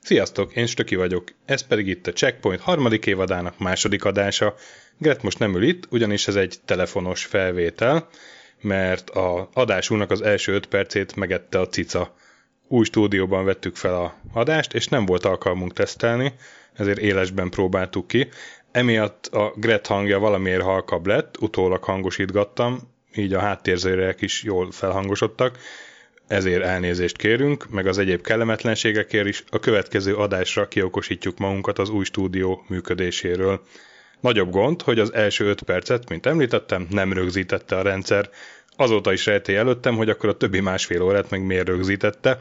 Sziasztok, én Stöki vagyok, ez pedig itt a Checkpoint harmadik évadának második adása. Gret most nem ül itt, ugyanis ez egy telefonos felvétel, mert az adásunknak az első 5 percét megette a cica. Új stúdióban vettük fel az adást, és nem volt alkalmunk tesztelni, ezért élesben próbáltuk ki. Emiatt a Gret hangja valamiért halkabb lett, utólag hangosítgattam, így a háttérzőrek is jól felhangosodtak, ezért elnézést kérünk, meg az egyéb kellemetlenségekért is a következő adásra kiokosítjuk magunkat az új stúdió működéséről. Nagyobb gond, hogy az első 5 percet, mint említettem, nem rögzítette a rendszer. Azóta is rejtély előttem, hogy akkor a többi másfél órát meg miért rögzítette.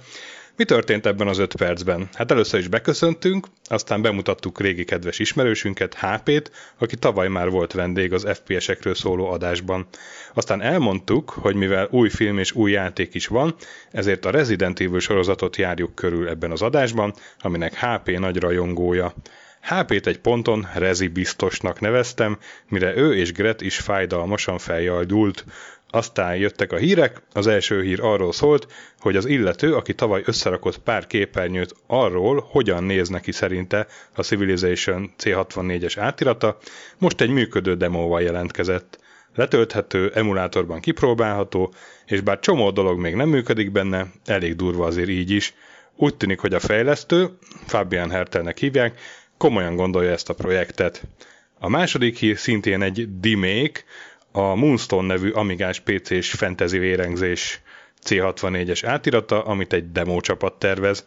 Mi történt ebben az 5 percben? Hát először is beköszöntünk, aztán bemutattuk régi kedves ismerősünket, HP-t, aki tavaly már volt vendég az FPS-ekről szóló adásban. Aztán elmondtuk, hogy mivel új film és új játék is van, ezért a Resident Evil sorozatot járjuk körül ebben az adásban, aminek HP nagy rajongója. HP-t egy ponton Rezi biztosnak neveztem, mire ő és Gret is fájdalmasan feljaldult. Aztán jöttek a hírek, az első hír arról szólt, hogy az illető, aki tavaly összerakott pár képernyőt arról, hogyan néz neki szerinte a Civilization C64-es átirata, most egy működő demóval jelentkezett. Letölthető, emulátorban kipróbálható, és bár csomó dolog még nem működik benne, elég durva azért így is. Úgy tűnik, hogy a fejlesztő, Fabian Hertelnek hívják, komolyan gondolja ezt a projektet. A második hír szintén egy D-Make, a Moonstone nevű amigás PC-s fantasy vérengzés C64-es átirata, amit egy demócsapat tervez,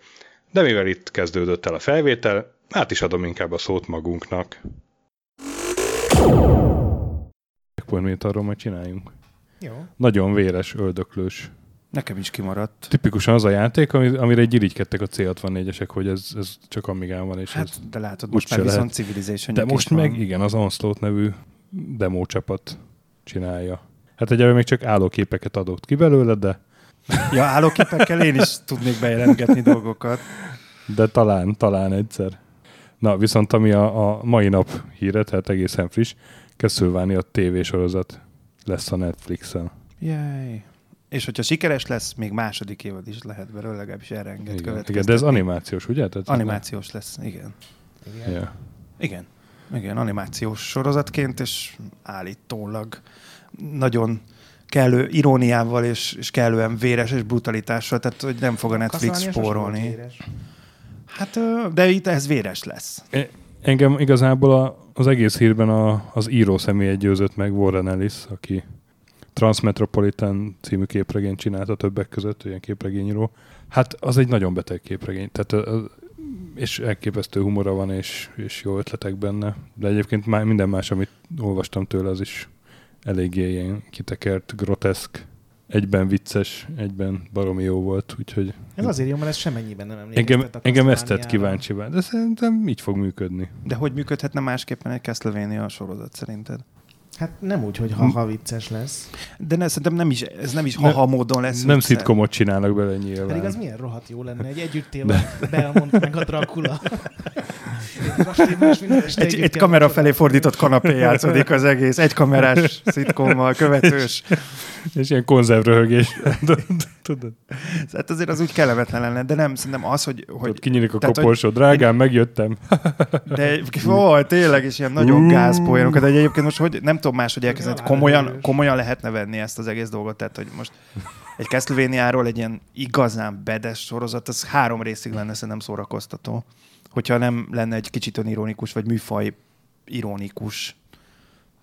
de mivel itt kezdődött el a felvétel, át is adom inkább a szót magunknak. Akkor miért arról majd csináljunk? Jó. Nagyon véres, öldöklős. Nekem is kimaradt. Tipikusan az a játék, amire gyirigykedtek a C64-esek, hogy ez csak amigán van. És hát, de látod, most már viszont Civilization. De most meg van. Igen, az Onslaught nevű demócsapat csinálja. Hát egyelőre még csak állóképeket adott ki belőle, de... Ja, állóképekkel én is tudnék bejelentgetni dolgokat. De talán egyszer. Na, viszont ami a mai nap híre, tehát egészen friss, Castlevania tévésorozat lesz a Netflixen. Jaj. És hogyha sikeres lesz, még második évad is lehet belőle, legalábbis erre enged következtetni. De ez animációs, ugye? Tehát animációs lesz, igen. Igen. Yeah. Igen, animációs sorozatként, és állítólag nagyon kellő iróniával, és kellően véres, és brutalitással, tehát hogy nem fog a Netflix spórolni. Hát, de itt ez véres lesz. Engem igazából az egész hírben az író személy győzött meg, Warren Ellis, aki Transmetropolitan című képregényt csinálta többek között, olyan képregényíró. Hát az egy nagyon beteg képregény, tehát és elképesztő humora van, és jó ötletek benne. De egyébként már minden más, amit olvastam tőle, az is eléggé ilyen kitekert, groteszk, egyben vicces, egyben baromi jó volt, úgyhogy... Ez azért jó, mert ez semennyiben nem emlékeztet. Engem ezt tett kíváncsivá, de szerintem így fog működni. De hogy működhetne másképpen egy Castlevania sorozat szerinted? Hát nem úgy, hogy ha-ha vicces lesz. De szerintem ez nem is ha-ha módon lesz. Nem szitkomot csinálnak bele nyilván. Pedig az milyen rohadt jó lenne, egy együttélve Belmont meg a Dracula. Egy kamera felé fordított kanapé játszódik az egész. Egy kamerás szitkommal, követős. És ilyen konzervröhögés. Tudod? Hát azért az úgy kellemetlen lenne, de nem, szerintem az, hogy kinyílik a koporsó, drágám, megjöttem. De tényleg is ilyen nagyon gázpoénokat. De egyébként most hogy nem tudom máshogy elkezdeni, komolyan lehetne venni ezt az egész dolgot, tehát hogy most egy Castlevaniáról egy ilyen igazán bedes sorozat, az 3 részig lenne szerintem szórakoztató, hogyha nem lenne egy kicsit önironikus, vagy műfaj ironikus.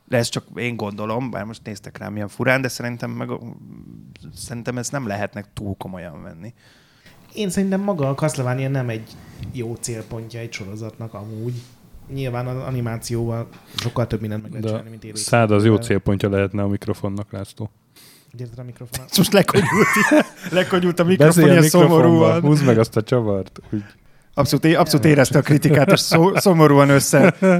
De ezt csak én gondolom, bár most néztek rám ilyen furán, de szerintem ezt nem lehetnek túl komolyan venni. Én szerintem maga a Castlevania nem egy jó célpontja egy sorozatnak amúgy. Nyilván az animációval sokkal több mindent meg lehet csinálni, mint élőszínűvel. Szád az jó célpontja lehetne a mikrofonnak, László. Gyerted a mikrofonát. Most lekonyult a mikrofon, ilyen szomorúan. Húzd meg azt a csavart. Úgy. Abszolút érezte a kritikát, és szomorúan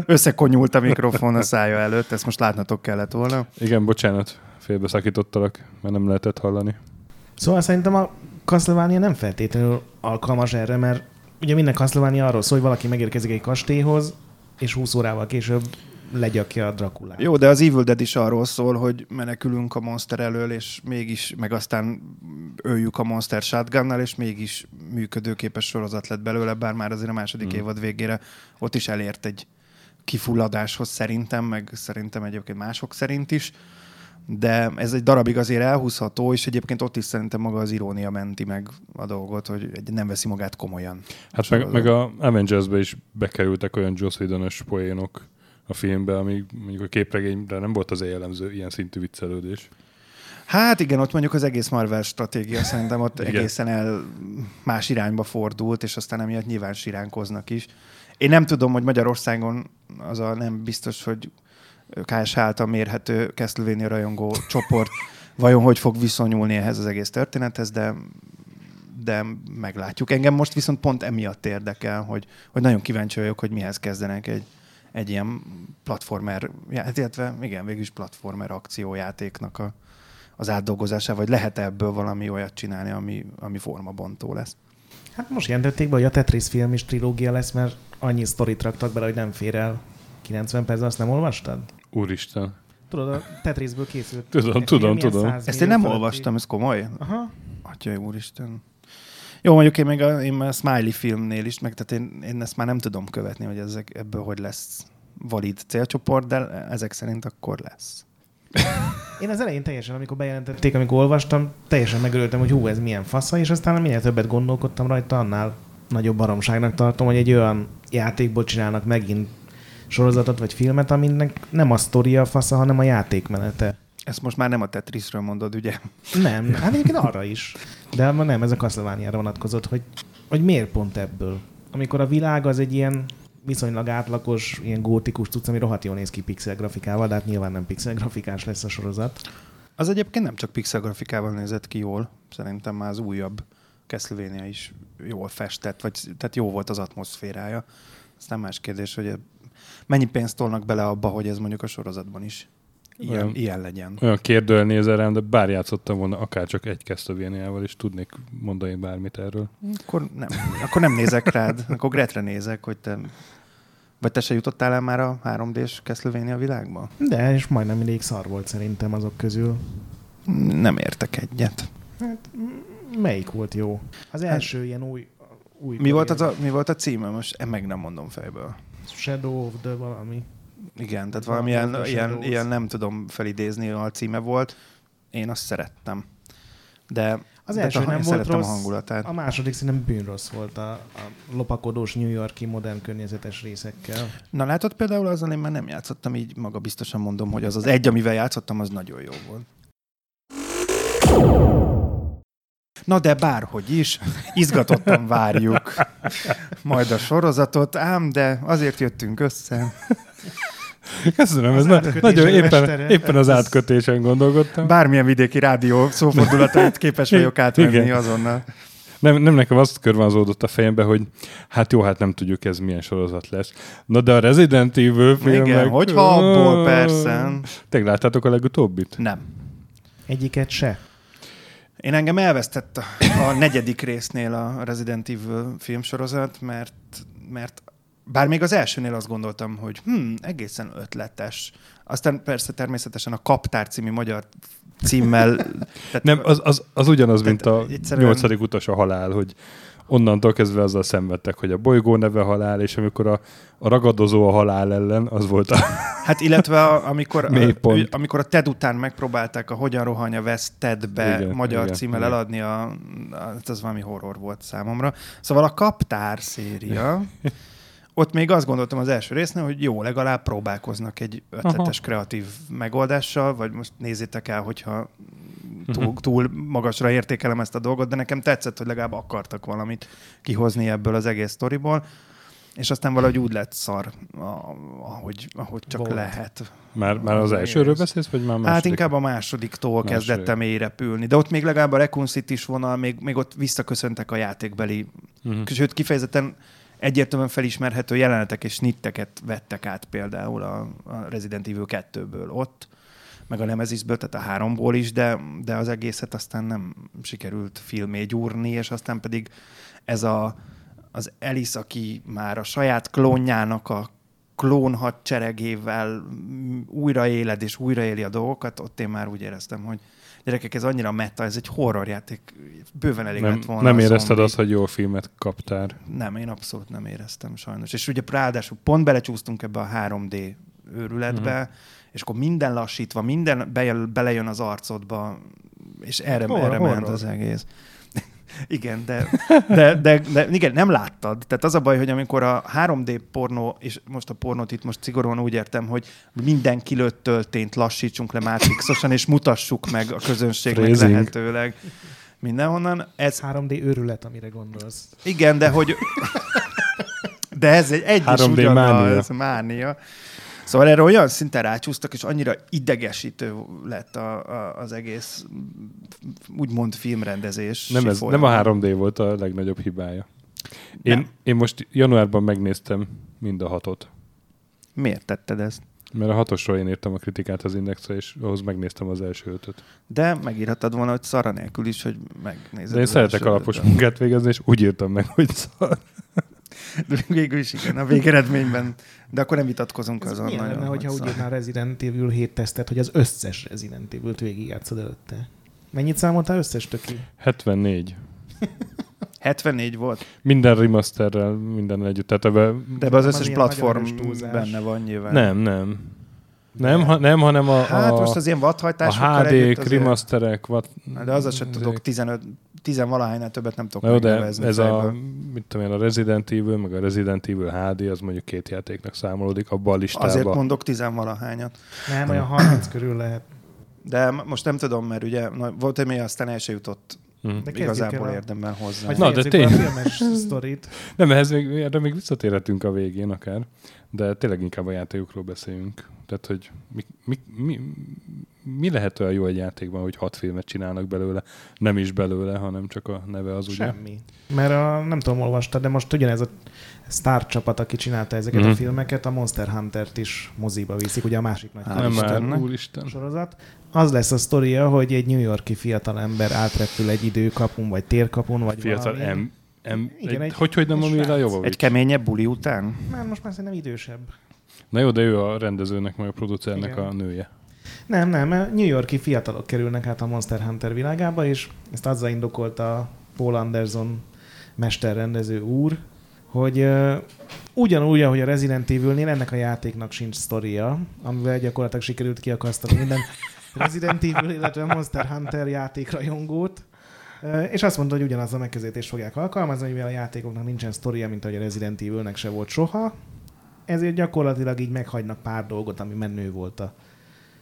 összekonyult a mikrofon a szája előtt. Ezt most látnatok kellett volna. Igen, bocsánat, félbeszakítottalak, mert nem lehetett hallani. Szóval szerintem a Castlevania nem feltétlenül alkalmas erre, mert ugye minden Castlevania arról szól, hogy valaki megérkezik egy kastélyhoz, és 20 órával később legyakja a Draculát. Jó, de az Evil Dead is arról szól, hogy menekülünk a monster elől, és mégis, meg aztán öljük a monster shotgunnal, és mégis működőképes sorozat lett belőle, bár már azért a második évad végére ott is elért egy kifulladáshoz szerintem, meg szerintem egyébként mások szerint is, de ez egy darabig azért elhúzható, és egyébként ott is szerintem maga az irónia menti meg a dolgot, hogy nem veszi magát komolyan. Hát meg a Avengers-be is bekerültek olyan Joss Whedon-ös poénok a filmbe, ami mondjuk a képregényre nem volt az jellemző ilyen szintű viccelődés. Hát igen, ott mondjuk az egész Marvel stratégia szerintem ott egészen más irányba fordult, és aztán emiatt nyilván siránkoznak is. Én nem tudom, hogy Magyarországon az a nem biztos, hogy KSH által mérhető Castlevania rajongó csoport vajon hogy fog viszonyulni ehhez az egész történethez, de meglátjuk. Engem most viszont pont emiatt érdekel, hogy nagyon kíváncsi vagyok, hogy mihez kezdenek egy ilyen platformer, illetve igen, végülis platformer akciójátéknak az átdolgozása, vagy lehet ebből valami olyat csinálni, ami formabontó lesz. Hát most jelentették be, hogy a Tetris film is trilógia lesz, mert annyi sztorit raktak bele, hogy nem fér el 90 percben, azt nem olvastad? Úristen. Tudod, a Tetrisből készült. Tudom. Ezt én nem olvastam, ez komoly? Aha. Atyai úristen. Jó, mondjuk én még a Smiley filmnél is, meg tehát én ezt már nem tudom követni, hogy ebből hogy lesz valid célcsoport, de ezek szerint akkor lesz. Én az elején teljesen, amikor bejelentették, amikor olvastam, teljesen megörültem, hogy hú, ez milyen fasza, és aztán minél többet gondolkodtam rajta, annál nagyobb baromságnak tartom, hogy egy olyan játékból csinálnak megint sorozatot vagy filmet, aminek nem a sztoria fasza, hanem a játékmenete. Ezt most már nem a Tetrisről mondod, ugye? Nem, hát egyébként arra is. De nem, ez a Castlevaniára vonatkozott, hogy miért pont ebből. Amikor a világ az egy ilyen viszonylag átlagos, ilyen gótikus cucc, ami rohadt jól néz ki pixel grafikával, de hát nyilván nem pixel grafikás lesz a sorozat. Az egyébként nem csak pixel grafikával nézett ki jól, szerintem már az újabb Castlevania is jól festett, vagy tehát jó volt az atmoszférája. Aztán más kérdés, hogy mennyi pénzt tolnak bele abba, hogy ez mondjuk a sorozatban is ilyen legyen. Olyan kérdően nézel rám, de bár játszottam volna akár csak egy Castlevaniával, és tudnék mondani bármit erről. Akkor nem nézek rád, akkor Gretre nézek, hogy te... Vagy te se jutottál el már a 3D-s Castlevania világba? De, és majdnem mindig szar volt szerintem azok közül. Nem értek egyet. Hát, melyik volt jó? Az első ilyen új mi volt a címe? Most meg nem mondom fejből. Shadow of the valami... Igen, tehát valamilyen ilyen nem tudom felidézni, a címe volt. Én azt szerettem. De az első nem volt rossz, a hangulatát. A második szerintem bűnrossz volt a lopakodós New York-i modern környezetes részekkel. Na látod, például azon én már nem játszottam, így magabiztosan mondom, hogy az az egy, amivel játszottam, az nagyon jó volt. Na de bárhogy is, izgatottan várjuk majd a sorozatot, ám de azért jöttünk össze. Köszönöm, ez nagyon éppen az átkötésen gondolkodtam. Bármilyen vidéki rádió szófordulatát képes vagyok átvenni azonnal. Nem nekem azt körvonzódott a fejembe, hogy hát jó, hát nem tudjuk ez milyen sorozat lesz. Na de a Resident Evil filmek... Igen, hogyha abból persze. Te láttátok a legutóbbit? Nem. Egyiket se. Én engem elvesztett a negyedik résznél a Resident Evil filmsorozat, mert bár még az elsőnél azt gondoltam, hogy egészen ötletes. Aztán persze természetesen a Kaptár című magyar címmel... Tehát, nem, az ugyanaz, mint a egyszerűen... 8. utas a halál, hogy onnantól kezdve azzal szenvedtek, hogy a bolygó neve halál, és amikor a ragadozó a halál ellen, az volt a... Hát illetve amikor a TED után megpróbálták a Hogyan rohanja a West TED-be magyar címmel eladni, az valami horror volt számomra. Szóval a Kaptár széria... Ott még azt gondoltam az első résznél, hogy jó, legalább próbálkoznak egy ötletes, kreatív megoldással, vagy most nézzétek el, hogyha túl magasra értékelem ezt a dolgot, de nekem tetszett, hogy legalább akartak valamit kihozni ebből az egész sztoriból. és aztán valahogy úgy lett szar, ahogy csak volt. Lehet. Már az elsőről beszélsz, vagy már második? Hát inkább a másodiktól kezdett mély repülni, de ott még legalább a Raccoon City-s vonal, még ott visszaköszöntek a játékbeli, sőt kifejezetten egyértelműen felismerhető jelenetek és snitteket vettek át például a Resident Evil 2-ből ott, meg a Nemezisből, tehát a 3-ból is, de az egészet aztán nem sikerült filmé gyúrni, és aztán pedig ez az Alice, aki már a saját klónjának a klónhadseregével újraéled és újraéli a dolgokat, ott én már úgy éreztem, hogy gyerekek, ez annyira meta, ez egy horrorjáték, bőven elég lett volna. Nem érezted azt, hogy jó filmet kaptál? Nem, én abszolút nem éreztem sajnos. És ugye ráadásul pont belecsúsztunk ebbe a 3D őrületbe, és akkor minden lassítva, minden belejön az arcodba, és erre ment az egész. Igen, de igen, nem láttad. Tehát az a baj, hogy amikor a 3D pornó, és most a pornót itt most szigorúan úgy értem, hogy minden kilőtt töltényt lassítsunk le matrixosan, és mutassuk meg a közönségnek lehetőleg mindenhonnan. Ez 3D őrület, amire gondolsz. Igen, de ez egy is ugyanaz mánia. Szóval erre olyan szinten rácsúsztak, és annyira idegesítő lett az egész úgymond filmrendezés. Nem a 3D volt a legnagyobb hibája. Én most januárban megnéztem mind a 6-ot. Miért tetted ezt? Mert a 6-osról én írtam a kritikát az Indexre, és ahhoz megnéztem az első 5-öt. De megírhatad volna, hogy szara nélkül is, hogy megnézed. De én szeretek alapos munkát végezni, és úgy írtam meg, hogy szar. De végül is igen, a végeredményben. De akkor nem vitatkozunk azon. Ez milyen lenne, hogyha úgy jönne a Resident Evil 7 tesztet, hogy az összes Resident Evil-t végigjátszod előtte? Mennyit számoltál összes, Töki? 74. 74 volt? Minden remasterrel, minden együtt. Tehát de az összes platform benne van nyilván. Nem, hanem a... Hát most az ilyen vadhajtásokkal együtt... A HD remasterek... De azzal sem tudok 10-valahánynál többet nem tudok megnevezni. Ez a Resident Evil, meg a Resident Evil HD, az mondjuk 2 játéknak számolódik abban a listában. Azért mondok 10-valahányat. Nem, olyan 30 körül lehet. De most nem tudom, mert ugye volt, hogy aztán el se jutott igazából érdemben hozzá. Vagy fejezzük a filmes sztorit. Nem, erre még visszatérhetünk a végén akár, de tényleg inkább a játékokról beszéljünk. Tehát, hogy mi lehet olyan jó egy játékban, hogy 6 filmet csinálnak belőle? Nem is belőle, hanem csak a neve az ugye? Semmi. Mert nem tudom, olvastad, de most ugyanez a Star csapat, aki csinálta ezeket a filmeket, a Monster Huntert is moziba viszik, ugye a másik nagy sorozat. Az lesz a sztoria, hogy egy New York-i fiatalember átrepül egy időkapun, vagy térkapun, vagy fiatal valami. Hogy nem a jobb? Egy keményebb buli után? Már most már szerintem idősebb. Na jó, de ő a rendezőnek, meg a producernek a nője. Nem, New York-i fiatalok kerülnek át a Monster Hunter világába, és ezt azzal indokolta a Paul Anderson mesterrendező úr, hogy ugyanúgy, ahogy a Resident Evil-nél, ennek a játéknak sincs sztoria, amivel gyakorlatilag sikerült kiakasztani minden Resident Evil, illetve Monster Hunter játékrajongót, és azt mondta, hogy ugyanaz a megközelítést fogják alkalmazni, mivel a játékoknak nincsen sztoria, mint ahogy a Resident Evilnek se volt soha, ezért gyakorlatilag így meghagynak pár dolgot, ami menő volt a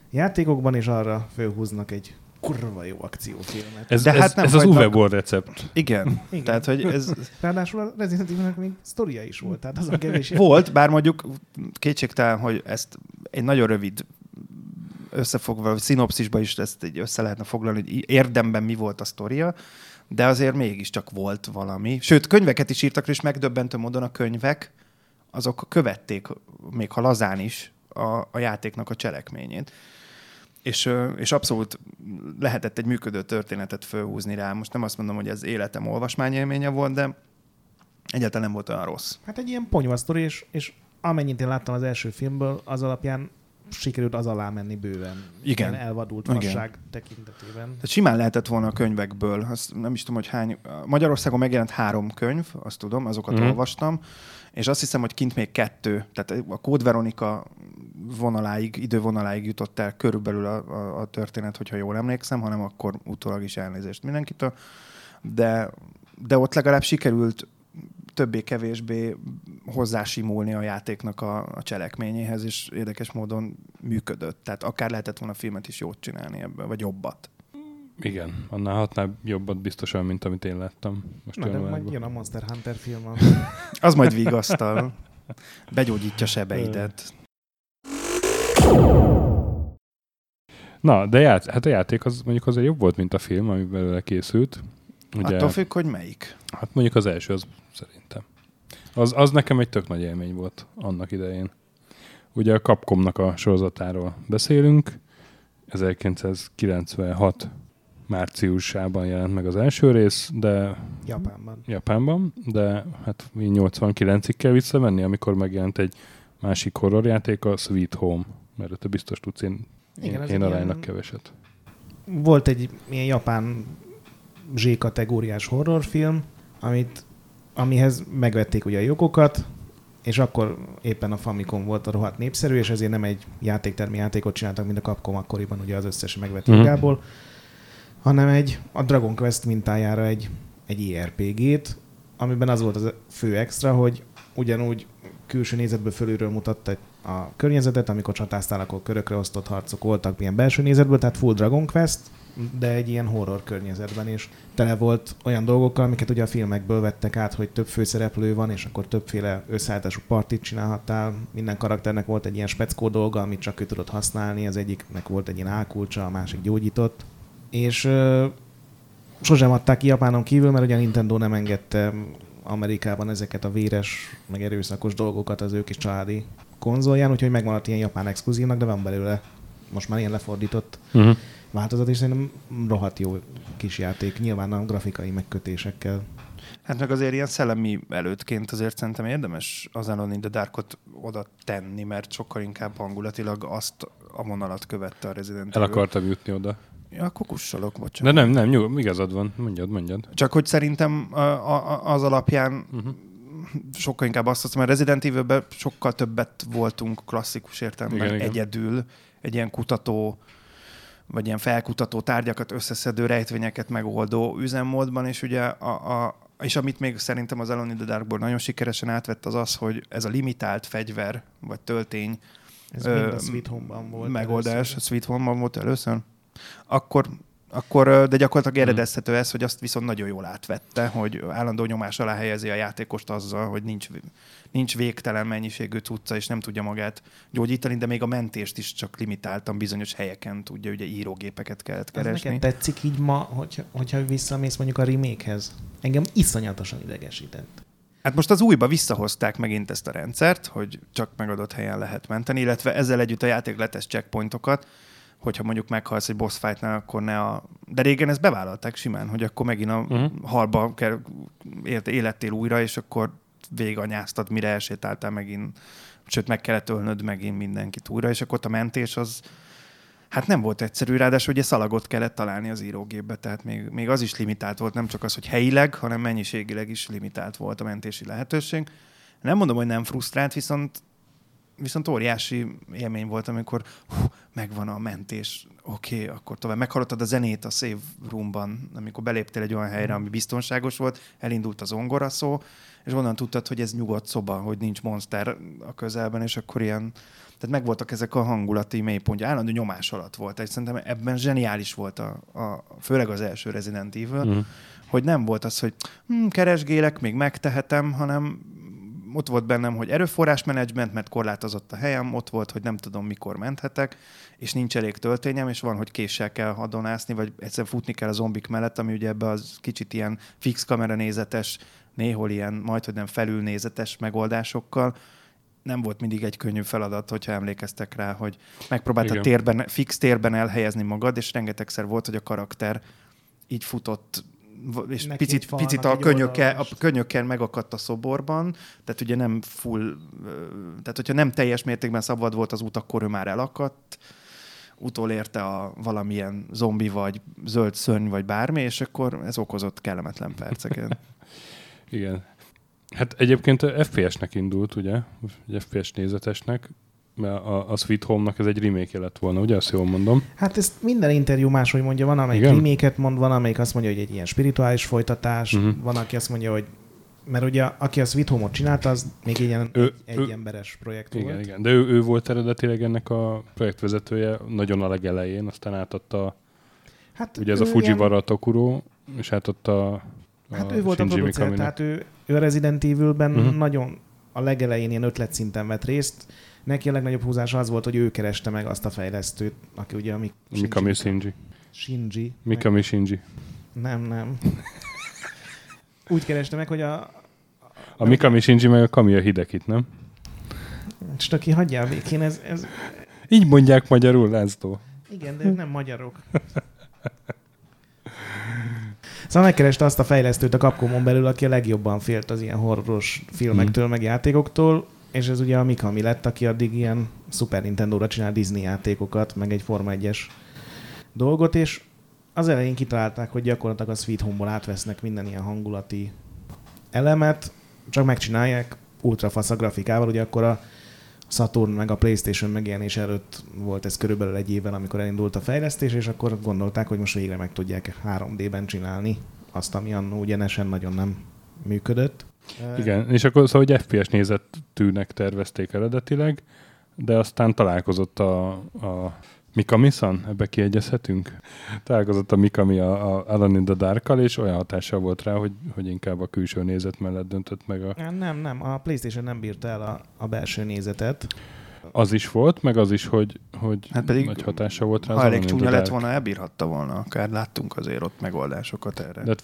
játékokban, és arra fölhúznak egy kurva jó akciófilmet. Ez az Uwe Boll recept. Igen. Tehát, hogy ez... Ráadásul a Resident Evilnek még sztoria is volt, tehát azon kevés... Volt, bár mondjuk kétségtelen, hogy ezt egy nagyon rövid összefogva, szinopszisba is ezt így össze lehetne foglalni, hogy érdemben mi volt a sztoria, de azért mégiscsak volt valami. Sőt, könyveket is írtak, és megdöbbentő módon a könyvek azok követték, még ha lazán is, a játéknak a cselekményét. És abszolút lehetett egy működő történetet fölhúzni rá. Most nem azt mondom, hogy ez életem olvasmányélménye volt, de egyáltalán nem volt olyan rossz. Hát egy ilyen ponyva sztori, és amennyit én láttam az első filmből, az alapján sikerült az alá menni bőven. Igen. Ilyen elvadult vasság tekintetében. Tehát simán lehetett volna a könyvekből. Azt nem is tudom, hogy hány... Magyarországon megjelent 3 könyv, azt tudom, azokat olvastam. És azt hiszem, hogy kint még 2, tehát a Code Veronica idővonaláig jutott el körülbelül a történet, hogyha jól emlékszem, hanem akkor utólag is elnézést mindenkitől. De ott legalább sikerült többé-kevésbé hozzásimulni a játéknak a cselekményéhez, és érdekes módon működött. Tehát akár lehetett volna a filmet is jót csinálni ebből, vagy jobbat. Igen, annál hatnál jobbat biztosan, mint amit én láttam. Most de majd jön a Monster Hunter film. Az majd vigasztal. Begyógyítja sebeidet. Na, de hát a játék az mondjuk azért jobb volt, mint a film, ami belőle készült. Ugye, attól függ, hogy melyik? Hát mondjuk az első, az szerintem. Az nekem egy tök nagy élmény volt annak idején. Ugye a Capcomnak a sorozatáról beszélünk. 1996 márciusában jelent meg az első rész, de... Japánban, de hát 89-ig kell visszamenni, amikor megjelent egy másik horrorjáték, a Sweet Home. Mert te biztos tudsz, én aránylag keveset. Volt egy ilyen japán Z-kategóriás horrorfilm, amihez megvették ugye a jogokat, és akkor éppen a Famicom volt a rohadt népszerű, és ezért nem egy játéktermi játékot csináltak, mint a Capcom akkoriban ugye az összes megvett jogából, hanem a Dragon Quest mintájára egy ERPG-t, amiben az volt az fő extra, hogy ugyanúgy külső nézetből fölülről mutatta a környezetet, amikor csatáztál, akkor körökre osztott harcok voltak ilyen belső nézetből, tehát full Dragon Quest, de egy ilyen horror környezetben, és tele volt olyan dolgokkal, amiket ugye a filmekből vettek át, hogy több főszereplő van, és akkor többféle összeállítású partit csinálhattál. Minden karakternek volt egy ilyen speckó dolga, amit csak ő tudott használni, az egyiknek volt egy ilyen álkulcsa, a másik gyógyított. És sosem adták ki Japánon kívül, mert ugye a Nintendo nem engedte Amerikában ezeket a véres, meg erőszakos dolgokat az ő kis családi konzolján, úgyhogy megmaradt ilyen japán exkluzívnak, de van belőle most már ilyen lefordított változat, és szerintem rohadt jó kis játék, nyilván a grafikai megkötésekkel. Hát meg azért ilyen szellemi előttként azért szerintem érdemes az Alone in the Darkot oda tenni, mert sokkal inkább hangulatilag azt a vonalat követte a Resident Evil. El akartam jutni oda. Ja, akkor kussolok, bocsánat. De nem, igazad van, mondjad. Csak hogy szerintem az alapján sokkal inkább azt hiszem, mert Resident Evil-ben sokkal többet voltunk klasszikus értelemben egyedül, egy ilyen kutató, vagy ilyen felkutató tárgyakat összeszedő, rejtvényeket megoldó üzemmódban, és ugye és amit még szerintem az Alone in the Darkból nagyon sikeresen átvett az, hogy ez a limitált fegyver, vagy töltény ez mind a Sweet Home-ban volt megoldás, először. A Sweet Home-ban volt először. Akkor de gyakorlatilag eredezhető ez, hogy azt viszont nagyon jól átvette, hogy állandó nyomás alá helyezi a játékost azzal, hogy nincs végtelen mennyiségű cucca, és nem tudja magát gyógyítani, de még a mentést is csak limitáltan bizonyos helyeken tudja, ugye írógépeket kellett keresni. Ez neked tetszik így ma, hogyha visszamész mondjuk a remake-hez? Engem iszonyatosan idegesített. Hát most az újba visszahozták megint ezt a rendszert, hogy csak megadott helyen lehet menteni, illetve ezzel együtt a játék letesz checkpointokat, hogyha mondjuk meghalsz egy boss fightnál, akkor De régen ezt bevállalták simán, hogy akkor megint a halba élettél újra, és akkor végiganyáztad, mire elsétáltál megint, sőt, meg kellett ölnöd megint mindenkit újra, és akkor ott a mentés az hát nem volt egyszerű, ráadásul ugye szalagot kellett találni az írógépbe, tehát még az is limitált volt, nem csak az, hogy helyileg, hanem mennyiségileg is limitált volt a mentési lehetőség. Nem mondom, hogy nem frusztrált, viszont óriási élmény volt, amikor megvan a mentés, oké, akkor tovább. Meghallottad a zenét a save roomban, amikor beléptél egy olyan helyre, ami biztonságos volt, elindult az zongoraszó, és onnan tudtad, hogy ez nyugodt szoba, hogy nincs monster a közelben, és akkor ilyen... Tehát megvoltak ezek a hangulati mélypontja. Állandó nyomás alatt volt. És szerintem ebben zseniális volt, főleg az első Resident Evil, hogy nem volt az, hogy keresgélek, még megtehetem, hanem... Ott volt bennem, hogy erőforrásmenedzsment, mert korlátozott a helyem, ott volt, hogy nem tudom, mikor menthetek, és nincs elég töltényem, és van, hogy késsel kell hadonászni, vagy egyszerűen futni kell a zombik mellett, ami ugye ebbe az kicsit ilyen fix kameranézetes, néhol ilyen majdhogy nem felülnézetes megoldásokkal. Nem volt mindig egy könnyű feladat, hogyha emlékeztek rá, hogy megpróbáltad fix térben elhelyezni magad, és rengetegszer volt, hogy a karakter így futott, és picit a könnyökkel megakadt a szoborban, tehát ugye nem full, tehát hogyha nem teljes mértékben szabad volt az út, akkor ő már elakadt, utolérte a valamilyen zombi, vagy zöld szörny, vagy bármi, és akkor ez okozott kellemetlen perceket. Igen. Hát egyébként FPS-nek indult, ugye? FPS nézetesnek. Mert a Sweet Home-nak ez egy remake lett volna, ugye? Azt jól mondom. Hát ezt minden interjú máshogy mondja. Van, amelyik remake-et mond, van, amelyik azt mondja, hogy egy ilyen spirituális folytatás. Van, aki azt mondja, hogy... Mert ugye, aki a Sweet Home-ot csinálta, az még egy emberes projekt volt. Igen, de ő volt eredetileg ennek a projektvezetője nagyon a legelején, aztán átadta... Hát ugye ez a Fujiwara Tokuro, és hát ott a hát ő volt a producer, tehát ő a Resident Evilben nagyon a legelején ilyen ötletszinten vett részt. Neki a legnagyobb húzása az volt, hogy ő kereste meg azt a fejlesztőt, aki ugye a Mikami Shinji. Shinji. Mikami Shinji. Nem. Úgy kereste meg, hogy a Mikami Shinji meg a Kamiya Hidekit, nem? Stöki, hagyjál végén, ez... Így mondják magyarul, László. Igen, de nem magyarok. Szóval megkereste azt a fejlesztőt a Capcomon belül, aki a legjobban félt az ilyen horroros filmektől, meg játékoktól, és ez ugye a Mikami lett, aki addig ilyen Super Nintendo-ra csinál Disney játékokat, meg egy Forma 1-es dolgot, és az elején kitalálták, hogy gyakorlatilag a Sweet Home-ból átvesznek minden ilyen hangulati elemet, csak megcsinálják ultrafasz a grafikával, ugye akkor a Saturn meg a PlayStation megjelenés előtt volt ez körülbelül egy évvel, amikor elindult a fejlesztés, és akkor gondolták, hogy most végre meg tudják 3D-ben csinálni azt, ami annó ugyanesen nagyon nem működött. Igen, és akkor szóval, hogy FPS nézetűnek tervezték eredetileg, de aztán találkozott a Mikami-san, ebbe kiegyezhetünk? Találkozott a Mikami a Alan in the Dark-kal, és olyan hatással volt rá, hogy inkább a külső nézet mellett döntött meg a... Nem, a PlayStation nem bírta el a belső nézetet. Az is volt, meg az is, hogy hát pedig nagy hatása volt rá. Ha elég csúnya lett volna, elbírhatta volna. Akár láttunk azért ott megoldásokat erre. De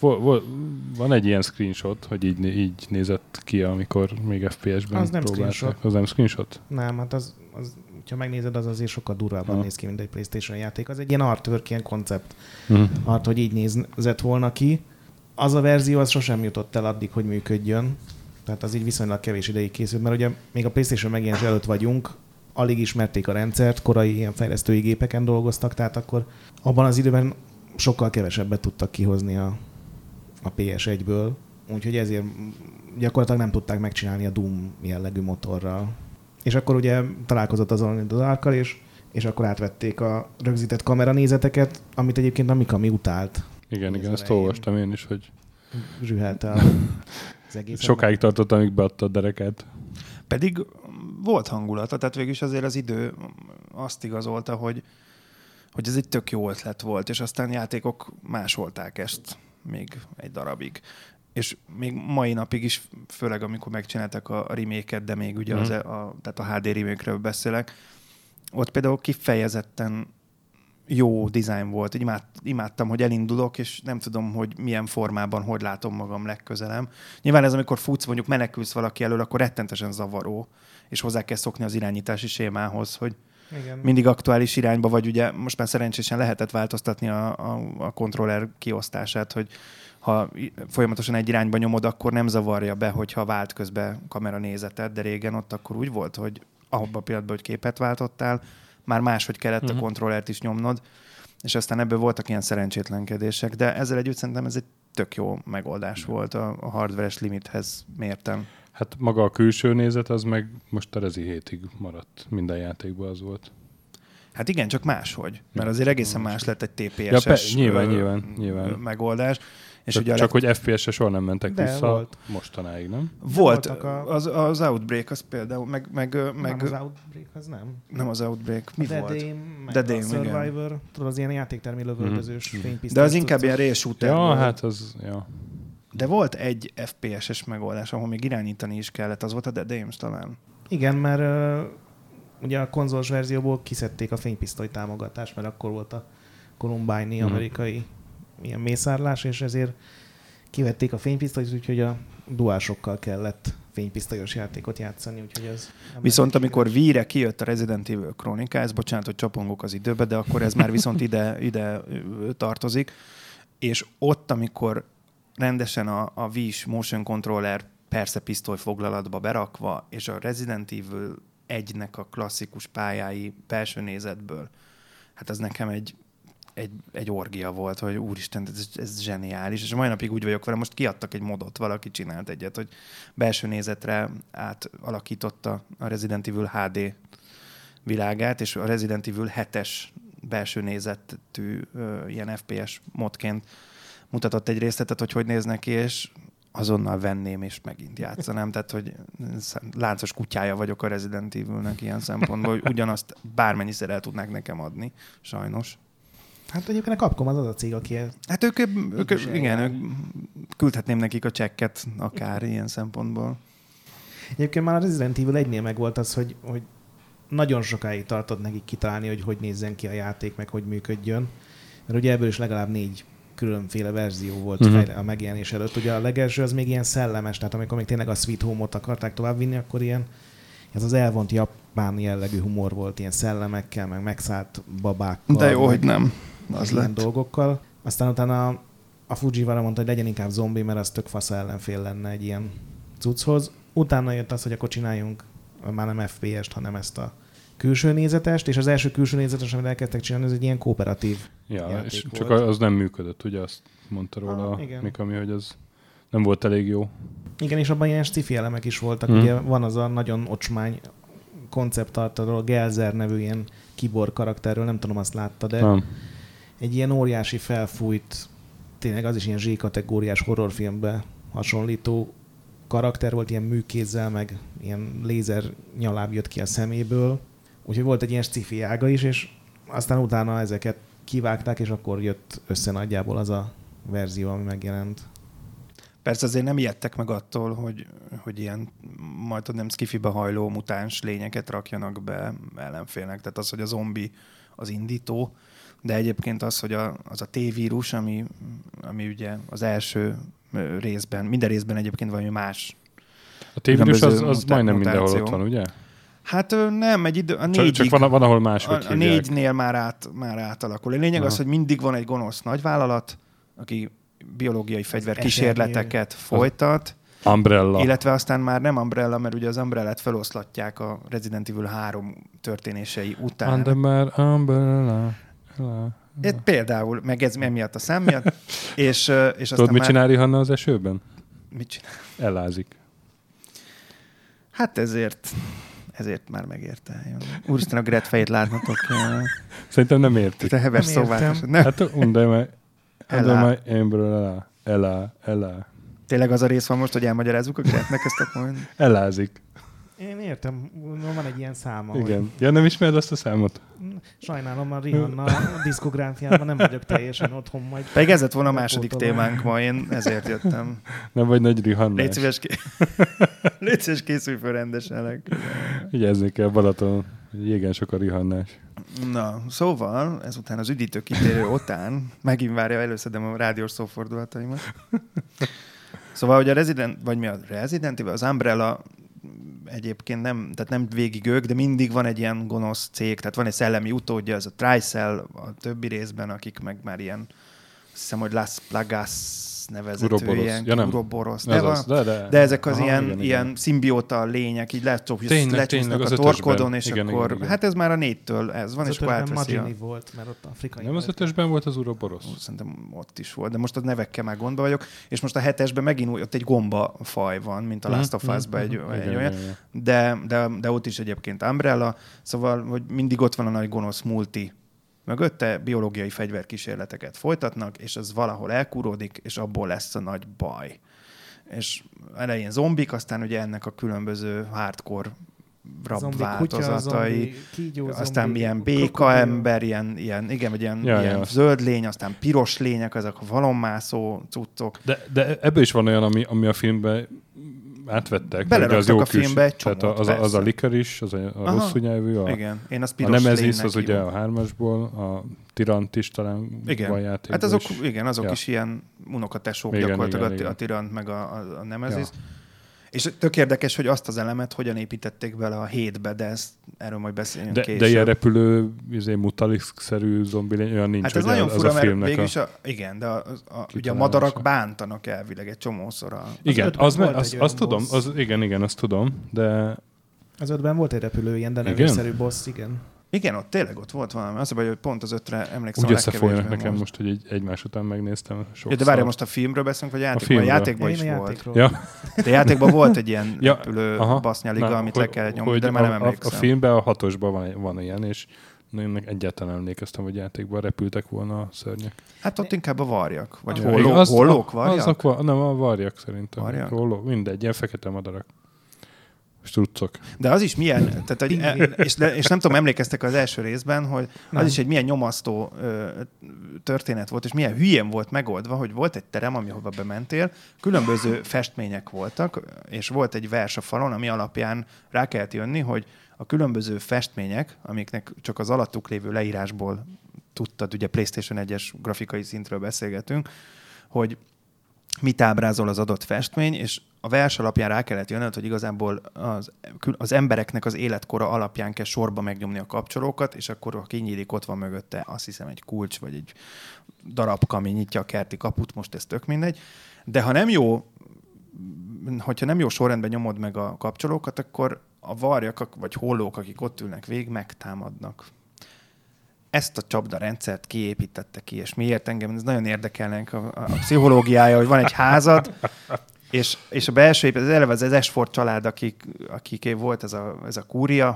van egy ilyen screenshot, hogy így nézett ki, amikor még FPS-ben próbálták. Az nem screenshot? Nem, hát az ha megnézed, az azért sokkal durvábban néz ki, mint egy PlayStation játék. Az egy ilyen artwork, ilyen koncept art, hogy így nézett volna ki. Az a verzió, az sosem jutott el addig, hogy működjön. Tehát az így viszonylag kevés ideig készült, mert ugye még a PlayStation megjelenés előtt vagyunk, alig ismerték a rendszert, korai ilyen fejlesztői gépeken dolgoztak, tehát akkor abban az időben sokkal kevesebbet tudtak kihozni a PS1-ből, úgyhogy ezért gyakorlatilag nem tudták megcsinálni a Doom jellegű motorral. És akkor ugye találkozott az Alan in the Dark-kal, és akkor átvették a rögzített kameranézeteket, amit egyébként a Mikami utált. Igen, ezt olvastam én is, hogy... Zsühelte az egész. Sokáig tartott, amíg beadta a derekát. Pedig volt hangulata, tehát végülis azért az idő azt igazolta, hogy ez egy tök jó ötlet volt, és aztán játékok másolták ezt még egy darabig. És még mai napig is, főleg amikor megcsináltak a remake-et, de még ugye tehát a HD remake-ről beszélek, ott például kifejezetten jó dizájn volt. Imádtam, hogy elindulok, és nem tudom, hogy milyen formában, hogy látom magam legközelem. Nyilván ez, amikor futsz, mondjuk menekülsz valaki elől, akkor rettentesen zavaró, és hozzá kell szokni az irányítási sémához, hogy igen, mindig aktuális irányba vagy. Ugye most már szerencsésen lehetett változtatni a kontroller kiosztását, hogy ha folyamatosan egy irányba nyomod, akkor nem zavarja be, hogyha vált közben kamera nézeted, de régen ott akkor úgy volt, hogy abban a pillanatban, hogy képet váltottál, már máshogy kellett a kontrollert is nyomnod, és aztán ebből voltak ilyen szerencsétlenkedések, de ezzel együtt szerintem ez egy tök jó megoldás volt a hardveres limithez mértem. Hát maga a külső nézet az meg most a Rezi 7-ig maradt, minden játékban az volt. Hát igen, csak máshogy, mert azért egészen más lett egy TPS-es nyilván. Megoldás. És csak hogy FPS-re soha nem mentek de vissza volt. Mostanáig, nem? Volt. Az Outbreak az például, meg... Nem, az Outbreak az nem. Nem az Outbreak. Mi volt? The Dame, Survivor. Igen. Tudod, az ilyen játéktermi lövöldözős fénypisztolyos. De az inkább ilyen rail shooter. Ja, volt. Hát az... Ja. De volt egy FPS-es megoldás, ahol még irányítani is kellett. Az volt a The Dame talán. Igen, mert ugye a konzolos verzióból kiszedték a fénypisztoly támogatást, mert akkor volt a Columbine-i amerikai ilyen mészárlás, és ezért kivették a fénypisztolyt, úgyhogy a duásokkal kellett fénypisztolyos játékot játszani, úgyhogy ez... Viszont amikor Wii-re kijött a Resident Evil Chronica, ez bocsánat, hogy csapongok az időbe, de akkor ez már viszont ide tartozik, és ott, amikor rendesen a Wii-s motion controller persze pisztoly foglalatba berakva, és a Resident Evil 1-nek a klasszikus pályái belső nézetből, hát az nekem egy orgia volt, hogy úristen, ez zseniális, és mai napig úgy vagyok vele, most kiadtak egy modot, valaki csinált egyet, hogy belső nézetre átalakította a Resident Evil HD világát, és a Resident Evil 7-es belső nézetű ilyen FPS modként mutatott egy részletet, hogy néz neki, és azonnal venném, és megint játszanám. Tehát, hogy láncos kutyája vagyok a Resident Evil-nek ilyen szempontból, hogy ugyanazt bármennyiszer el tudnák nekem adni, sajnos. Hát egyébként a Capcom az a cég, aki... Hát ők küldhetném nekik a csekket akár ilyen szempontból. Egyébként már a Resident Evil 1-nél meg volt az, hogy nagyon sokáig tartott nekik kitalálni, hogy nézzen ki a játék, meg hogy működjön. Mert ugye ebből is legalább 4 különféle verzió volt a megjelenés előtt. Ugye a legelső az még ilyen szellemes, tehát amikor még tényleg a Sweet Home-ot akarták továbbvinni, akkor ilyen ez az elvont japán jellegű humor volt, ilyen szellemekkel, meg megszállt babákkal. De jó, hogy nem. Az ilyen lett. Dolgokkal. Aztán utána a Fujiwara mondta, hogy legyen inkább zombi, mert az tök fasz ellenfél lenne egy ilyen cucchoz. Utána jött az, hogy akkor csináljunk már nem FPS-t, hanem ezt a külső nézetest, és az első külső nézetes, amit elkezdtek csinálni, ez egy ilyen kooperatív játék és volt. Csak az nem működött, ugye azt mondta róla Mikami, hogy az nem volt elég jó. Igen, és abban ilyen sci-fi elemek is voltak. Ugye van az a nagyon ocsmány konceptartalról, Gelzer nevű ilyen kibor karakterről, nem tudom, azt látta, de egy ilyen óriási felfújt, tényleg az is ilyen Z-kategóriás horrorfilmbe hasonlító karakter volt, ilyen műkézzel, meg ilyen lézer nyaláb jött ki a szeméből. Úgyhogy volt egy ilyen sci-fi ága is, és aztán utána ezeket kivágták, és akkor jött össze nagyjából az a verzió, ami megjelent. Persze azért nem ijedtek meg attól, hogy ilyen majdnem szkifibe hajló mutáns lényeket rakjanak be ellenfélnek. Tehát az, hogy a zombi az indító, de egyébként az, hogy az a T-vírus, ami ugye az első részben, minden részben egyébként valami más. A T-vírus az majdnem mindenhol ott van, ugye? Hát nem, egy idő, a négyig. Csak van, ahol máshogy hívják. A négynél már átalakul. A lényeg az, hogy mindig van egy gonosz nagyvállalat, aki biológiai fegyverkísérleteket folytat. Umbrella. Illetve aztán már nem Umbrella, mert ugye az Umbrellát feloszlatják a Resident Evil 3 történései után. Umbrella. Például, meg ez emiatt a szám miatt. és tudod, mit csinál Rihanna az esőben? Mit csinál? Elázik. Hát ezért már megérte. Úristen, a Gret fejét látnotok. Szerintem nem értik. Te heves szóvárás. Hát Elá. Tényleg az a rész van most, hogy elmagyarázzuk a Gretnek ezt a point? Elázik. Én értem, van egy ilyen száma. Igen. Hogy... Ja, nem ismered azt a számot? Sajnálom, a Rihanna diszkográfiában nem vagyok teljesen otthon majd. Pedig ez lett volna a második témánk ma, én ezért jöttem. Nem vagy nagy Rihanna. Légy szíves, készülj föl rendesen. Ügyezni kell Balaton, jégen sok a Rihannás. Na, szóval ezután az üdítőkitérő után megint várja, előszedem a rádiós szófordulataimat. Szóval, hogy a Resident Evil, az Umbrella egyébként nem, tehát nem végig ők, de mindig van egy ilyen gonosz cég, tehát van egy szellemi utódja, ez a Tricell a többi részben, akik meg már ilyen, azt hiszem, hogy Las Plagas nevezető ilyen Uroborosz. De ezek az ilyen szimbióta lények, így lecsúsznak a torkodon, és akkor, hát ez már a 4-től ez van, és akkor átveszi. Nem az 5-ösben volt az Uroborosz? Szerintem ott is volt, de most a nevekkel már gondba vagyok, és most a 7-esben megint ott egy gombafaj van, mint a Last of Us-ban egy olyan, de ott is egyébként Umbrella, szóval, hogy mindig ott van a nagy gonosz multi, mögötte biológiai fegyverkísérleteket folytatnak, és ez valahol elkúródik, és abból lesz a nagy baj. És elején zombik, aztán ugye ennek a különböző hardcore rab változatai, aztán ilyen béka ember, ilyen zöld lény, aztán piros lények, ezek a valonmászó cuccok. De ebből is van olyan, ami a filmben átvettek. Beleraktak a filmbe egy csomót, tehát az a Licorice, az a rosszú nyelvű, a Nemesis, az ugye a 3-asból, a Tirant is talán van játékban. Hát azok is ilyen unokatesók gyakorlatilag, a Tirant meg a Nemesis. Ja. És tök érdekes, hogy azt az elemet hogyan építették bele a 7-be, de erről majd beszélünk később. De ilyen repülő, mutalisk-szerű zombi lény, olyan nincs. Hát ez nagyon fura, mert végülis ugye a madarak bántanak elvileg egy csomószor. Igen, azt tudom, de... Az 5-ben volt egy repülő ilyen, de nevőszerű boss, igen. Igen, ott tényleg ott volt valami. Azt mondja, hogy pont az 5-re emlékszem. Úgy összefolynak nekem most, hogy egymás után megnéztem sokszor. Ja, de várjál, most a filmről beszélünk, vagy játékban? A játékban is volt. Ja. De játékban volt egy ilyen repülő basznyaliga, amit le kell nyomni, de már nem emlékszem. A filmben a 6-osban van ilyen, és én egyáltalán emlékeztem, hogy játékban repültek volna a szörnyek. Hát ott inkább a varjak. Vagy hollók varjak? Nem, a varjak szerintem. Mindegy, ilyen fekete madarak. struccok. De az is milyen, tehát, és nem tudom, emlékeztek az első részben, hogy az is egy milyen nyomasztó történet volt, és milyen hülyén volt megoldva, hogy volt egy terem, amihova bementél, különböző festmények voltak, és volt egy vers a falon, ami alapján rá kellett jönni, hogy a különböző festmények, amiknek csak az alattuk lévő leírásból tudtad, ugye PlayStation 1-es grafikai szintről beszélgetünk, hogy mit ábrázol az adott festmény, és a vers alapján rá kellett jönnöd, hogy igazából az embereknek az életkora alapján kell sorba megnyomni a kapcsolókat, és akkor, ha kinyílik, ott van mögötte azt hiszem egy kulcs, vagy egy darabka, ami nyitja a kerti kaput, most ez tök mindegy. De ha nem jó, hogyha nem jó sorrendben nyomod meg a kapcsolókat, akkor a varjak, vagy hollók, akik ott ülnek végig, megtámadnak. Ezt a csapdarendszert kiépítette ki, és miért engem? Ez nagyon érdekelnek a pszichológiája, hogy van egy házad, és a belső épület, eleve az Ashford család, akiké volt ez a kúria,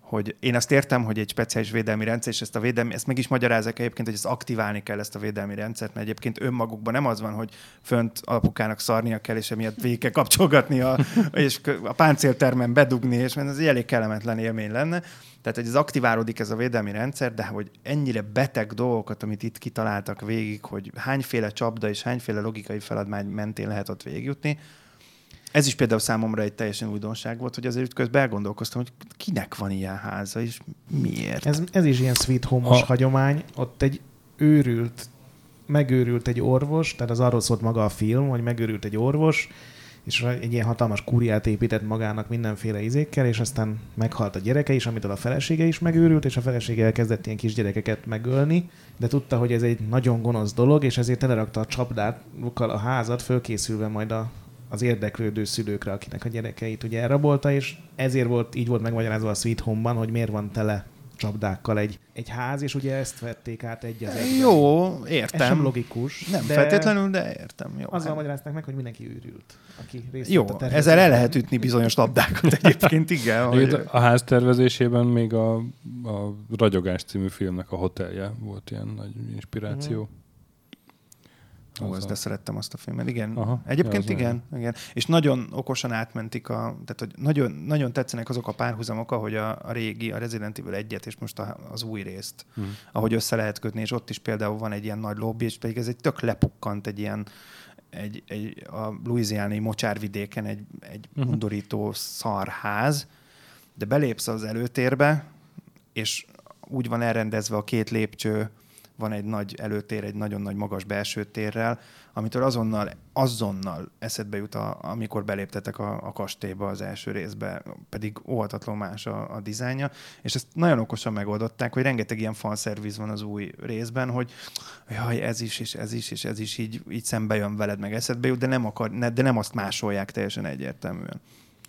hogy én azt értem, hogy egy speciális védelmi rendszer, és ezt meg is magyarázzák egyébként, hogy ezt aktiválni kell, ezt a védelmi rendszert, mert egyébként önmagukban nem az van, hogy fönt apukának szarnia kell, és emiatt végig kell kapcsolgatni, és a páncéltermen bedugni, és ez egy elég kellemetlen élmény lenne. Tehát, hogy ez aktiválódik ez a védelmi rendszer, de hogy ennyire beteg dolgokat, amit itt kitaláltak végig, hogy hányféle csapda és hányféle logikai feladmány mentén lehet ott végigjutni. Ez is például számomra egy teljesen újdonság volt, hogy azért közben elgondolkoztam, hogy kinek van ilyen háza, és miért. Ez is ilyen sweet home-os hagyomány. Ott egy megőrült egy orvos, tehát az arról szólt maga a film, hogy megőrült egy orvos, és egy ilyen hatalmas kúriát épített magának mindenféle izékkel, és aztán meghalt a gyereke is, amitől a felesége is megőrült, és a felesége elkezdett ilyen kisgyerekeket megölni, de tudta, hogy ez egy nagyon gonosz dolog, és ezért telerakta a csapdákkal a házat, fölkészülve majd az érdeklődő szülőkre, akinek a gyerekeit ugye elrabolta, és ezért így volt megmagyarázva a Sweet Home-ban, hogy miért van tele csapdákkal egy ház, és ugye ezt vették át egy az egyben. Jó, értem. Ez sem logikus. Nem feltétlenül, de értem. Jó, azzal magyarázták meg, hogy mindenki őrült, aki részt vett a tervezésben. Ezzel el lehet ütni bizonyos labdákat egyébként, igen. Hogy... A ház tervezésében még a Ragyogás című filmnek a hotelje volt ilyen nagy inspiráció. Mm-hmm. De szerettem azt a filmet. Igen. Aha, egyébként igen. És nagyon okosan átmentik tehát hogy nagyon, nagyon tetszenek azok a párhuzamok, ahogy a régi, a Resident Evil 1-et, és most az új részt, ahogy össze lehet kötni, és ott is például van egy ilyen nagy lobby, és pedig ez egy tök lepukkant, egy ilyen a louisianai mocsárvidéken egy undorító szarház, de belépsz az előtérbe, és úgy van elrendezve a két lépcső, van egy nagy előtér, egy nagyon nagy magas belső térrel, amitől azonnal eszedbe jut, amikor beléptetek a kastélyba az első részbe, pedig óhatatlan más a dizájnja, és ezt nagyon okosan megoldották, hogy rengeteg ilyen fanszerviz van az új részben, hogy jaj, ez is, és ez is, és ez is így szembe jön veled, meg eszedbe jut, de nem azt másolják teljesen egyértelműen.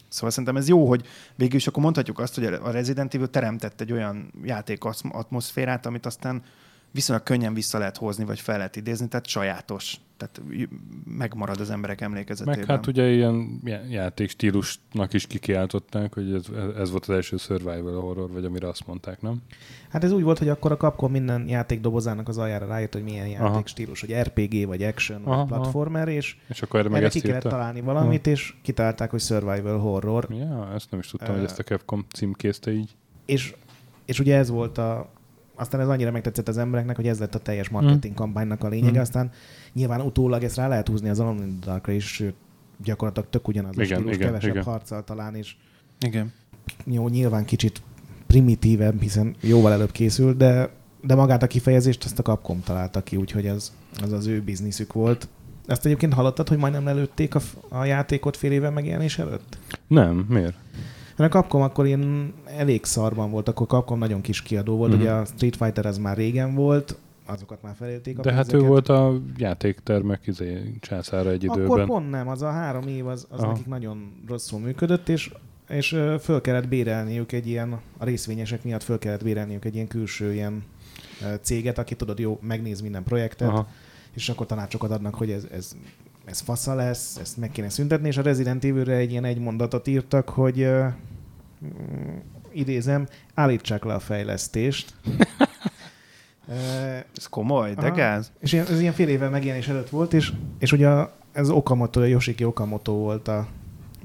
Szóval szerintem ez jó, hogy végül is akkor mondhatjuk azt, hogy a Resident Evil teremtett egy olyan játék atmoszférát, amit aztán viszonylag könnyen vissza lehet hozni, vagy fel lehet idézni, tehát sajátos. Tehát megmarad az emberek emlékezetében. Meg hát ugye ilyen játékstílusnak is kikiáltották, hogy ez volt az első survival horror, vagy amire azt mondták, nem? Hát ez úgy volt, hogy akkor a Capcom minden játék dobozának az aljára rájött, hogy milyen játékstílus, hogy RPG, vagy action, vagy platformer, és akkor erre ki kellett találni valamit, és kitalálták, hogy survival horror. Ja, ezt nem is tudtam, hogy ezt a Capcom címkézte így. És ugye ez volt aztán ez annyira megtetszett az embereknek, hogy ez lett a teljes marketing kampánynak a lényege. Aztán nyilván utólag ezt rá lehet húzni az Alone in the Darkra is, gyakorlatilag tök ugyanaz a stílus, kevesebb harccal talán is. Igen. Jó, nyilván kicsit primitívebb, hiszen jóval előbb készül, de magát a kifejezést azt a Capcom találta ki, úgyhogy az az ő bizniszük volt. Ezt egyébként hallottad, hogy majdnem lelőtték a játékot fél éve megjelenés előtt? Nem, miért? Mert a Capcom akkor ilyen elég szarban volt, akkor Capcom nagyon kis kiadó volt, ugye a Street Fighter az már régen volt, azokat már felélték. De hát ő volt a játéktermek császára egy időben. Akkor pont nem, az a 3 év az nekik nagyon rosszul működött, és föl kellett bérelniük egy ilyen, a részvényesek miatt föl kellett bérelniük egy ilyen külső ilyen céget, aki tudod, jó, megnéz minden projektet, és akkor tanácsokat adnak, hogy ez fasza lesz, ezt meg kéne szüntetni, és a Resident Evil-re egy ilyen egy mondatot írtak, hogy idézem, állítsák le a fejlesztést. Ez komoly, de gáz. És ez ilyen fél évvel megjelenés előtt volt, és ugye ez Yoshiki Okamoto volt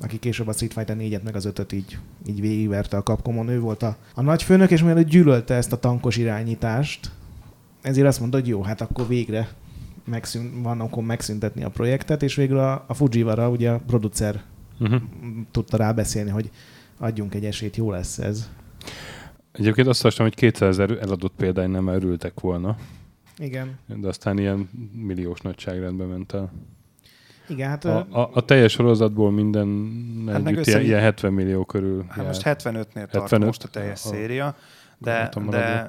aki később a Street Fighter 4-et meg az 5-öt így végigverte a Capcomon, ő volt a nagyfőnök, és mielőtt gyűlölte ezt a tankos irányítást, ezért azt mondta, hogy jó, hát akkor végre van okon megszüntetni a projektet, és végül a Fujiwara, ugye a producer tudta rábeszélni, hogy adjunk egy esélyt, jó lesz ez. Egyébként azt hiszem, hogy 200 000 eladott példány nem örültek volna. Igen. De aztán ilyen milliós nagyságrendben ment el. Igen, hát a teljes sorozatból minden hát együtt ilyen 70 millió körül. Hát most 75-nél tart most a teljes széria. De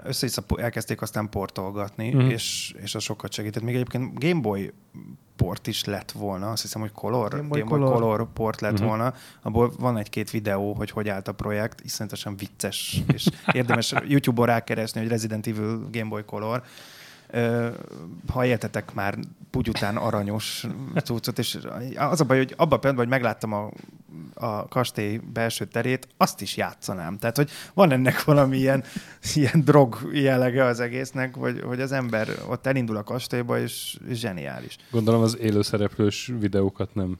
össze-vissza elkezdték aztán portolgatni, és az sokat segített. Még egyébként Game Boy port is lett volna, azt hiszem, hogy Game Boy Color port lett volna. Abból van egy-két videó, hogy állt a projekt, iszonyatosan vicces, és érdemes YouTube-on rákeresni, hogy Resident Evil Game Boy Color. Ha éltetek már úgy után aranyos cuccot, és az a baj, hogy abban a pillanatban, hogy megláttam a kastély belső terét, azt is játszanám. Tehát, hogy van ennek valami ilyen drog jellege az egésznek, hogy az ember ott elindul a kastélyba, és zseniális. Gondolom az élőszereplős videókat nem...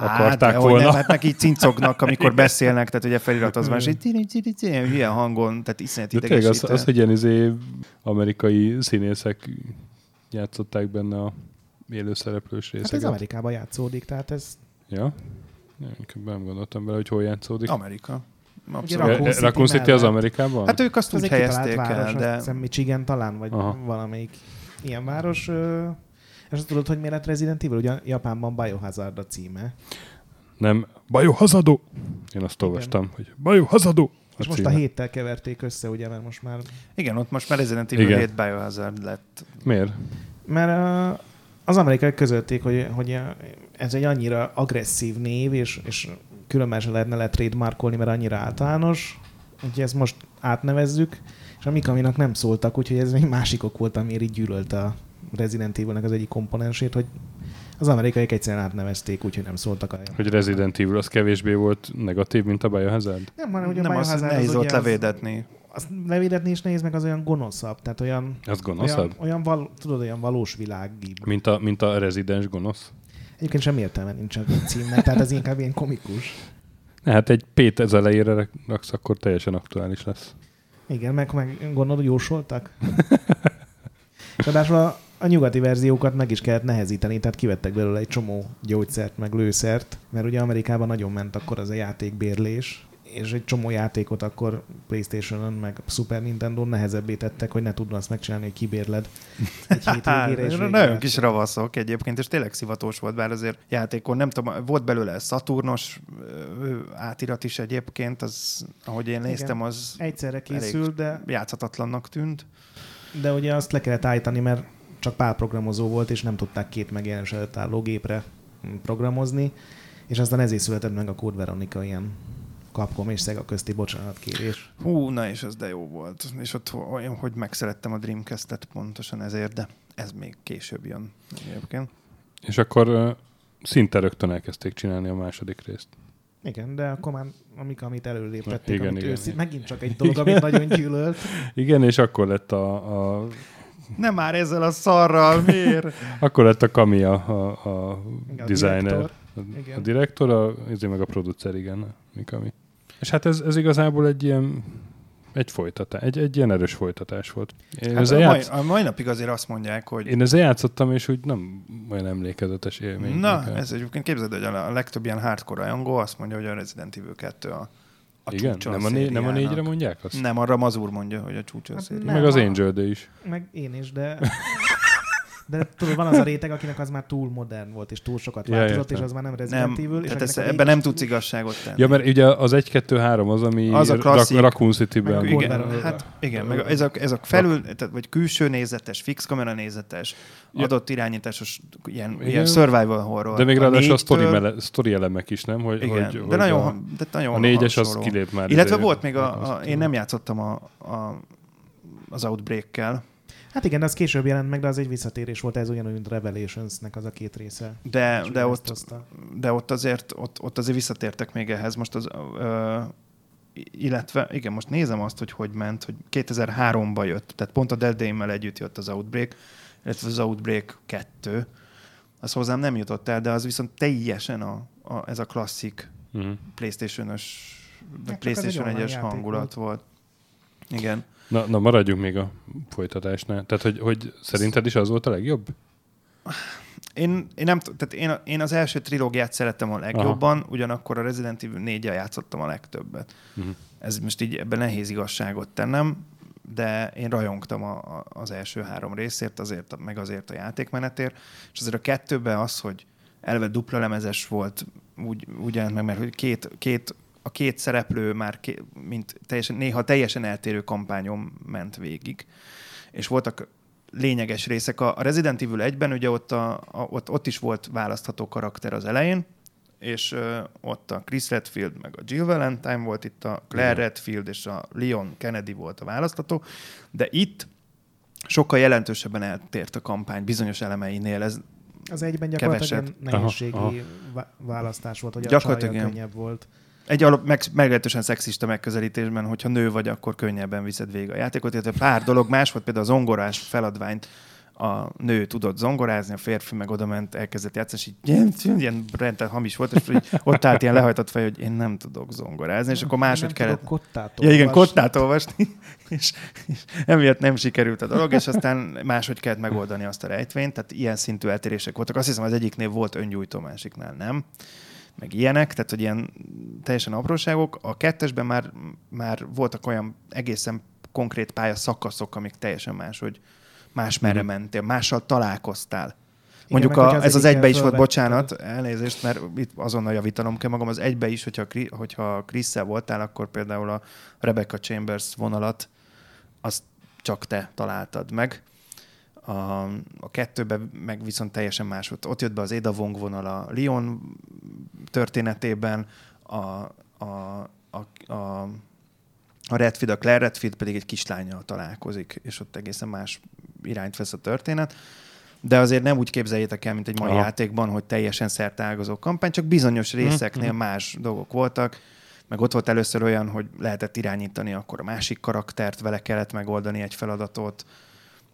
akarták volna. Nem, hát neki cincognak, amikor beszélnek, tehát ugye felirat az van, és ilyen hangon, tehát iszonyat idegesítő. De tényleg az, hogy ilyen amerikai színészek játszották benne a élőszereplős részeket. Hát ez Amerikában játszódik, tehát ez... Ja? Inkább nem gondoltam bele, hogy hol játszódik. Amerika. Raccoon City az Amerikában? Hát ők azt úgy helyezték el, de... Azt hiszem Michigan talán, vagy valamelyik ilyen város... És azt tudod, hogy miért lett Resident Evil? Ugye Japánban Biohazard a címe. Nem, Biohazado! Én azt olvastam, hogy Biohazado! És most a héttel keverték össze, ugye, mert most már... Igen, ott most már Resident Evil 7 Biohazard lett. Miért? Mert az amerikai közölték, hogy ez egy annyira agresszív név, és különben sem lehetne letrademarkolni, mert annyira általános. Úgyhogy ezt most átnevezzük, és a Mikaminak nem szóltak, úgyhogy ez egy másik ok volt, amiért így gyűlölte a Resident Evil-nek az egyik komponensét, hogy az amerikaiak egyszerűen átnevezték, úgyhogy nem szóltak a... Hogy Resident Evil az kevésbé volt negatív, mint a Biohazard? Nem, hanem ugye a Biohazard az nehéz volt levédetni. Azt levédetni is nehéz, meg az olyan gonoszabb. Tehát olyan... Az gonoszabb? Olyan valós világibb. Mint a rezidens gonosz? Egyébként sem értelme nincs a címnek, tehát ez inkább ilyen komikus. Hát egy P-t ez elejére raksz, akkor teljesen aktuális lesz. Igen, meg gondolod, jósoltak? Ráadásul a nyugati verziókat meg is kellett nehezíteni, tehát kivettek belőle egy csomó gyógyszert, meg lőszert, mert ugye Amerikában nagyon ment akkor az a játékbérlés, és egy csomó játékot akkor PlayStation-on, meg Super Nintendo-n nehezebbé tettek, hogy ne tudna azt megcsinálni, hogy kibérled egy hétvégére. És nagyon kis ravaszok egyébként, és tényleg szivatós volt, bár azért játékon, nem tudom, volt belőle Saturnos átirat is egyébként, az, ahogy én néztem, az egyszerre készült, de játszhatatlannak tűnt. De ugye azt le kellett állítani, mert csak pár programozó volt, és nem tudták két megjelenés előtt álló gépre programozni, és aztán ezért született meg a Code Veronica, ilyen Capcom és Sega közti bocsánatkérés. Hú, na és ez de jó volt. És ott olyan, hogy megszerettem a Dreamcast-et pontosan ezért, de ez még később jön egyébként. És akkor szinte rögtön elkezdték csinálni a második részt. Igen, de akkor már amit előléptették, igen, amit igen. Megint csak egy dolog, amit nagyon gyűlölt. Igen, és akkor lett a... Nem már ezzel a szarral, miért? Akkor lett a Kamiya, a designer. A direktor, ezért meg a producer, igen, Mikami. És hát ez igazából egy ilyen... Egy folytatás. Egy ilyen erős folytatás volt. Hát a mai napig azért azt mondják, hogy... Én ezzel játszottam, és úgy nem olyan emlékezetes élmény. Na, nekem. Ez egyébként képzeld, hogy a legtöbb ilyen hardcore rajongó azt mondja, hogy a Resident Evil 2 a csúcson a szériának. Nem a 4-re mondják azt? Nem, arra Mazur mondja, hogy a csúcson szériának. Meg az Angel Day is. Meg én is, de... De tudod, van az a réteg, akinek az már túl modern volt, és túl sokat változott, és az már nem Resident Evil. Ebben nem tudsz igazságot tenni. Ja, mert ugye az 1-2-3 az, ami az a klasszik, Raccoon City-ben. Igen, meg ez a felül, vagy külső nézetes, fix kamera nézetes, adott irányításos, ilyen survival horror. De még ráadásul a sztori elemek is, nem? De nagyon a 4-es az kilép már. Illetve volt még, én nem játszottam az Outbreak-kel. Hát igen, az később jelent meg, de az egy visszatérés volt, ez ugyanúgy, mint Revelationsnek az a két része. De ott azért visszatértek még ehhez. Most illetve, igen, most nézem azt, hogy ment, hogy 2003-ban jött, tehát pont a Dead Day-mel együtt jött az Outbreak, illetve az Outbreak 2. Az hozzám nem jutott el, de az viszont teljesen ez a klasszik PlayStation-ös, PlayStation 1-es hangulat volt. Igen. Na maradjunk még a folytatásnál. Tehát, hogy szerinted is az volt a legjobb? Én az első trilógiát szerettem a legjobban, ugyanakkor a Resident Evil 4-jel játszottam a legtöbbet. Uh-huh. Ez most így ebben nehéz igazságot tennem, de én rajongtam az első három részért, azért, meg azért a játékmenetért, és azért a kettőben az, hogy eleve dupla lemezes volt, úgy állt meg, mert a két szereplő már néha teljesen eltérő kampányon ment végig, és voltak lényeges részek. A Resident Evil 1-ben ugye ott is volt választható karakter az elején, és ott a Chris Redfield meg a Jill Valentine volt, itt a Claire Redfield és a Leon Kennedy volt a választható, de itt sokkal jelentősebben eltért a kampány bizonyos elemeinél. Ez az egyben gyakorlatilag nehézségi választás volt, hogy a csajja könnyebb volt. Egy meglehetősen szexista megközelítésben, hogyha nő vagy, akkor könnyebben viszed végig a játékot. Illetve pár dolog más volt, például a zongorás feladványt a nő tudott zongorázni, a férfi meg oda ment, elkezdett játszani, és így ilyen rendben hamis volt, és ott állt ilyen lehajtott fej, hogy én nem tudok zongorázni, és akkor máshogy kellett... kottát olvasni, és emiatt nem sikerült a dolog, és aztán máshogy kellett megoldani azt a rejtvényt, tehát ilyen szintű eltérések voltak. Azt hiszem, az egyiknél volt öngyújtó, másiknál nem. Meg ilyenek, tehát hogy ilyen teljesen apróságok. A kettesben már voltak olyan egészen konkrét pályaszakaszok, amik teljesen más, hogy másmerre mentél, mással találkoztál. Igen, mondjuk ez az egybe is volt, bocsánat, elnézést, mert itt azonnal javítanom kell magam, az egybe is, hogyha Chris-szel voltál, akkor például a Rebecca Chambers vonalat, azt csak te találtad meg. A kettőben meg viszont teljesen más volt. Ott jött be az Ada Wong vonal a Leon történetében, a Redfield, a Claire Redfield pedig egy kislánnyal találkozik, és ott egészen más irányt vesz a történet. De azért nem úgy képzeljétek el, mint egy mai játékban, hogy teljesen szerteágazó kampány, csak bizonyos részeknél más dolgok voltak. Meg ott volt először olyan, hogy lehetett irányítani akkor a másik karaktert, vele kellett megoldani egy feladatot.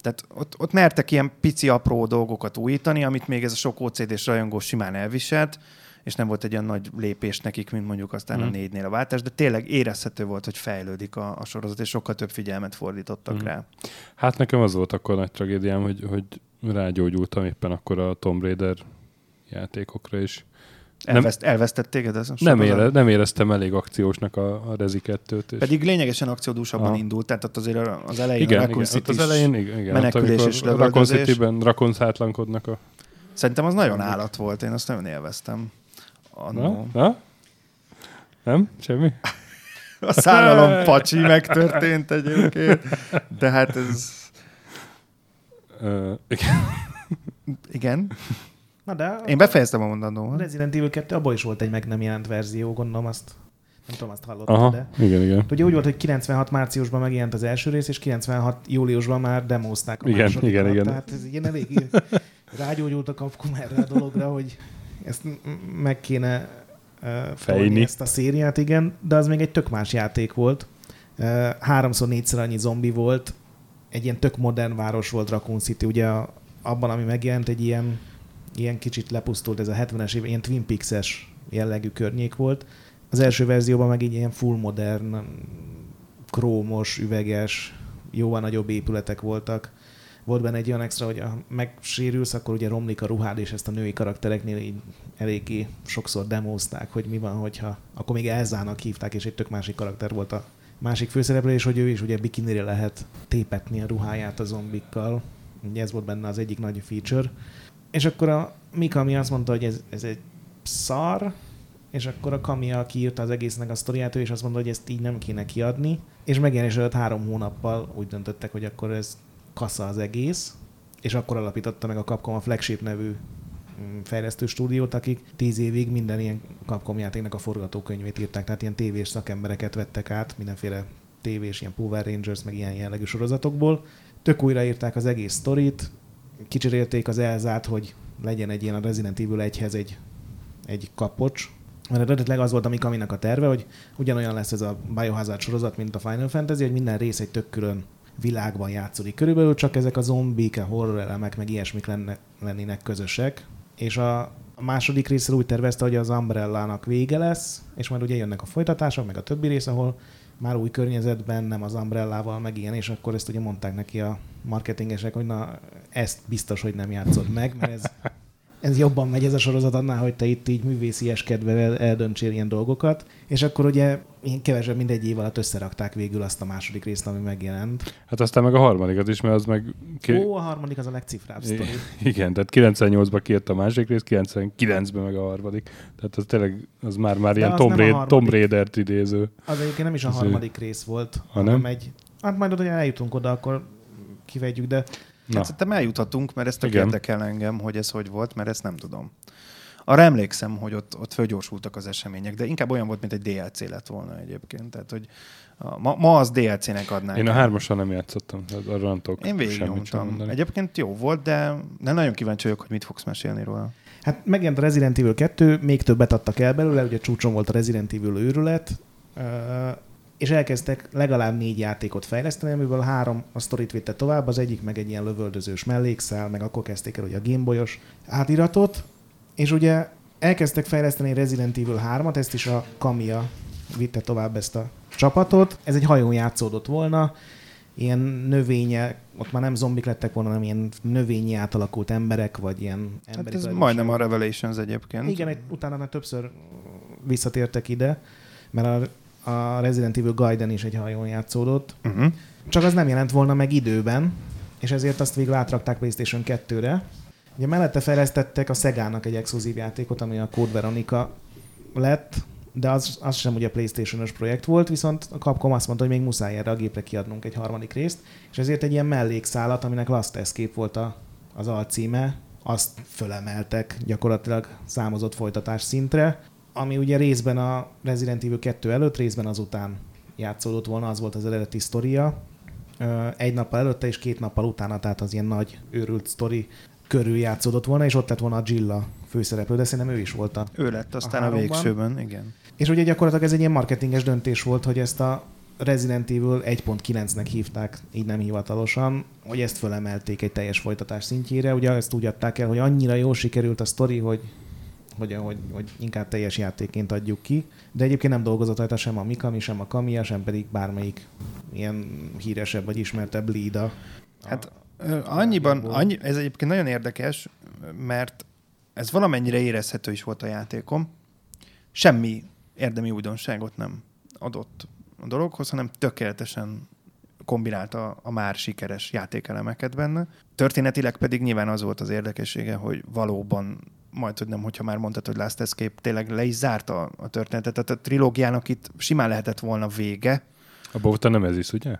Tehát ott mertek ilyen pici, apró dolgokat újítani, amit még ez a sok OCD-s rajongó simán elviselt, és nem volt egy olyan nagy lépés nekik, mint mondjuk aztán a 4-nél a váltás, de tényleg érezhető volt, hogy fejlődik a sorozat, és sokkal több figyelmet fordítottak rá. Hát nekem az volt akkor nagy tragédiám, hogy rágyógyultam éppen akkor a Tomb Raider játékokra is. Elvesztett téged ez? Nem éreztem elég akciósnak a Rezi 2-t. És... Pedig lényegesen akciódúsabban indult, tehát ott azért az elején a Raccoon City-s menekülés és lövöldözés. Raccoon City-ben rakoncátlankodnak a... Szerintem az nagyon állat volt, én azt nagyon élveztem. Na? Nem? Semmi? A szállalom pacsi megtörtént egyébként, de hát ez... Igen? Na de én befejeztem a mondandómat. Resident Evil 2, abban is volt egy meg nem jelent verzió, gondolom azt. Nem tudom, azt hallottad, de... Igen. Ugye úgy volt, hogy 96 márciusban megjelent az első rész, és 96 júliusban már demozták a másodikat. Igen. Tehát ez ilyen elég rágyógyult a Capcom erre a dologra, hogy ezt meg kéne fejni ezt a szériát, igen. De az még egy tök más játék volt. 3x-4-szer annyi zombi volt. Egy ilyen tök modern város volt Raccoon City. Ugye abban, ami megjelent, egy ilyen kicsit lepusztult, ez a 70-es év, ilyen Twin Peaks-es jellegű környék volt. Az első verzióban meg így ilyen full modern, krómos, üveges, jóval nagyobb épületek voltak. Volt benne egy olyan extra, hogy ha megsérülsz, akkor ugye romlik a ruhád, és ezt a női karaktereknél így eléggé sokszor demozták, hogy mi van, hogyha... Akkor még Elzának hívták, és egy tök másik karakter volt a másik főszereplő, és hogy ő is ugye bikinire lehet tépetni a ruháját a zombikkal. Ugye ez volt benne az egyik nagy feature. És akkor a Mikami azt mondta, hogy ez egy szar, és akkor a Kamiya, aki írta az egésznek a sztoriát, ő is azt mondta, hogy ezt így nem kéne kiadni, és megjelenés előtt 3 hónappal úgy döntöttek, hogy akkor ez kasza az egész, és akkor alapította meg a Capcom a Flagship nevű fejlesztő stúdiót, akik 10 évig minden ilyen Capcom játéknak a forgatókönyvét írták, tehát ilyen tévés szakembereket vettek át, mindenféle tévés, ilyen Power Rangers, meg ilyen jellegű sorozatokból. Tök újraírták az egész sztorit, kicserélték az Elzát, hogy legyen egy ilyen a Resident Evil 1-hez egy kapocs. Mert eredetileg az volt a Mikaminak a terve, hogy ugyanolyan lesz ez a Biohazard sorozat, mint a Final Fantasy, hogy minden rész egy tök külön világban játszódik. Körülbelül csak ezek a zombik, a horror elemek, meg ilyesmik lennének közösek. És a A második részre úgy tervezte, hogy az Umbrellának vége lesz, és majd ugye jönnek a folytatások, meg a többi rész, ahol már új környezetben, nem az Umbrellával, meg ilyen, és akkor ezt ugye mondták neki a marketingesek, hogy na, ezt biztos, hogy nem játszod meg, mert ez jobban megy ez a sorozat annál, hogy te itt így művészieskedve eldöntsél ilyen dolgokat, és akkor ugye kevesebb mint egy év alatt összerakták végül azt a második részt, ami megjelent. Hát aztán meg a harmadikat is, mert az meg... Ó, a harmadik az a legcifrább sztori. Igen, tehát 98-ban kijött a másik rész, 99-ben meg a harmadik. Tehát az tényleg, az már ilyen Tomb Raidert idéző. Az egyébként nem is a harmadik rész volt, hanem egy... Hát majd oda eljutunk oda, akkor kivegyük, de... Hát szerintem eljuthatunk, mert ezt érdekel engem, hogy ez hogy volt, mert ezt nem tudom. Arra emlékszem, hogy ott fölgyorsultak az események, de inkább olyan volt, mint egy DLC lett volna egyébként. Tehát, hogy ma az DLC-nek adnánk. Én a 3-asra nem játszottam, arra nem tudok semmit sem mondani. Egyébként jó volt, de nagyon kíváncsi vagyok, hogy mit fogsz mesélni róla. Hát megjelent a Resident Evil 2, még többet adtak el belőle, ugye csúcson volt a Resident Evil őrület, és elkezdtek legalább 4 játékot fejleszteni, amiből 3 a sztorit vitte tovább, az egyik meg egy ilyen lövöldözős mellékszál, meg akkor kezdték el ugye a Gameboy-os átiratot, és ugye elkezdtek fejleszteni Resident Evil 3-at, ezt is a Kamiya vitte tovább ezt a csapatot. Ez egy hajón játszódott volna, ilyen növénye, ott már nem zombik lettek volna, hanem ilyen növényi átalakult emberek, vagy ilyen emberi... Hát ez majdnem a Revelations egyébként. Igen, utána már többször visszatértek ide, mert a Resident Evil Gaiden is egy hajón játszódott. Uh-huh. Csak az nem jelent volna meg időben, és ezért azt végül átrakták PlayStation 2-re. Ugye mellette fejlesztettek a Sega-nak egy exkluzív játékot, ami a Code Veronica lett, de az sem ugye PlayStation-ös projekt volt, viszont a Capcom azt mondta, hogy még muszáj erre a gépre kiadnunk egy harmadik részt, és ezért egy ilyen mellékszálat, aminek Last Escape volt az alcíme, azt fölemeltek gyakorlatilag számozott folytatás szintre, ami ugye részben a Resident Evil 2 előtt, részben azután játszódott volna, az volt az eredeti sztoria. Egy nappal előtte és 2 nappal utána, tehát az ilyen nagy őrült sztori körül játszódott volna, és ott lett volna a Jill a főszereplő, de szerintem ő is volt a ő lett aztán a végsőben, igen. És ugye gyakorlatilag ez egy ilyen marketinges döntés volt, hogy ezt a Resident Evil 1.9-nek hívták, így nem hivatalosan, hogy ezt fölemelték egy teljes folytatás szintjére. Ugye ezt úgy adták el, hogy annyira jól sikerült a sztori, hogy inkább teljes játékként adjuk ki. De egyébként nem dolgozott rajta sem a Mikami, sem a Kamiya, sem pedig bármelyik ilyen híresebb vagy ismertebb Lida. Hát ez egyébként nagyon érdekes, mert ez valamennyire érezhető is volt a játékom. Semmi érdemi újdonságot nem adott a dologhoz, hanem tökéletesen kombinálta a már sikeres játékelemeket benne. Történetileg pedig nyilván az volt az érdekessége, hogy valóban majd, hogy nem, hogyha már mondtad, hogy Last Escape tényleg le is zárta a történetet. Tehát a trilógiának itt simán lehetett volna vége. Abba utána Nemesis, ugye?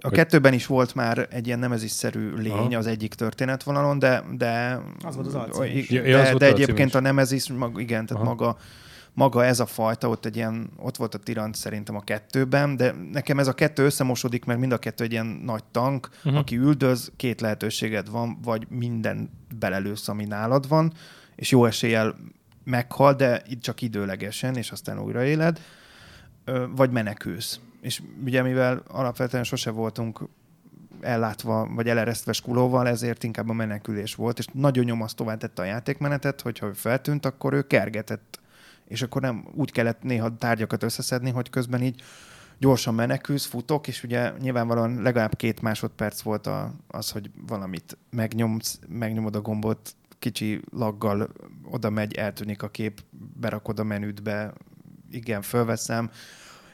A 2-ben is volt már egy ilyen Nemesis-szerű lény az egyik történetvonalon, de az volt az alcím. De egyébként a Nemesis, igen, tehát maga ez a fajta, ott volt a tirant szerintem a 2-ben, de nekem ez a 2 összemosódik, mert mind a 2 egy ilyen nagy tank, aki üldöz, 2 lehetőséged van, vagy minden belelősz, ami nálad van, és jó eséllyel meghal, de itt csak időlegesen, és aztán újraéled, vagy menekülsz. És ugye mivel alapvetően sose voltunk ellátva, vagy eleresztve skulóval, ezért inkább a menekülés volt, és nagyon nyomasztóvá tette a játékmenetet, hogyha ő feltűnt, akkor ő kergetett, és akkor nem úgy kellett néha tárgyakat összeszedni, hogy közben így gyorsan menekülsz, futok, és ugye nyilvánvalóan legalább 2 másodperc volt az, hogy valamit megnyomod a gombot, kicsi laggal oda megy, eltűnik a kép, berakod a menütbe, igen, fölveszem,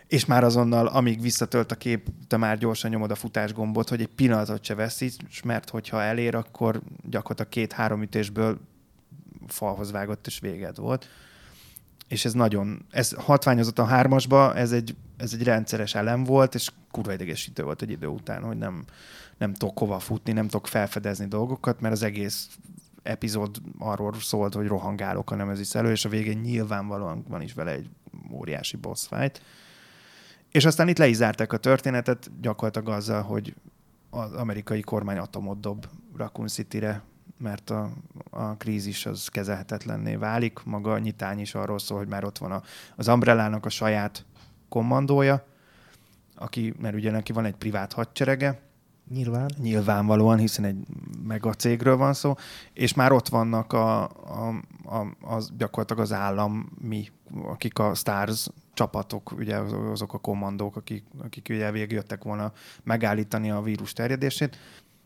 és már azonnal, amíg visszatölt a kép, te már gyorsan nyomod a futásgombot, hogy egy pillanatot se veszíts, mert hogyha elér, akkor gyakorlatilag 2-3 ütésből falhoz vágott, és véged volt. És ez hatványozott a 3-asba, ez egy rendszeres elem volt, és kurva idegesítő volt egy idő után, hogy nem tudok hova futni, nem tudok felfedezni dolgokat, mert az egész epizód arról szólt, hogy rohangálok a Nemesis elő, és a végén nyilvánvalóan van is vele egy óriási boss fight. És aztán itt le is zárták a történetet, gyakorlatilag azzal, hogy az amerikai kormány atomot dob Raccoon Cityre, mert a krízis az kezelhetetlenné válik. Maga a nyitány is arról szól, hogy már ott van az Umbrellának a saját kommandója, mert ugye neki van egy privát hadserege, Nyilvánvalóan, hiszen egy megacégről van szó, és már ott vannak gyakorlatilag az állami, akik a Stars csapatok, ugye azok a kommandók, akik ugye végigjöttek volna megállítani a vírus terjedését,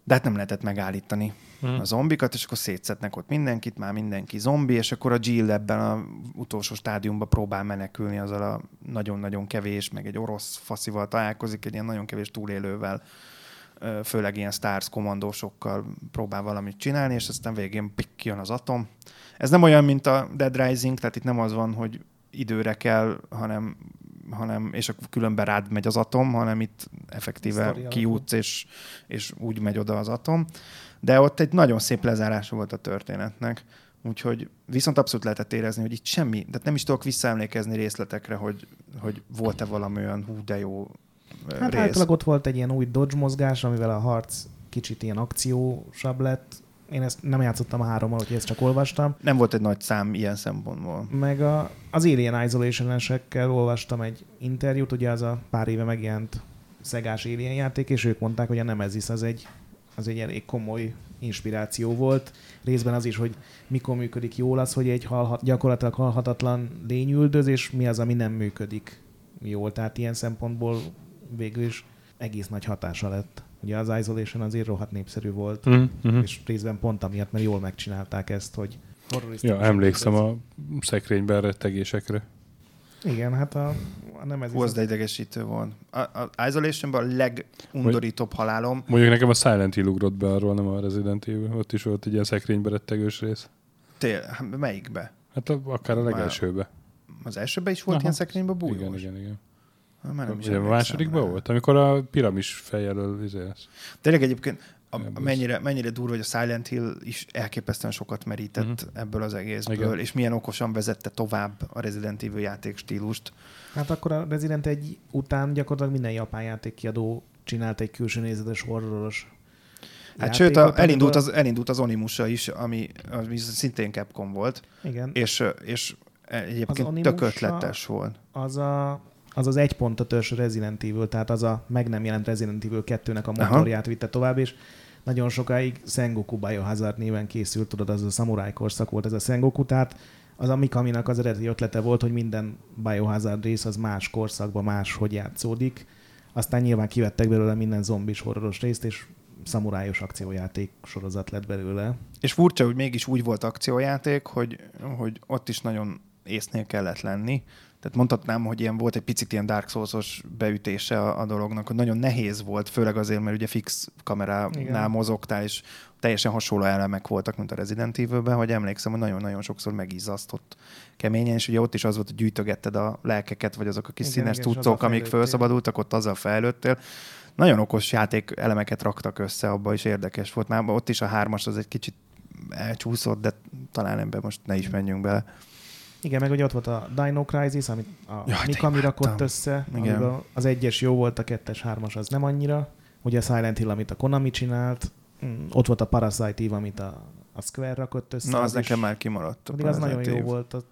de hát nem lehetett megállítani a zombikat, és akkor szétszednek ott mindenkit, már mindenki zombi, és akkor a Jill ebben az utolsó stádiumban próbál menekülni azzal a nagyon-nagyon kevés, meg egy orosz faszival találkozik, egy ilyen nagyon kevés túlélővel, főleg ilyen Stars kommandósokkal próbál valamit csinálni, és aztán végén pikk, jön az atom. Ez nem olyan, mint a Dead Rising, tehát itt nem az van, hogy időre kell, hanem és akkor különben rád megy az atom, hanem itt effektíve kijutsz, és úgy megy oda az atom. De ott egy nagyon szép lezárás volt a történetnek. Úgyhogy viszont abszolút lehetett érezni, hogy itt semmi, de nem is tudok visszaemlékezni részletekre, hogy volt-e valami olyan hú, de jó rész. Hát általában ott volt egy ilyen új dodge mozgás, amivel a harc kicsit ilyen akciósabb lett. Én ezt nem játszottam a 3-mal, úgyhogy ezt csak olvastam. Nem volt egy nagy szám ilyen szempontból. Meg az Alien Isolation-esekkel olvastam egy interjút, ugye az a pár éve megjelent szegás Alien játék, és ők mondták, hogy a Nemesis az egy elég komoly inspiráció volt. Részben az is, hogy mikor működik jól az, hogy egy gyakorlatilag halhatatlan lény üldöz, és mi az, ami nem működik jól. Tehát ilyen szempontból végül is egész nagy hatása lett. Ugye az Isolation azért rohadt népszerű volt, és részben pont amiatt, mert jól megcsinálták ezt, hogy horrorisztikus. Ja, emlékszem a szekrényben rettegésekre. Igen, hát a nem ez... Hozd idegesítő volt. Az Isolationban a legundorítóbb halálom. Mondjuk nekem a Silent Hill ugrott be arról, nem a Resident Evil. Ott is volt egy ilyen szekrényben rettegős rész. Tényleg? Melyikbe? Hát akár a legelsőbe. Az elsőben is volt ilyen szekrényben bújós? Igen. Ugye a másodikban volt, amikor a piramis fejjelöl vizélsz. Tényleg egyébként mennyire durva, hogy a Silent Hill is elképesztően sokat merített ebből az egészből, igen. És milyen okosan vezette tovább a Resident Evil játék stílust. Hát akkor a Resident 1 után gyakorlatilag minden japán játékkiadó csinált egy külső nézetes horroros játékot. Sőt, elindult az Onimusha is, ami szintén Capcom volt, igen. És egyébként tök ötletes volt. Az az 1.5-ös Resident Evil, tehát az a meg nem jelent Resident Evil 2-nek a motorját vitte tovább, és nagyon sokáig Sengoku Biohazard néven készült, tudod, az a szamuráj korszak volt ez a Sengoku, tehát az a Mikaminak az eredeti ötlete volt, hogy minden Biohazard rész az más korszakban máshogy játszódik, aztán nyilván kivettek belőle minden zombis horroros részt, és szamurájos akciójáték sorozat lett belőle. És furcsa, hogy mégis úgy volt akciójáték, hogy ott is nagyon észnél kellett lenni. Tehát mondhatnám, hogy ilyen volt egy picit ilyen Dark Souls-os beütése a dolognak, hogy nagyon nehéz volt, főleg azért, mert ugye fix kameránál igen. mozogtál, és teljesen hasonló elemek voltak, mint a Resident Evil-ben, hogy emlékszem, hogy nagyon-nagyon sokszor megizzasztott keményen, és ugye ott is az volt, hogy gyűjtögetted a lelkeket, vagy azok a kis igen, színes cuccok, amik felszabadultak, ott azzal fejlődtél. Nagyon okos játék elemeket raktak össze, abban is érdekes volt. Már ott is a 3-as az egy kicsit elcsúszott, de talán ebben most ne is menjünk bele. Igen, meg ugye ott volt a Dino Crisis, amit Mikami rakott össze. Az 1-es jó volt, a 2-es, 3-as az nem annyira. Ugye a Silent Hill, amit a Konami csinált. Ott volt a Parasite Eve, amit a Square rakott össze. Na, az nekem már kimaradt. Az nagyon jó volt.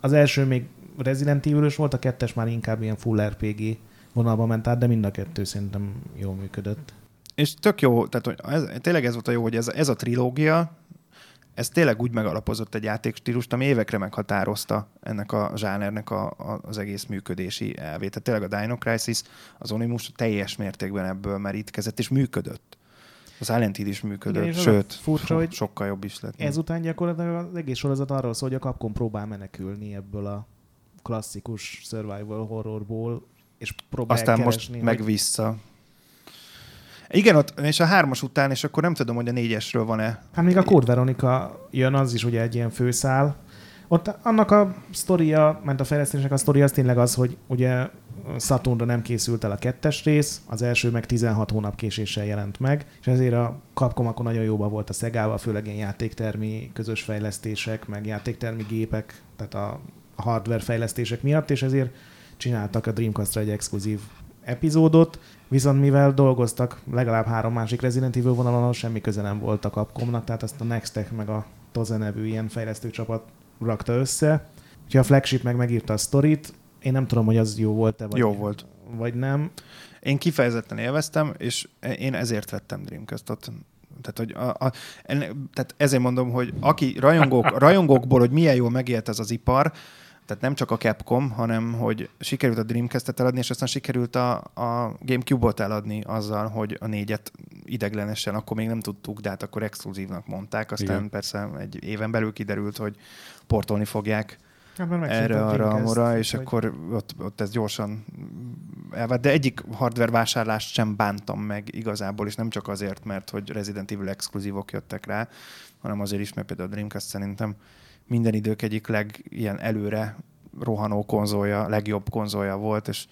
Az első még Resident Evil-ös volt, a 2-es már inkább ilyen full RPG vonalba ment át, de mind a kettő szerintem jól működött. És tök jó, tehát tényleg ez volt a jó, hogy ez a trilógia, ez tényleg úgy megalapozott egy játékstílust, ami évekre meghatározta ennek a zsánernek az egész működési elvét. Tehát tényleg a Dino Crisis, az Onimus teljes mértékben ebből merítkezett, és működött. Az Silent Hill is működött, igen, sőt, furcsa, sokkal jobb is lett. Ezután gyakorlatilag az egész sorozat arról szól, hogy a Capcom próbál menekülni ebből a klasszikus survival horrorból, és próbál aztán keresni. Aztán most meg vissza. Igen, ott, és a 3-as után, és akkor nem tudom, hogy a 4-esről van-e. Hát még a Code Veronica jön, az is ugye egy ilyen főszál. Ott annak a sztoria, mert a fejlesztésnek a sztoria az tényleg az, hogy ugye Saturnra nem készült el a 2-es rész, az első meg 16 hónap késéssel jelent meg, és ezért a Capcom akkor nagyon jóban volt a Szegával, főleg ilyen játéktermi közös fejlesztések, meg játéktermi gépek, tehát a hardware fejlesztések miatt, és ezért csináltak a Dreamcastra egy exkluzív epizódot, viszont mivel dolgoztak legalább 3 másik Resident Evil vonalon, semmi köze nem volt a Capcomnak, tehát azt a Nextech meg a Toze nevű ilyen fejlesztő csapat rakta össze. Úgyhogy a Flagship megírta a sztorit, én nem tudom, hogy az jó volt-e. Jó volt. vagy nem. Én kifejezetten élveztem, és én ezért vettem Dreamcast-ot. Tehát ezért mondom, hogy aki rajongókból, hogy milyen jól megélt ez az ipar, tehát nem csak a Capcom, hanem hogy sikerült a Dreamcast-et eladni, és aztán sikerült a Gamecube-ot eladni azzal, hogy a 4-et ideglenesen, akkor még nem tudtuk, de hát akkor exkluzívnak mondták. Aztán igen, persze egy éven belül kiderült, hogy portolni fogják erre, arra, amora, és vagy... akkor ott ez gyorsan elvált. De egyik hardware vásárlást sem bántam meg igazából, és nem csak azért, mert hogy Resident Evil exkluzívok jöttek rá, hanem azért is, mert például a Dreamcast szerintem minden idők egyik ilyen előre rohanó konzolja, legjobb konzolja volt, és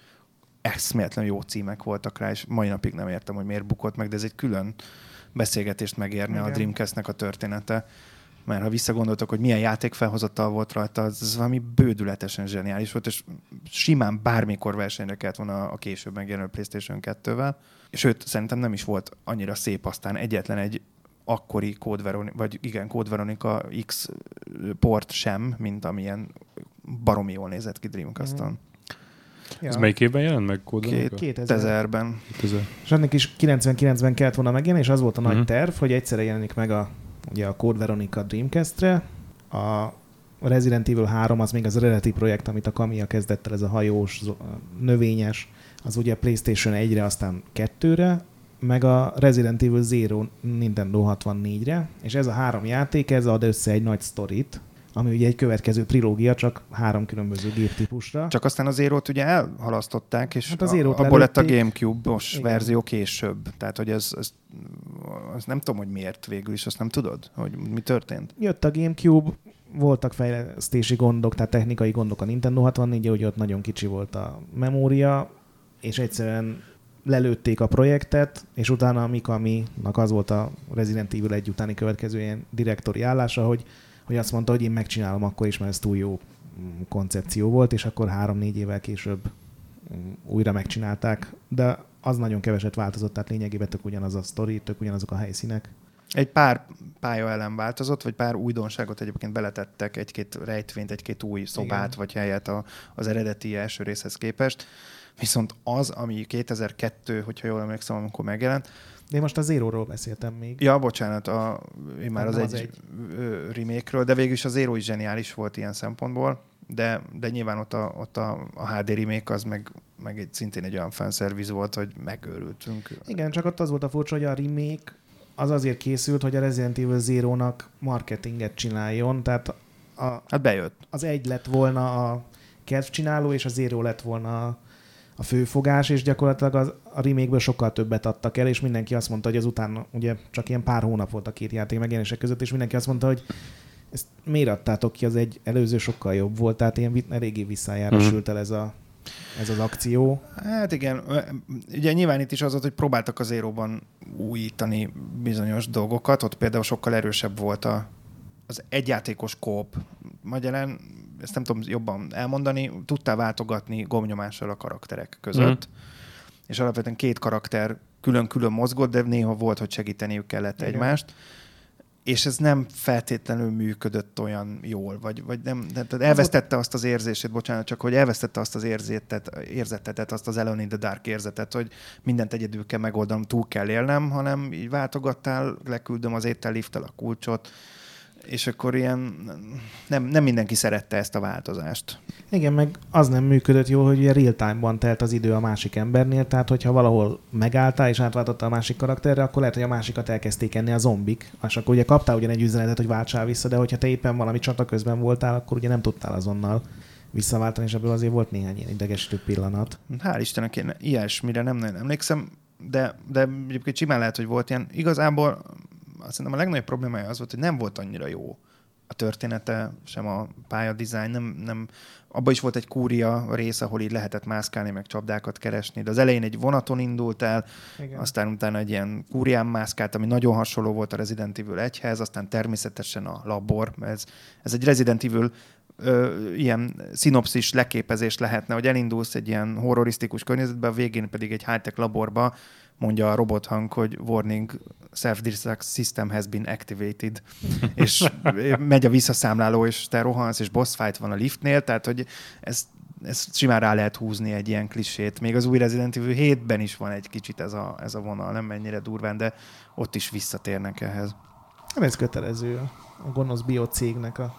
eszméletlen jó címek voltak rá, és mai napig nem értem, hogy miért bukott meg, de ez egy külön beszélgetést megérne a Dreamcast-nek a története. Mert ha visszagondoltok, hogy milyen játékfelhozatal volt rajta, ez valami bődületesen zseniális volt, és simán bármikor versenyre kellett volna a később megjelenő PlayStation 2-vel. Sőt, szerintem nem is volt annyira szép aztán egyetlen egy akkori Code Veronica X port sem, mint amilyen baromi jól nézett ki Dreamcast-on. Mm-hmm. Ja. Ez melyik évben jelent meg Code Veronica? 2000-ben. És annak is 99-ben kellett volna megjelenni, és az volt a nagy terv, hogy egyszerre jelenik meg a Code Veronica Dreamcast-re. A Resident Evil 3 az még az eredeti projekt, amit a Kamiya kezdett el, ez a hajós, növényes, az ugye PlayStation 1-re, aztán 2-re, meg a Resident Evil Zero Nintendo 64-re, és ez a három játék, ez ad össze egy nagy sztorit, ami ugye egy következő trilógia, csak három különböző géptípusra. Csak aztán a Zero-t ugye elhalasztották, és hát abból lett a Gamecube-os verzió később. Tehát, hogy ez nem tudom, hogy miért végül is, azt nem tudod, hogy mi történt. Jött a Gamecube, voltak fejlesztési gondok, tehát technikai gondok a Nintendo 64-re, ugye ott nagyon kicsi volt a memória, és egyszerűen lelőtték a projektet, és utána a Mikaminak az volt a Resident Evil 1 utáni következő ilyen direktori állása, hogy azt mondta, hogy én megcsinálom akkor is, mert ez túl jó koncepció volt, és akkor 3-4 évvel később újra megcsinálták, de az nagyon keveset változott, tehát lényegében tök ugyanaz a sztori, tök ugyanazok a helyszínek. Egy pár pályaelem változott, vagy pár újdonságot egyébként beletettek, egy-két rejtvényt, egy-két új szobát, igen, vagy helyet az eredeti első részhez képest, viszont az, ami 2002, hogyha jól emlékszem, amikor megjelent. De én most a Zero-ról beszéltem még. Ja, bocsánat, én már az egy remake-ről, de végül is a Zero is zseniális volt ilyen szempontból, de nyilván ott a HD remake az meg szintén egy olyan fanszerviz volt, hogy megőrültünk. Igen, csak ott az volt a furcsa, hogy a remake az azért készült, hogy a Resident Evil Zero-nak marketinget csináljon, tehát hát bejött. Az egy lett volna a kedvcsináló, és a Zero lett volna a főfogás, és gyakorlatilag a remake-ből sokkal többet adtak el, és mindenki azt mondta, hogy azután ugye csak ilyen pár hónap volt a két játék megjelenések között, és mindenki azt mondta, hogy ezt miért adtátok ki, az egy előző sokkal jobb volt, tehát ilyen eléggé visszájárosült el ez az akció. Hát igen, ugye nyilván itt is az volt, hogy próbáltak az Zero-ban újítani bizonyos dolgokat, ott például sokkal erősebb volt az egyjátékos co-op. Magyarán ezt nem tudom jobban elmondani, tudtál váltogatni gombnyomással a karakterek között, és alapvetően két karakter külön-külön mozgott, de néha volt, hogy segíteniük kellett egymást, és ez nem feltétlenül működött olyan jól, vagy nem, tehát elvesztette azt az érzését, bocsánat, csak hogy elvesztette azt az érzetet, azt az Alone in the Dark érzetet, hogy mindent egyedül kell megoldanom, túl kell élnem, hanem így váltogattál, leküldöm az ételliftel a kulcsot, és akkor ilyen nem mindenki szerette ezt a változást. Igen, meg az nem működött jól, hogy ugye real-time-ban telt az idő a másik embernél, tehát hogyha valahol megálltál és átváltottál a másik karakterre, akkor lehet, hogy a másikat elkezdték enni a zombik, és akkor ugye kaptál ugyan egy üzenetet, hogy váltsál vissza, de hogyha te éppen valami csata közben voltál, akkor ugye nem tudtál azonnal visszaváltani, és ebből azért volt néhány ilyen idegesítő pillanat. Hál' Istennek, én ilyesmire nem nagyon emlékszem, de egyébként simán lehet, hogy volt ilyen. Igazából szerintem a legnagyobb problémája az volt, hogy nem volt annyira jó a története, sem a pályadizájn, nem. Abban is volt egy kúria rész, ahol így lehetett mászkálni, meg csapdákat keresni, de az elején egy vonaton indult el, igen, aztán utána egy ilyen kúrián mászkált, ami nagyon hasonló volt a Resident Evil 1-hez, aztán természetesen a labor, mert ez egy Resident Evil ilyen szinopszis leképezés lehetne, hogy elindulsz egy ilyen horrorisztikus környezetbe, a végén pedig egy high-tech laborba, mondja a robothang, hogy warning, self-destruct system has been activated, és megy a visszaszámláló, és te rohansz, és boss fight van a liftnél, tehát hogy ez ezt simán rá lehet húzni egy ilyen klisét. Még az új Resident Evil 7-ben is van egy kicsit ez a vonal, nem ennyire durván, de ott is visszatérnek ehhez. Nem ez kötelező a gonosz biocégnek a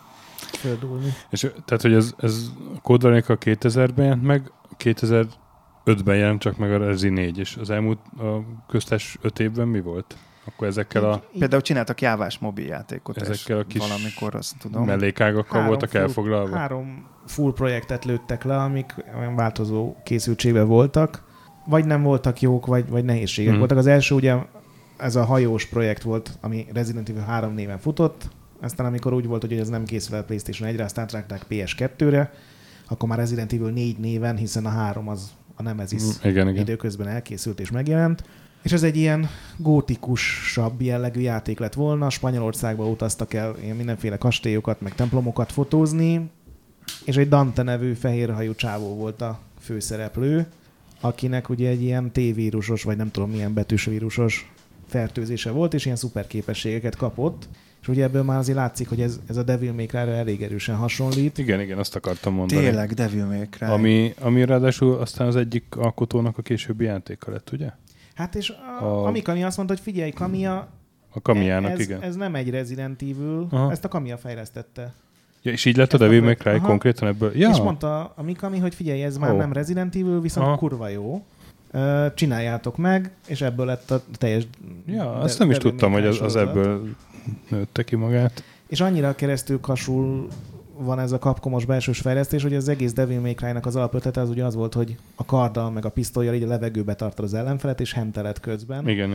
földulni. És tehát, hogy ez a Code Veronica 2000-ben jelent meg, 2005-ben jelent csak meg a Resi 4, és az elmúlt a köztes 5 évben mi volt? Akkor ezekkel a... Például csináltak jávás mobiljátékot, ezekkel a kis valamikor, azt tudom. Mellékágakkal voltak elfoglalva. 3 full projektet lőttek le, amik olyan változó készültségben voltak. Vagy nem voltak jók, vagy nehézségek voltak. Az első ugye ez a hajós projekt volt, ami Resident Evil 3 néven futott. Aztán amikor úgy volt, hogy ez nem készül a PlayStation 1-re, azt átrágták PS2-re, akkor már Resident Evil 4 néven, hiszen a 3 az a Nemesis időközben elkészült és megjelent. És ez egy ilyen gótikusabb jellegű játék lett volna. Spanyolországba utaztak el ilyen mindenféle kastélyokat, meg templomokat fotózni, és egy Dante nevű fehérhajú csávó volt a főszereplő, akinek ugye egy ilyen T-vírusos, vagy nem tudom milyen betűs vírusos fertőzése volt, és ilyen szuperképességeket kapott. És ugye ebből már azért látszik, hogy ez a Devil May Cry-ra elég erősen hasonlít. Igen, azt akartam mondani. Tényleg Devil May Cry. Ami ráadásul aztán az egyik alkotónak a későbbi játéka lett, ugye? Hát és ami Kamiya azt mondta, hogy figyelj, Kamiya, a Kamiának, igen. Ez nem egy Resident Evil, ezt a Kamiya fejlesztette. Ja, és így lett a Devil May Cry konkrétan ebből. Ja. És mondta a Mikami, hogy figyelj, ez már nem Resident Evil, viszont kurva jó. Csináljátok meg, és ebből lett a teljes... Ja, azt nem is tudtam, hogy az ebből nőtte ki magát. És annyira keresztül kasul van ez a kapkomos belsős fejlesztés, hogy az egész Devil May Cry-nak az alapötlete az ugye az volt, hogy a karddal meg a pisztollyal így a levegőbe tartod az ellenfelet, és henteled közben. Igen.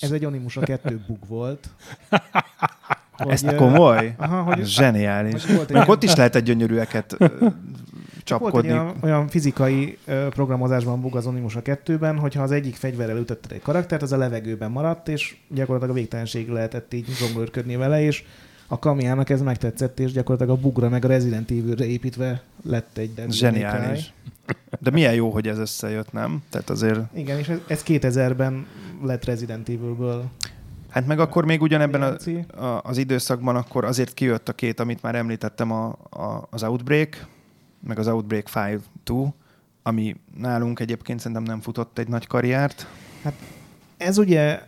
Ez egy Onimus a 2 bug volt. Ezt komoly? Zseniális. Meg ott is lehetett gyönyörűeket csapkodni. Volt olyan fizikai programozásban bug az Onimus a 2-ben, hogyha az egyik fegyverrel ütötted egy karaktert, az a levegőben maradt, és gyakorlatilag a végtelenség lehetett így zsonglőrködni vele, és a Kamiának ez megtetszett, és gyakorlatilag a bugra meg a Resident Evil-re építve lett egy... Zseniális. De milyen jó, hogy ez összejött, nem? Tehát azért... Igen, és ez 2000-ben lett Resident Evil-ből. Hát meg akkor még ugyanebben az időszakban akkor azért kijött a 2, amit már említettem, az Outbreak, meg az Outbreak 5-2, ami nálunk egyébként szerintem nem futott egy nagy karriert. Hát ez ugye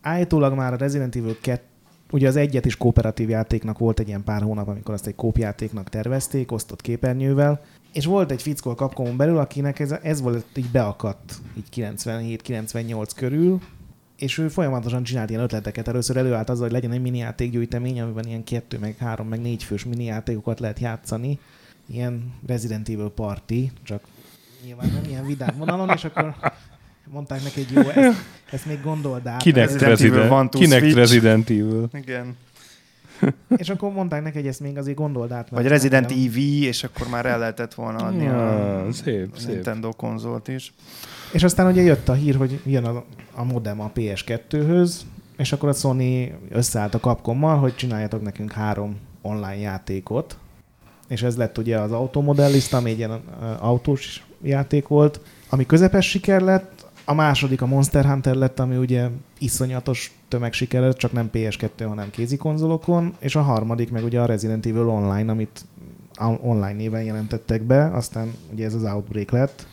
állítólag már a Resident Evil 2. Ugye az egyet is kooperatív játéknak volt egy ilyen pár hónap, amikor azt egy kópjátéknak tervezték, osztott képernyővel, és volt egy fickó a Capcomon belül, akinek ez volt így beakadt, így 97-98 körül, és ő folyamatosan csinált ilyen ötleteket. Először előállt azzal, hogy legyen egy minijátékgyűjtemény, amiben ilyen 2, meg 3, meg 4 fős minijátékokat lehet játszani. Ilyen Resident Evil Party, csak nyilván nem ilyen vidám vonalon, és akkor... Mondták neki, hogy jó, ezt még gondold át. Kinek Resident Evil. Igen. És akkor mondták neki, hogy ezt még azért gondold át. Vagy Resident Evil, és akkor már el lehetett volna adni a Nintendo konzolt is. És aztán ugye jött a hír, hogy jön a modem a PS2-höz, és akkor a Sony összeállt a Capcommal, hogy csináljatok nekünk 3 online játékot. És ez lett ugye az Automodellista, ami egy ilyen autós játék volt, ami közepes siker lett. A második a Monster Hunter lett, ami ugye iszonyatos tömegsiker lett, csak nem PS2, hanem kézikonzolokon, és a harmadik meg ugye a Resident Evil Online, amit online néven jelentettek be, aztán ugye ez az Outbreak lett,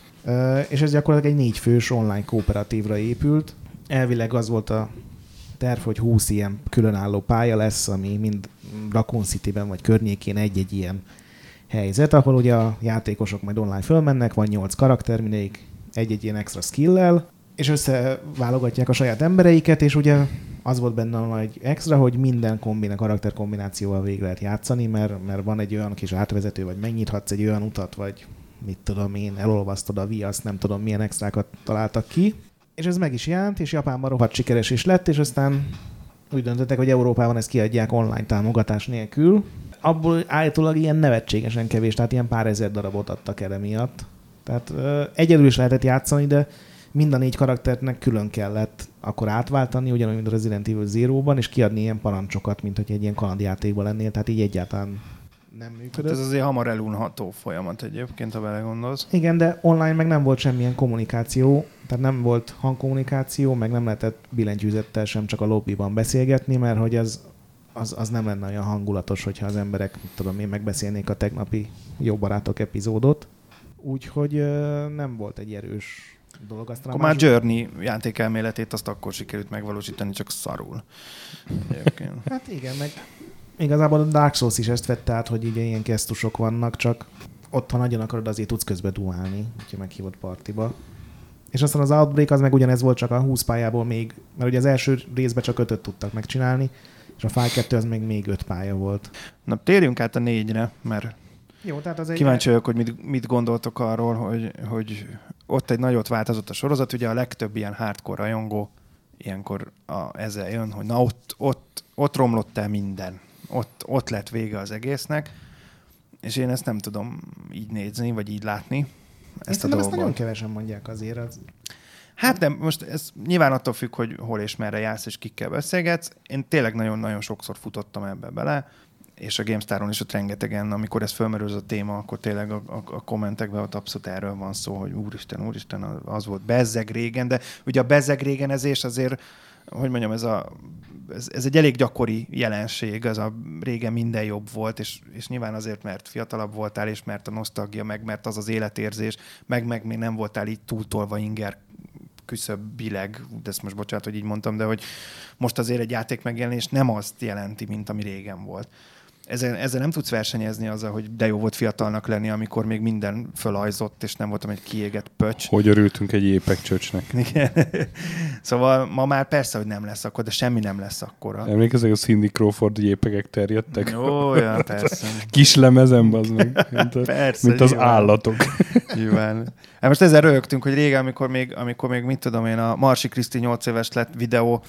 és ez gyakorlatilag egy 4 fős online kooperatívra épült. Elvileg az volt a terv, hogy 20 ilyen különálló pálya lesz, ami mind Raccoon City-ben vagy környékén egy-egy ilyen helyzet, ahol ugye a játékosok majd online fölmennek, van 8 karakter, mindegyik egy-egy ilyen extra skill-lel, és összeválogatják a saját embereiket, és ugye az volt benne a nagy extra, hogy minden karakter kombinációval végig lehet játszani, mert van egy olyan kis átvezető, vagy megnyithatsz egy olyan utat, vagy mit tudom én, elolvasztod a viaszt, nem tudom milyen extrákat találtak ki. És ez meg is jelent, és Japánban rohadt sikeres is lett, és aztán úgy döntöttek, hogy Európában ezt kiadják online támogatás nélkül. Abból állítólag ilyen nevetségesen kevés, tehát ilyen pár ezer darabot adtak el emiatt. Tehát egyedül is lehetett játszani, de mind a 4 karakternek külön kellett akkor átváltani, ugyanúgy, mint a Resident Evil Zero-ban, és kiadni ilyen parancsokat, mint hogy egy ilyen kalandjátékban lennél, tehát így egyáltalán nem működött. Hát ez azért hamar elunható folyamat egyébként, ha belegondolsz. Igen, de online meg nem volt semmilyen kommunikáció, tehát nem volt hangkommunikáció, meg nem lehetett billentyűzettel sem csak a lobbyban beszélgetni, mert hogy az nem lenne olyan hangulatos, hogyha az emberek, megbeszélnék a tegnapi jó barátok epizódot. Úgyhogy nem volt egy erős dolog. Aztán akkor már Journey játékelméletét azt akkor sikerült megvalósítani, csak szarul. Hát igen, meg igazából a Dark Souls is ezt vett át, hogy ilyen gesztusok vannak, csak ott, ha nagyon akarod, azért tudsz közbe duálni, hogyha meghívod partiba. És aztán az Outbreak az meg ugyanez volt, csak a 20 pályából még, mert ugye az első részben csak 5-öt tudtak megcsinálni, és a File 2 az még 5 pálya volt. Na, térjünk át a 4-re, mert jó, tehát az kíváncsi vagyok, hogy mit gondoltok arról, hogy ott egy nagyot változott a sorozat. Ugye a legtöbb ilyen hardcore rajongó ilyenkor ezzel jön, hogy na ott romlott el minden. Ott lett vége az egésznek, és én ezt nem tudom így nézni, vagy így látni. Ezt a dolgot. Ezt nagyon kevesen mondják azért. Hát nem, most ez nyilván attól függ, hogy hol és merre jársz, és kikkel beszélgetsz. Én tényleg nagyon-nagyon sokszor futottam ebbe bele, és a GameStar-on is ott rengetegen, amikor ez fölmerül a téma, akkor tényleg a kommentekben ott abszolút erről van szó, hogy úristen, az volt bezzeg régen, de ugye a bezzeg régenezés azért, hogy mondjam, ez egy elég gyakori jelenség, az a régen minden jobb volt, és nyilván azért, mert fiatalabb voltál, és mert a nosztalgia, meg mert az életérzés, meg még nem voltál így túltolva inger küszöbbileg, de ezt most bocsánat, hogy így mondtam, de hogy most azért egy játék megjelenés nem azt jelenti, mint ami régen volt. Ezzel nem tudsz versenyezni azzal, hogy de jó volt fiatalnak lenni, amikor még minden fölajzott, és nem voltam egy kiégett pöcs. Hogy örültünk egy épek csöcsnek. Igen. Szóval ma már persze, hogy nem lesz akkor, de semmi nem lesz akkora. Emlékeztek, a Cindy Crawford jépegek terjedtek? Jó, ja, persze. Kis lemezen, bazd meg. Persze. Mint az jöván. Állatok. Jöván. Hát most ezzel röhögtünk, hogy régen, amikor még mit tudom én, a Marsi Kriszti 8 éves lett videó,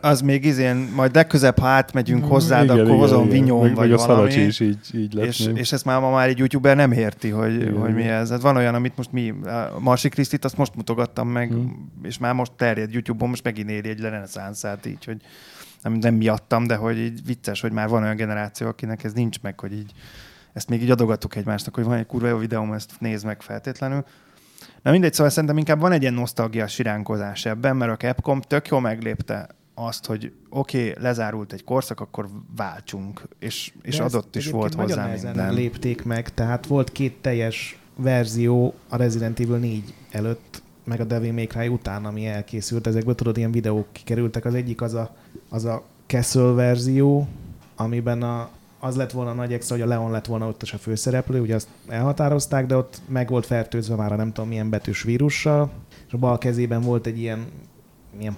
az még izén, majd legközebb, ha átmegyünk hozzád, igen, akkor hozom vinyón vagy a valami. Is így lett, és ezt már egy youtuber nem érti, hogy mi ez. Hát van olyan, amit most a Marsi Krisztit azt most mutogattam meg, és már most terjed YouTube-on, most megint éri egy reneszánszát így, hogy nem miattam, de hogy így vicces, hogy már van olyan generáció, akinek ez nincs meg, hogy így ezt még így adogattuk egymásnak, hogy van egy kurva jó videóm, ezt nézd meg feltétlenül. Na mindegy, szóval szerintem inkább van egy ilyen nosztalgiás siránkozás ebben, mert a Capcom tök jól meglépte azt, hogy oké, lezárult egy korszak, akkor váltsunk, és adott is volt hozzá minden. Nagyon lépték meg, tehát volt két teljes verzió a Resident Evil 4 előtt, meg a Devil May Cry után, ami elkészült. Ezekből tudod, ilyen videók kikerültek. Az egyik az a Castle verzió, amiben az lett volna a nagy extra, hogy a Leon lett volna ott is a főszereplő, ugye azt elhatározták, de ott meg volt fertőzve már a nem tudom milyen betűs vírussal, és a bal kezében volt egy ilyen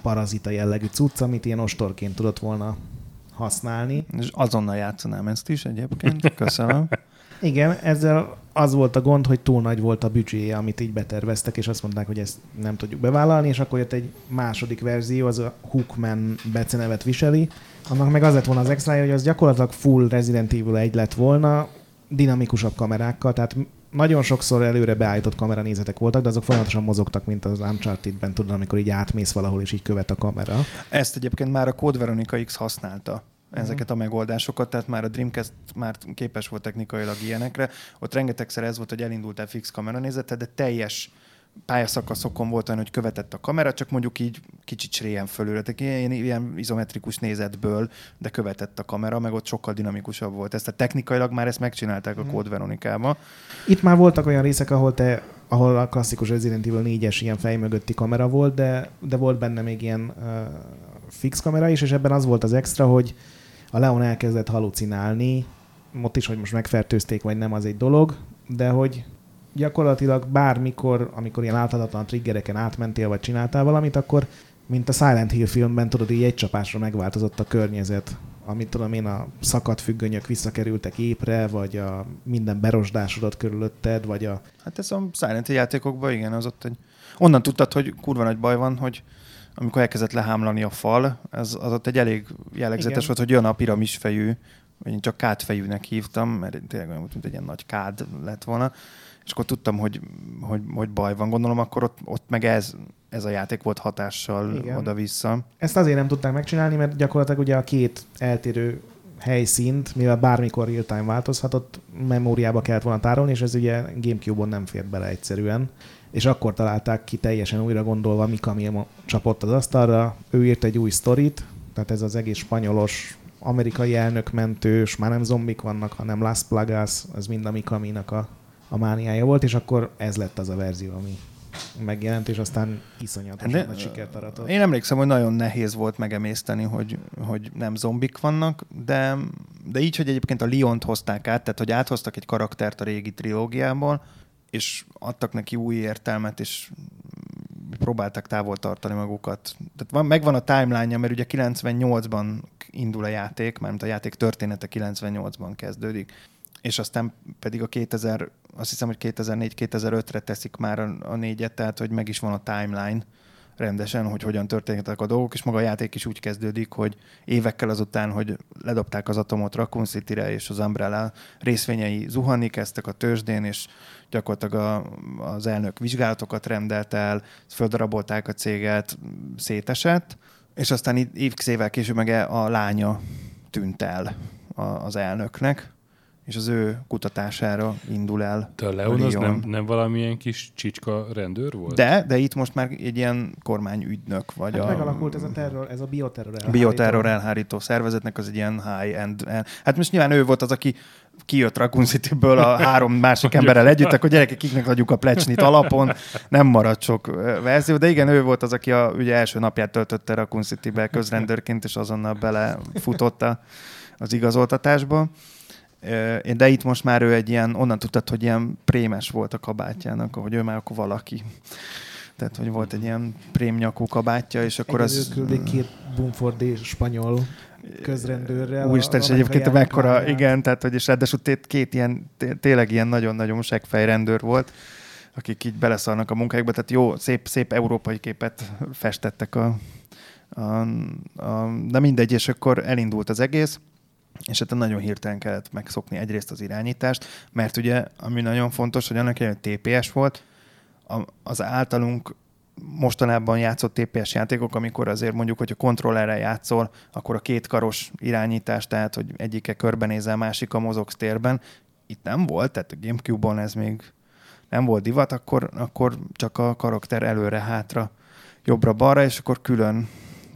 parazita jellegű cucc, amit ilyen ostorként tudott volna használni. És azonnal játszanám ezt is egyébként, köszönöm. Igen, ezzel az volt a gond, hogy túl nagy volt a büdzséje, amit így beterveztek, és azt mondták, hogy ezt nem tudjuk bevállalni, és akkor jött egy második verzió, az a Hookman becenevet viseli. Annak meg az lett volna az extrája, hogy az gyakorlatilag full Resident Evil 1 lett volna, dinamikusabb kamerákkal, tehát nagyon sokszor előre beállított kameranézetek voltak, de azok folyamatosan mozogtak, mint az Uncharted-ben, tudod, amikor így átmész valahol, és így követ a kamera. Ezt egyébként már a Code Veronica X használta. Ezeket a megoldásokat, tehát már a Dreamcast már képes volt technikailag ilyenekre. Ott rengetegszer ez volt, hogy elindultál fix kameranézetet, de teljes pályaszakaszokon volt olyan, hogy követett a kamera, csak mondjuk így kicsit sréjen fölülre. Ilyen izometrikus nézetből, de követett a kamera, meg ott sokkal dinamikusabb volt. Ezt a technikailag már ezt megcsinálták a Code Veronicában. Itt már voltak olyan részek, ahol a klasszikus Resident Evil 4-es ilyen fejmögötti kamera volt, de volt benne még ilyen fix kamera is, és ebben az volt az extra, hogy a Leon elkezdett halucinálni, ott is, hogy most megfertőzték, vagy nem, az egy dolog, de hogy gyakorlatilag bármikor, amikor ilyen láthatatlan triggereken átmentél, vagy csináltál valamit, akkor, mint a Silent Hill filmben, tudod, így egy csapásra megváltozott a környezet, amit tudom én, a szakadt függönyök visszakerültek épre, vagy a minden berosdásodott körülötted, vagy a... Hát ez a Silent Hill játékokban, igen, az ott egy... Onnan tudtad, hogy kurva nagy baj van, hogy amikor elkezdett lehámlani a fal, az ott egy elég jellegzetes igen. Volt, hogy jön a piramisfejű, vagy én csak kádfejűnek hívtam, mert tényleg olyan volt, mint egy ilyen nagy kád lett volna, és akkor tudtam, hogy baj van. Gondolom, akkor ott meg ez a játék volt hatással igen. Oda-vissza. Ezt azért nem tudták megcsinálni, mert gyakorlatilag ugye a két eltérő helyszínt, mivel bármikor real-time változhatott, memóriába kellett volna tárolni, és ez ugye Gamecube-on nem fér bele egyszerűen. És akkor találták ki teljesen újra gondolva, Mikami csapott az asztalra, ő írt egy új sztorit, tehát ez az egész spanyolos, amerikai elnökmentős, már nem zombik vannak, hanem Las Plagas, az mind a Mikaminak a a mániája volt, és akkor ez lett az a verzió, ami megjelent, és aztán iszonyatosan nagy sikert aratott. Én emlékszem, hogy nagyon nehéz volt megemészteni, hogy nem zombik vannak, de így, hogy egyébként a Leont hozták át, tehát hogy áthoztak egy karaktert a régi trilógiából, és adtak neki új értelmet, és próbáltak távol tartani magukat. Tehát megvan a timeline-ja, mert ugye 98-ban indul a játék, mármint a játék története 98-ban kezdődik, és aztán pedig azt hiszem, hogy 2004-2005-re teszik már a négyet, tehát hogy meg is van a timeline rendesen, hogy hogyan történtek a dolgok, és maga a játék is úgy kezdődik, hogy évekkel azután, hogy ledobták az atomot Raccoon City-re, és az Umbrella részvényei zuhanni kezdtek a tőzsdén, és gyakorlatilag az elnök vizsgálatokat rendelt el, földarabolták a céget, szétesett, és aztán x évvel később meg a lánya tűnt el az elnöknek, és az ő kutatására indul el. De a Leon az nem valamilyen kis csicska rendőr volt? De itt most már egy ilyen kormányügynök vagy. Hát megalakult ez a bioterror elhárító szervezetnek, az egy ilyen high-end. Hát most nyilván ő volt az, aki kijött Raccoon City-ből a három másik emberrel együtt, akkor gyerekek, kiknek adjuk a plecsnit alapon, nem marad sok verzió, de igen, ő volt az, aki ugye első napját töltötte Raccoon City-be közrendőrként, és azonnal belefutotta az igazoltatásba. De itt most már ő egy ilyen, onnan tudtad, hogy ilyen prémes volt a kabátjának, ahogy ő már akkor valaki. Tehát, hogy volt egy ilyen prémnyakú kabátja, és akkor az... Egyébként küldték két bumfordi spanyol közrendőrrel. Úristen, és egyébként mekkora, igen, tehát, hogy és ráadásul két ilyen, tényleg ilyen nagyon-nagyon seggfej rendőr volt, akik így beleszarnak a munkájukba, tehát jó, szép európai képet festettek de mindegy, és akkor elindult az egész. És hát nagyon hirtelen kellett megszokni egyrészt az irányítást, mert ugye, ami nagyon fontos, hogy annak ellenére, hogy TPS volt, az általunk mostanában játszott TPS játékok, amikor azért mondjuk, hogyha kontrollerrel játszol, akkor a kétkaros irányítás, tehát hogy egyike körbenézel, másik a mozogsz térben, itt nem volt, tehát a Gamecube-on ez még nem volt divat, akkor csak a karakter előre-hátra, jobbra-balra, és akkor külön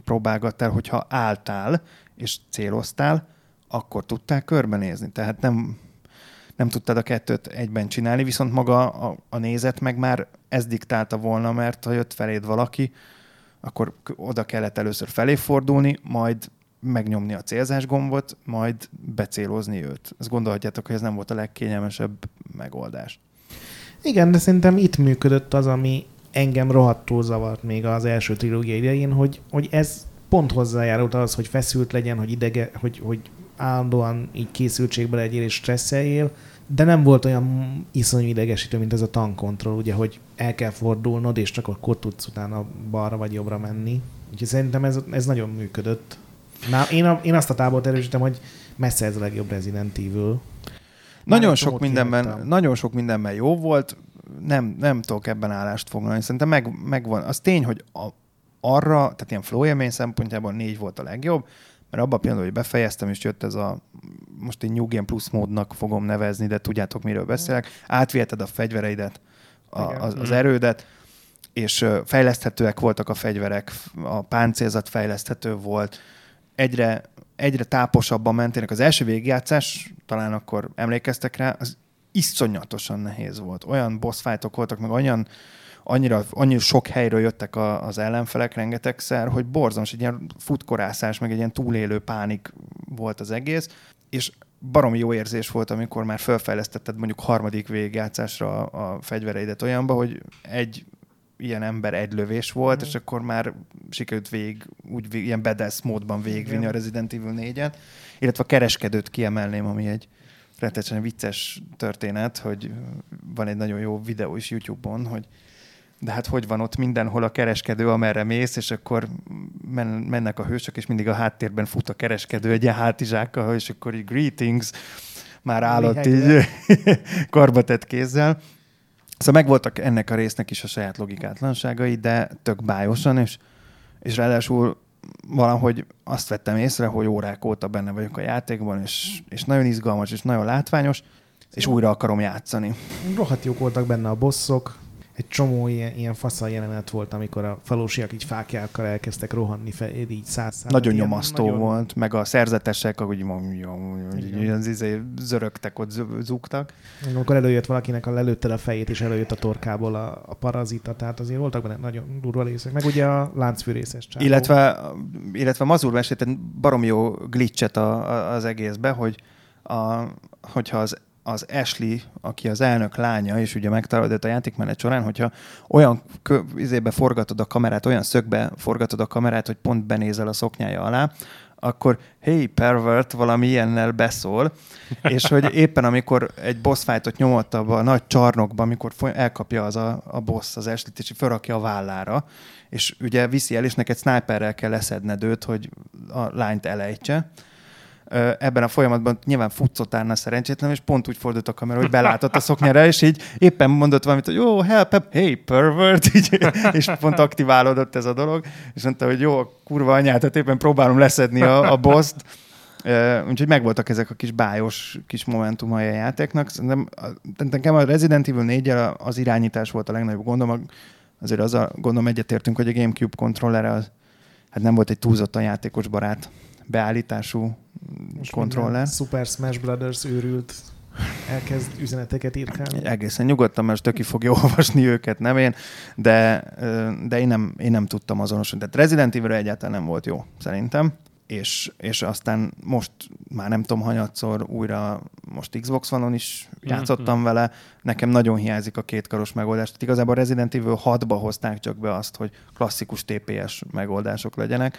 próbálgattál, hogyha álltál és céloztál, akkor tudtál körbenézni. Tehát nem tudtad a kettőt egyben csinálni, viszont maga a nézet meg már ez diktálta volna, mert ha jött feléd valaki, akkor oda kellett először felé fordulni, majd megnyomni a célzás gombot, majd becélozni őt. Ezt gondolhatjátok, hogy ez nem volt a legkényelmesebb megoldás. Igen, de szerintem itt működött az, ami engem rohadtul zavart még az első trilógia idején, hogy ez pont hozzájárult az, hogy feszült legyen, hogy hogy állandóan így készültségbe legyél és stresszeljél, de nem volt olyan iszonyú idegesítő, mint ez a tankontroll, ugye, hogy el kell fordulnod, és csak akkor tudsz utána balra vagy jobbra menni. Úgyhogy szerintem ez nagyon működött. Én azt a tábort erősítem, hogy messze ez a legjobb Resident Evil. Nagyon sok mindenben jó volt, nem tudok ebben állást foglalni. Szerintem megvan. Az tény, hogy arra, tehát ilyen flow élmény szempontjában 4 volt a legjobb, mert abban a pillanatban, hogy befejeztem, és jött ez a, most én New Game Plus módnak fogom nevezni, de tudjátok, miről beszélek, átviheted a fegyvereidet, az erődet, és fejleszthetőek voltak a fegyverek, a páncélzat fejleszthető volt, egyre táposabban mentének. Az első végigjátszás, talán akkor emlékeztek rá, az iszonyatosan nehéz volt. Olyan boss fightok voltak, meg annyira sok helyről jöttek az ellenfelek rengetegszer, hogy borzalmas, egy ilyen futkorászás, meg egy ilyen túlélő pánik volt az egész, és baromi jó érzés volt, amikor már felfejlesztetted mondjuk harmadik végigjátszásra a fegyvereidet olyanba, hogy egy ilyen ember egy lövés volt, és akkor már sikerült úgy ilyen badass módban végigvinni a Resident Evil 4-et, illetve a kereskedőt kiemelném, ami egy rettenetesen vicces történet, hogy van egy nagyon jó videó is YouTube-on, hogy de hát hogy van ott mindenhol a kereskedő, amerre mész, és akkor mennek a hősök, és mindig a háttérben fut a kereskedő egy ilyen hátizsákkal, és akkor így greetings, már állott így karbatett kézzel. Szóval megvoltak ennek a résznek is a saját logikátlanságai, de tök bájosan, és ráadásul valahogy azt vettem észre, hogy órák óta benne vagyok a játékban, és nagyon izgalmas, és nagyon látványos, és újra akarom játszani. Rohadt jók voltak benne a bosszok, egy csomó ilyen faszal jelenet volt, amikor a falósiak így fákjákkal elkezdtek rohanni fel, így 100. Nagyon nyomasztó volt, meg a szerzetesek, ahogy zörögtek, ott zúgtak. Amikor előjött valakinek, lelőtted a fejét, és előjött a torkából a parazita, tehát azért voltak benne nagyon durva részek. Meg ugye a láncfűrészes csávó. Illetve mazurva esetén barom jó glitchet az egészbe, hogyha az Ashley, aki az elnök lánya, és ugye megtalálódott a játékmenet során, hogyha olyan izébe forgatod a kamerát, olyan szögbe forgatod a kamerát, hogy pont benézel a szoknyája alá, akkor hey pervert, valami ilyennel beszól, és hogy éppen amikor egy boss fightot nyomott abba a nagy csarnokba, amikor elkapja az a boss az Ashley-t, és felrakja a vállára, és ugye viszi el, és neked sniperrel kell leszedned őt, hogy a lányt elejtse. Ebben a folyamatban nyilván futcotárna szerencsétlen, és pont úgy fordult a kamera, hogy belátott a szoknyára, és így éppen mondott valamit, hogy oh, help, hey, pervert, így, és pont aktiválódott ez a dolog, és mondta, hogy jó, a kurva anyát, tehát éppen próbálom leszedni a boss-t. Úgyhogy megvoltak ezek a kis bájos kis momentumai a játéknak. Nekem a Resident Evil 4-jel az irányítás volt a legnagyobb gondom. Azért az a gondom egyetértünk, hogy a GameCube kontrollere az, hát nem volt egy túlzottan játékos barát beállítású kontroller. Super Smash Brothers őrült, elkezd üzeneteket írkálni. Egészen nyugodtan, mert Stöki fogja olvasni őket, nem én, de én nem tudtam azonosulni. Tehát Resident Evil egyáltalán nem volt jó, szerintem. És aztán most már nem tudom hanyatszor újra, most Xbox One-on is játszottam vele, nekem nagyon hiányzik a kétkaros megoldás. Tehát igazából Resident Evil 6-ba hozták csak be azt, hogy klasszikus TPS megoldások legyenek.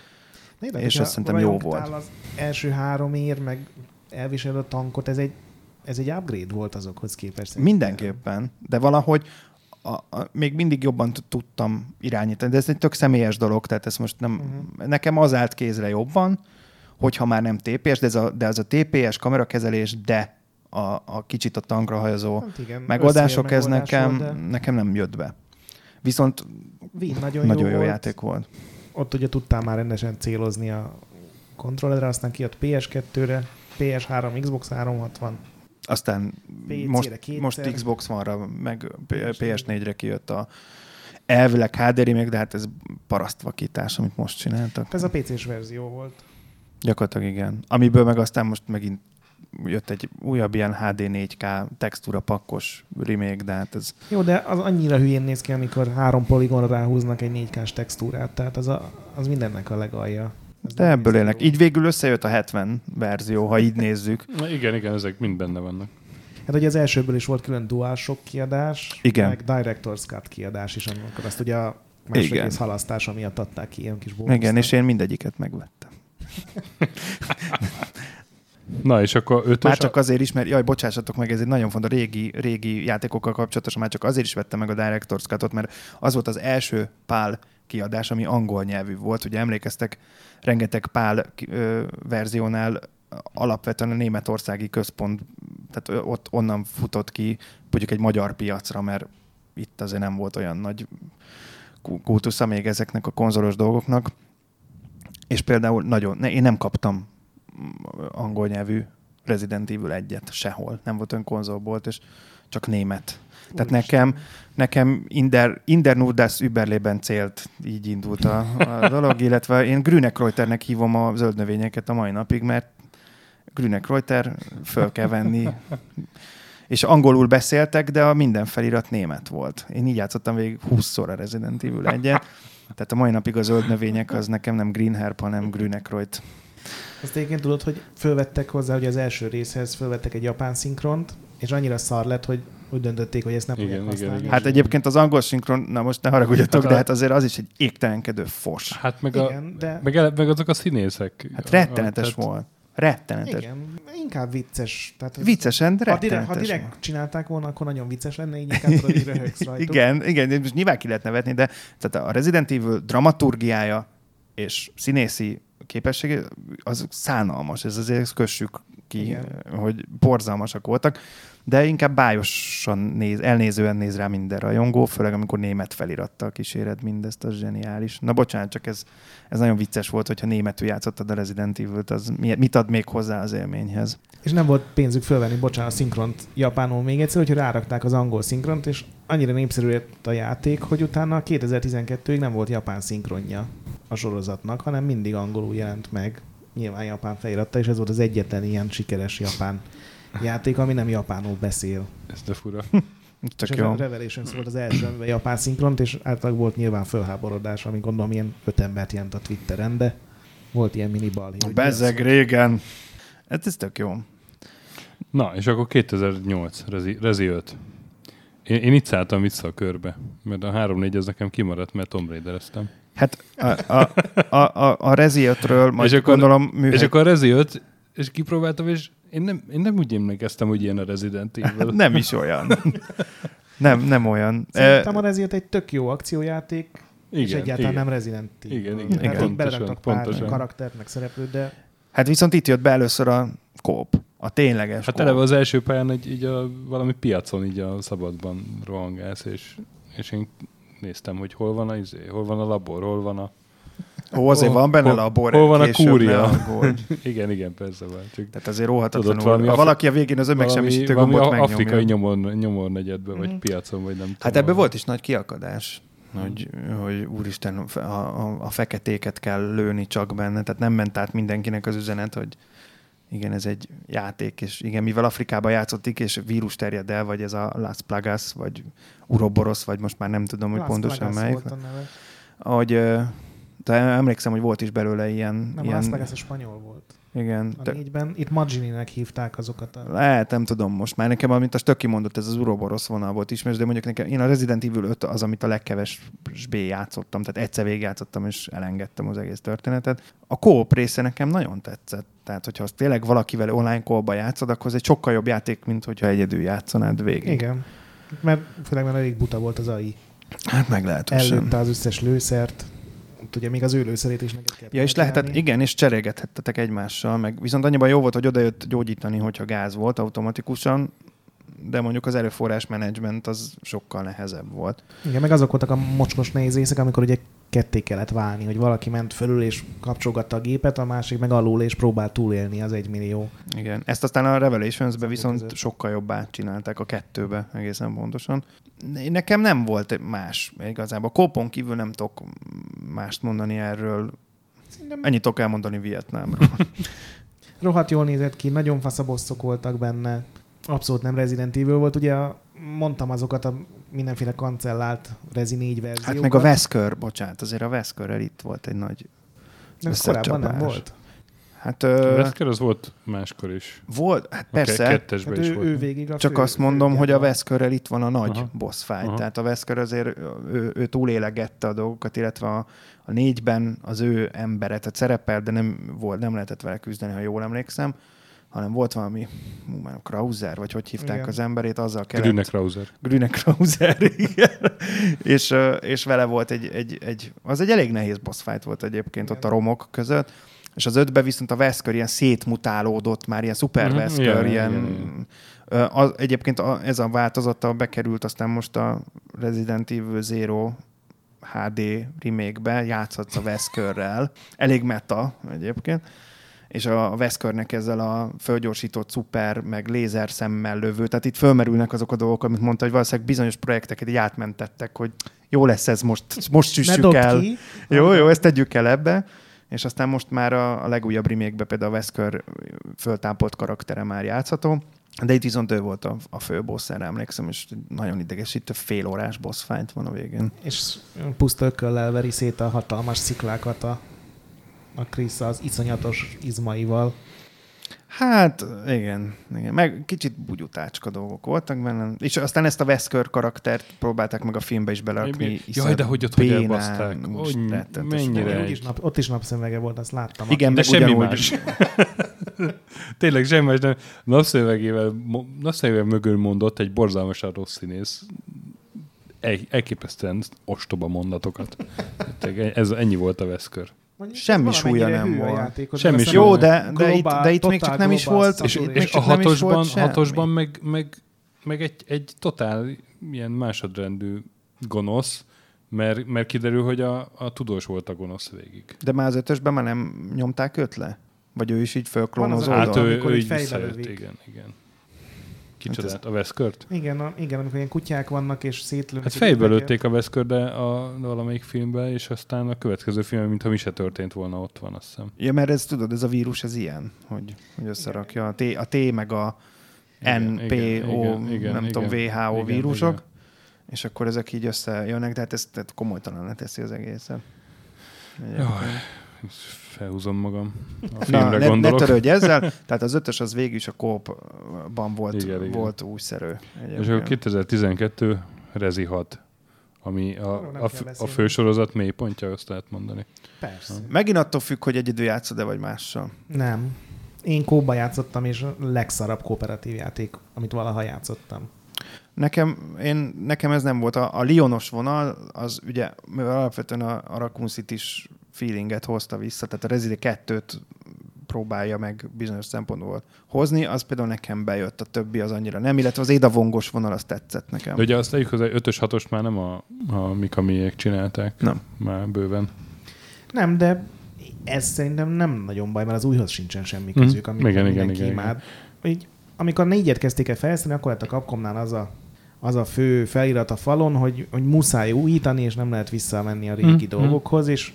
De és azt szerintem jó volt. Az első 3 ér, meg elviseled a tankot, ez egy upgrade volt azokhoz képest. Mindenképpen, de valahogy még mindig jobban tudtam irányítani, de ez egy tök személyes dolog, tehát ez most nem, nekem az állt kézre jobban, hogyha már nem TPS, de az a TPS kamerakezelés, de a kicsit a tankra hajazó megoldások, ez nekem nem jött be. Viszont nagyon jó játék volt. Ott ugye tudtál már rendesen célozni a kontrollerre, aztán kijött PS2-re, PS3, Xbox 360. Aztán most Xbox One-ra, meg PS4-re kijött a elvileg HD remake, de hát ez parasztvakítás, amit most csináltak. Ez a PC-s verzió volt. Gyakorlatilag igen. Amiből meg aztán most megint jött egy újabb ilyen HD 4K textúra pakkos remake, de hát ez... Jó, de az annyira hülyén néz ki, amikor 3 poligonra ráhúznak egy 4K-s textúrát, tehát az mindennek a legalja. Ez de ebből élnek. Így végül összejött a 70 verzió, ha így nézzük. Na igen, ezek mind benne vannak. Hát ugye az elsőből is volt külön DualShock kiadás, igen, meg Director's Cut kiadás is, amikor azt ugye a másodrész halasztása miatt adták ki ilyen kis bónusznak. Igen, és én mindegyiket megvettem. Na, és akkor ötös... Már csak azért is, mert, bocsássatok meg, ez egy nagyon fontos régi játékokkal kapcsolatosan, már csak azért is vettem meg a Director's Cutot, mert az volt az első PAL kiadás, ami angol nyelvű volt. Ugye emlékeztek, rengeteg PAL verziónál alapvetően a németországi központ, tehát ott onnan futott ki mondjuk egy magyar piacra, mert itt azért nem volt olyan nagy kultusza még ezeknek a konzolos dolgoknak. És például én nem kaptam angol nyelvű Resident Evil 1-et sehol. Nem volt olyan konzolbolt, és csak német. Tehát nekem Inder nur das Überleben zählt, így indult a dolog, illetve én Grünekreuternek hívom a zöld növényeket a mai napig, mert Grünekreuter föl kell venni. És angolul beszéltek, de a minden felirat német volt. Én így játszottam végig 20-szor a Resident Evil 1-et. Tehát a mai napig a zöld növények az nekem nem Greenherb, hanem Grünekreuter. Azt egyébként tudod, hogy fölvettek hozzá, hogy az első részhez fölvettek egy japán szinkront, és annyira szar lett, hogy úgy döntötték, hogy ezt nem fogják használni. Hát egyébként az angol szinkron, na most ne haragudjatok, de hát azért az is egy égtelenkedő fos. Hát meg azok a színészek. Hát rettenetes volt. Rettenetes. Igen, inkább vicces. Tehát, viccesen, rettenetes. Ha direkt csinálták volna, akkor nagyon vicces lenne, így inkább tudod, hogy röhögsz rajtuk. Igen, most nyilván ki lehetne vetni, de tehát a Resident Evil dramaturgiája és színészi képessége, az szánalmas, ez azért kössük ki, igen, hogy borzalmasak voltak, de inkább bájosan néz, elnézően néz rá minden rajongó, főleg amikor német felirattal kíséred mindezt, az zseniális. Na bocsánat, csak ez nagyon vicces volt, hogyha németül játszottad a Resident Evil-t, az mit ad még hozzá az élményhez? És nem volt pénzük fölvenni, bocsánat, a szinkront japánul még egyszer, hogyha rárakták az angol szinkront, és annyira népszerű lett a játék, hogy utána 2012-ig nem volt japán szinkronja a sorozatnak, hanem mindig angolul jelent meg, nyilván japán feliratta, és ez volt az egyetlen ilyen sikeres japán játék, ami nem japánul beszél. Ez de fura. Csak jó. A Revelations volt az első japán szinkront, és általában volt nyilván fölháborodás, ami gondolom ilyen 5 embert jelent a Twitteren, de volt ilyen mini balhé. Bezzeg régen. Ez tök jó. Na, és akkor 2008, Rezi 5. Én itt szálltam vissza a körbe, mert a 3-4 az nekem kimaradt, mert Tomb Raider-eztem. Hát a Rezi 5-ről majd és gondolom műhely. És akkor a Rezi 5, és kipróbáltam, és én nem úgy emlékeztem, hogy ilyen a Resident Evil. Nem is olyan. nem olyan. Szerintem a Rezi 5 egy tök jó akciójáték, igen, és egyáltalán igen, nem Resident Evil. Igen, hát pontosan, beleraktak pár karakternek szereplőt, de... Hát viszont itt jött be először a kóp, a tényleges kóp. Hát eleve az első pályán így a, valami piacon így a szabadban rohangálsz, és én néztem, hogy hol van a labor, hol van a... Ó, azért van benne labor, hol van a kúria. Igen, persze van. Csak tehát azért óhatatlanul. Ha valaki a végén az önmegsemmisítő gombot megnyomja. Afrikai nyomor negyedben, vagy piacon, vagy nem tudom. Hát ebből volt is nagy kiakadás. Hogy úristen, a feketéket kell lőni csak benne, tehát nem ment át mindenkinek az üzenet, hogy igen, ez egy játék, és igen, mivel Afrikában játszottik, és vírus terjed el, vagy ez a Las Plagas, vagy Uroborosz, vagy most már nem tudom, hogy Las pontosan Plagas melyik. Ahogy, de emlékszem, hogy volt is belőle ilyen... Nem, ilyen... Las Plagas a spanyol volt. Igen. A 4-ben. Itt Magini-nek hívták azokat. Lehet, nem tudom most már. Nekem, amit a Stöki mondott, ez az Uroborosz vonal volt ismerős, de mondjuk nekem, én a Resident Evil 5 az, amit a legkevesbé játszottam, tehát egyszer végigjátszottam, és elengedtem az egész történetet. A co-op része nekem nagyon tetszett. Tehát, hogyha azt tényleg valakivel online co-opba játszod, akkor ez egy sokkal jobb játék, mint hogyha egyedül játszanád végig. Igen. Mert főleg már elég buta volt az AI. Hát meglehetősen. Előtte az összes lőszert. Ugye még az ő lőszerét is neked kell. Ja, és lehetett, igen, és cserélgethettetek egymással, meg viszont annyiban jó volt, hogy odajött gyógyítani, hogyha gáz volt automatikusan, de mondjuk az erőforrás menedzsment az sokkal nehezebb volt. Igen, meg azok voltak a mocskos nehéz részek, amikor ugye ketté kellett válni, hogy valaki ment fölül és kapcsolgatta a gépet, a másik meg alul és próbál túlélni az 1 millió. Igen, ezt aztán a Revelationsbe viszont sokkal jobbá csinálták, a 2-be egészen pontosan. Nekem nem volt más igazából. Kópon kívül nem tudok mást mondani erről. Szerintem... Ennyit tudok elmondani Vietnámról. Rohadt jól nézett ki, nagyon faszabosszok voltak benne. Abszolút nem Resident Evil volt. Ugye mondtam azokat a mindenféle kancellált Rezi 4 verziókat. Hát meg a Wesker, bocsánat, azért a Weskerrel itt volt egy nagy összecsapás. Korábban nem volt? Hát, a Wesker az volt máskor is. Volt, hát persze. Kettesben hát is volt. Ő végig a csak azt mondom, hogy a Weskerrel itt van a nagy boss fight. Tehát a Wesker azért ő túlélegette a dolgokat, illetve a 4-ben az ő embere, tehát szerepel, de nem lehetett vele küzdeni, ha jól emlékszem, hanem volt valami Krauser, vagy hogy hívták igen, az emberét, azzal kellett... Grüne Krauser, igen. és vele volt az egy elég nehéz boss fight volt egyébként igen, ott a romok között, és az 5-ben viszont a Wesker ilyen szétmutálódott, már ilyen szuper Wesker, ilyen. Egyébként ez a változata bekerült aztán most a Resident Evil Zero HD remake-be, játszhatsz a Weskerrel, elég meta egyébként, és a Weskernek ezzel a fölgyorsított szuper, meg lézerszemmel lövő, tehát itt fölmerülnek azok a dolgok, amit mondta, hogy valószínűleg bizonyos projekteket így átmentettek, hogy jó lesz ez most süssük el. Ki. Jó, ezt tegyük el ebbe. És aztán most már a legújabb remake-be például a Wesker föltápolt karaktere már játszható, de itt viszont ő volt a fő bosszra, emlékszem, és nagyon idegesítő félórás boss fight van a végén. És puszta ököllel veri szét a hatalmas sziklákat a Krisz az iszonyatos izmaival. Hát, igen. Meg kicsit bugyutácska dolgok voltak benne. És aztán ezt a Wesker karaktert próbálták meg a filmbe is belerakni. Jaj, de hogy ott hogy elbaszták. Mennyire. Ott is napszemüvege volt, azt láttam. Igen, de semmi más. Tényleg semmi más. Napszemüvegével mögül mondott egy borzalmasan rossz színész. Elképesztően ostoba mondatokat. Ennyi volt a Wesker. Semmi súlya nem volt. Semmi súlya. Jó, de itt még csak nem is volt. És a hatosban meg egy totál ilyen másodrendű gonosz, mert kiderül, hogy a tudós volt a gonosz végig. De már az ötösben már nem nyomták őt le? Vagy ő is így fölklónozódott? Hát ő így visszajött, igen. Kicsodát, hát a Weskert? Igen, amikor ilyen kutyák vannak, és szétlődik. Hát fejből lőtték a Weskert a valamelyik filmben, és aztán a következő filmben, mintha mi se történt volna, ott van, azt hiszem. Ja, mert ez, tudod, ez a vírus, ez ilyen, hogy összerakja a T meg a NPO, nem tudom, WHO vírusok, és akkor ezek így összejönnek, de hát ez komolytalan leteszi az egészet. Felhúzom magam. A filmre gondolok. Ne törődj ezzel. Tehát az ötös az végül is a Coop-ban volt újszerű. És akkor 2012 Rezi 6, ami a fősorozat mélypontja, azt lehet mondani. Persze. Ha. Megint attól függ, hogy egyedül játszod-e vagy mással. Nem. Én Coop-ban játszottam, és a legszarabb kooperatív játék, amit valaha játszottam. Nekem ez nem volt. A Leonos vonal, az ugye, mivel alapvetően a Raccoon City-s feelinget hozta vissza, tehát a Resident 2-t próbálja meg bizonyos szempontból hozni, az például nekem bejött, a többi az annyira nem, illetve az Ada Wongos vonal, az tetszett nekem. De ugye azt tegyük hozzá, 5-ös, 6-os már nem a Mikamiék csinálták. Nem. Már bőven. Nem, de ez szerintem nem nagyon baj, mert az újhoz sincsen semmi közük, amit mindenki imád. Amikor a 4-et kezdték el fejleszteni, akkor lett a Capcomnál az a fő felirat a falon, hogy muszáj újítani, és nem lehet visszamenni a régi dolgokhoz, és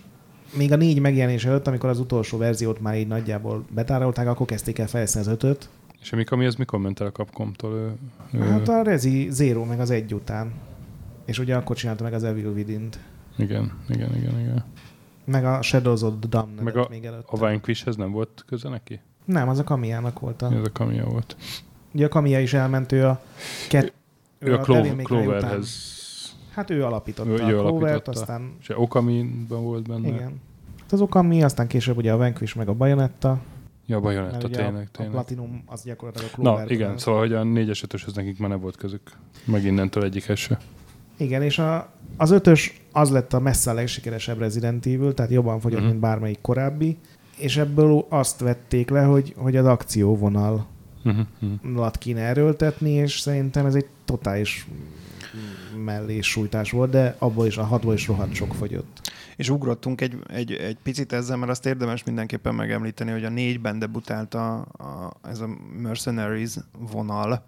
még a 4 megjelenés előtt, amikor az utolsó verziót már így nagyjából betárolták, akkor kezdték el fejleszteni az 5-öt. És mikor ment el a Capcomtól? Hát a Rezi Zero meg az 1 után. És ugye akkor csinálta meg az Evil Within-t. Igen. Meg a Shadows of the Damned meg még előtt. A Vanquish-hez nem volt köze neki? Nem, az a Kamijának volt. Ez a Kamiya volt. Ugye a Kamiya is elment, ő a Cloverhez. Hát ő alapította a Clovert, aztán... És Okami-ben volt benne. Igen. Az Okami, aztán később ugye a Vanquish, meg a Bayonetta. Ja, a Bayonetta, tényleg. A Platinum az gyakorlatilag a Clovert. Na, igen, szóval, hogy a 4-es, 5-öshöz nekik már nem volt közük. Meg innentől egyikhez se. Igen, és az 5-ös az lett a messze a legsikeresebb Resident Evil, tehát jobban fogyott, mint bármelyik korábbi. És ebből azt vették le, hogy az akcióvonal kéne erőltetni, és szerintem ez egy totális mellé sújtás volt, de abból is, a 6-ból is rohadt sok fogyott. És ugrottunk egy picit ezzel, mert azt érdemes mindenképpen megemlíteni, hogy a 4-ben debutált ez a Mercenaries vonal,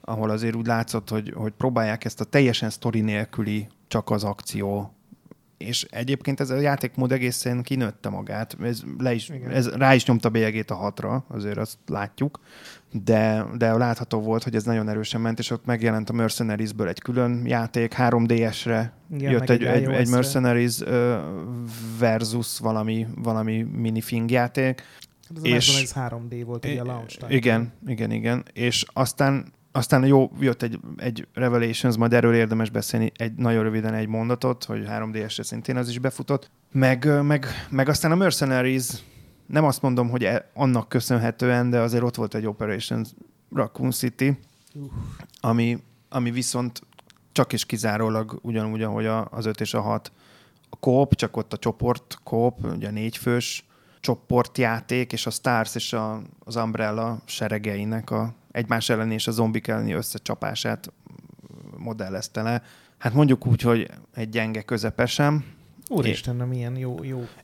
ahol azért úgy látszott, hogy próbálják ezt a teljesen sztori nélküli, csak az akció. És egyébként ez a játékmód egészen kinőtte magát. Ez rá is nyomta bélyegét a 6-ra, azért azt látjuk. De látható volt, hogy ez nagyon erősen ment, és ott megjelent a Mercenaries-ből egy külön játék, 3DS-re jött egy Mercenaries versus valami minifing játék. Ez a Mercenaries 3D volt, ugye a launch time. Igen. És aztán jó, jött egy Revelations, majd erről érdemes beszélni nagyon röviden egy mondatot, hogy 3DS-re szintén az is befutott. Meg aztán a Mercenaries, nem azt mondom, hogy annak köszönhetően, de azért ott volt egy Operation Raccoon City, ami viszont csak és kizárólag ugyanúgy, ahogy az 5 és a 6 a co-op, csak ott a csoport co-op, ugye a 4 fős csoportjáték, és a Stars és az Umbrella seregeinek a egymás elleni és a zombik elleni összecsapását modellezte le. Hát mondjuk úgy, hogy egy gyenge közepesen. Úristen, nem ilyen jó.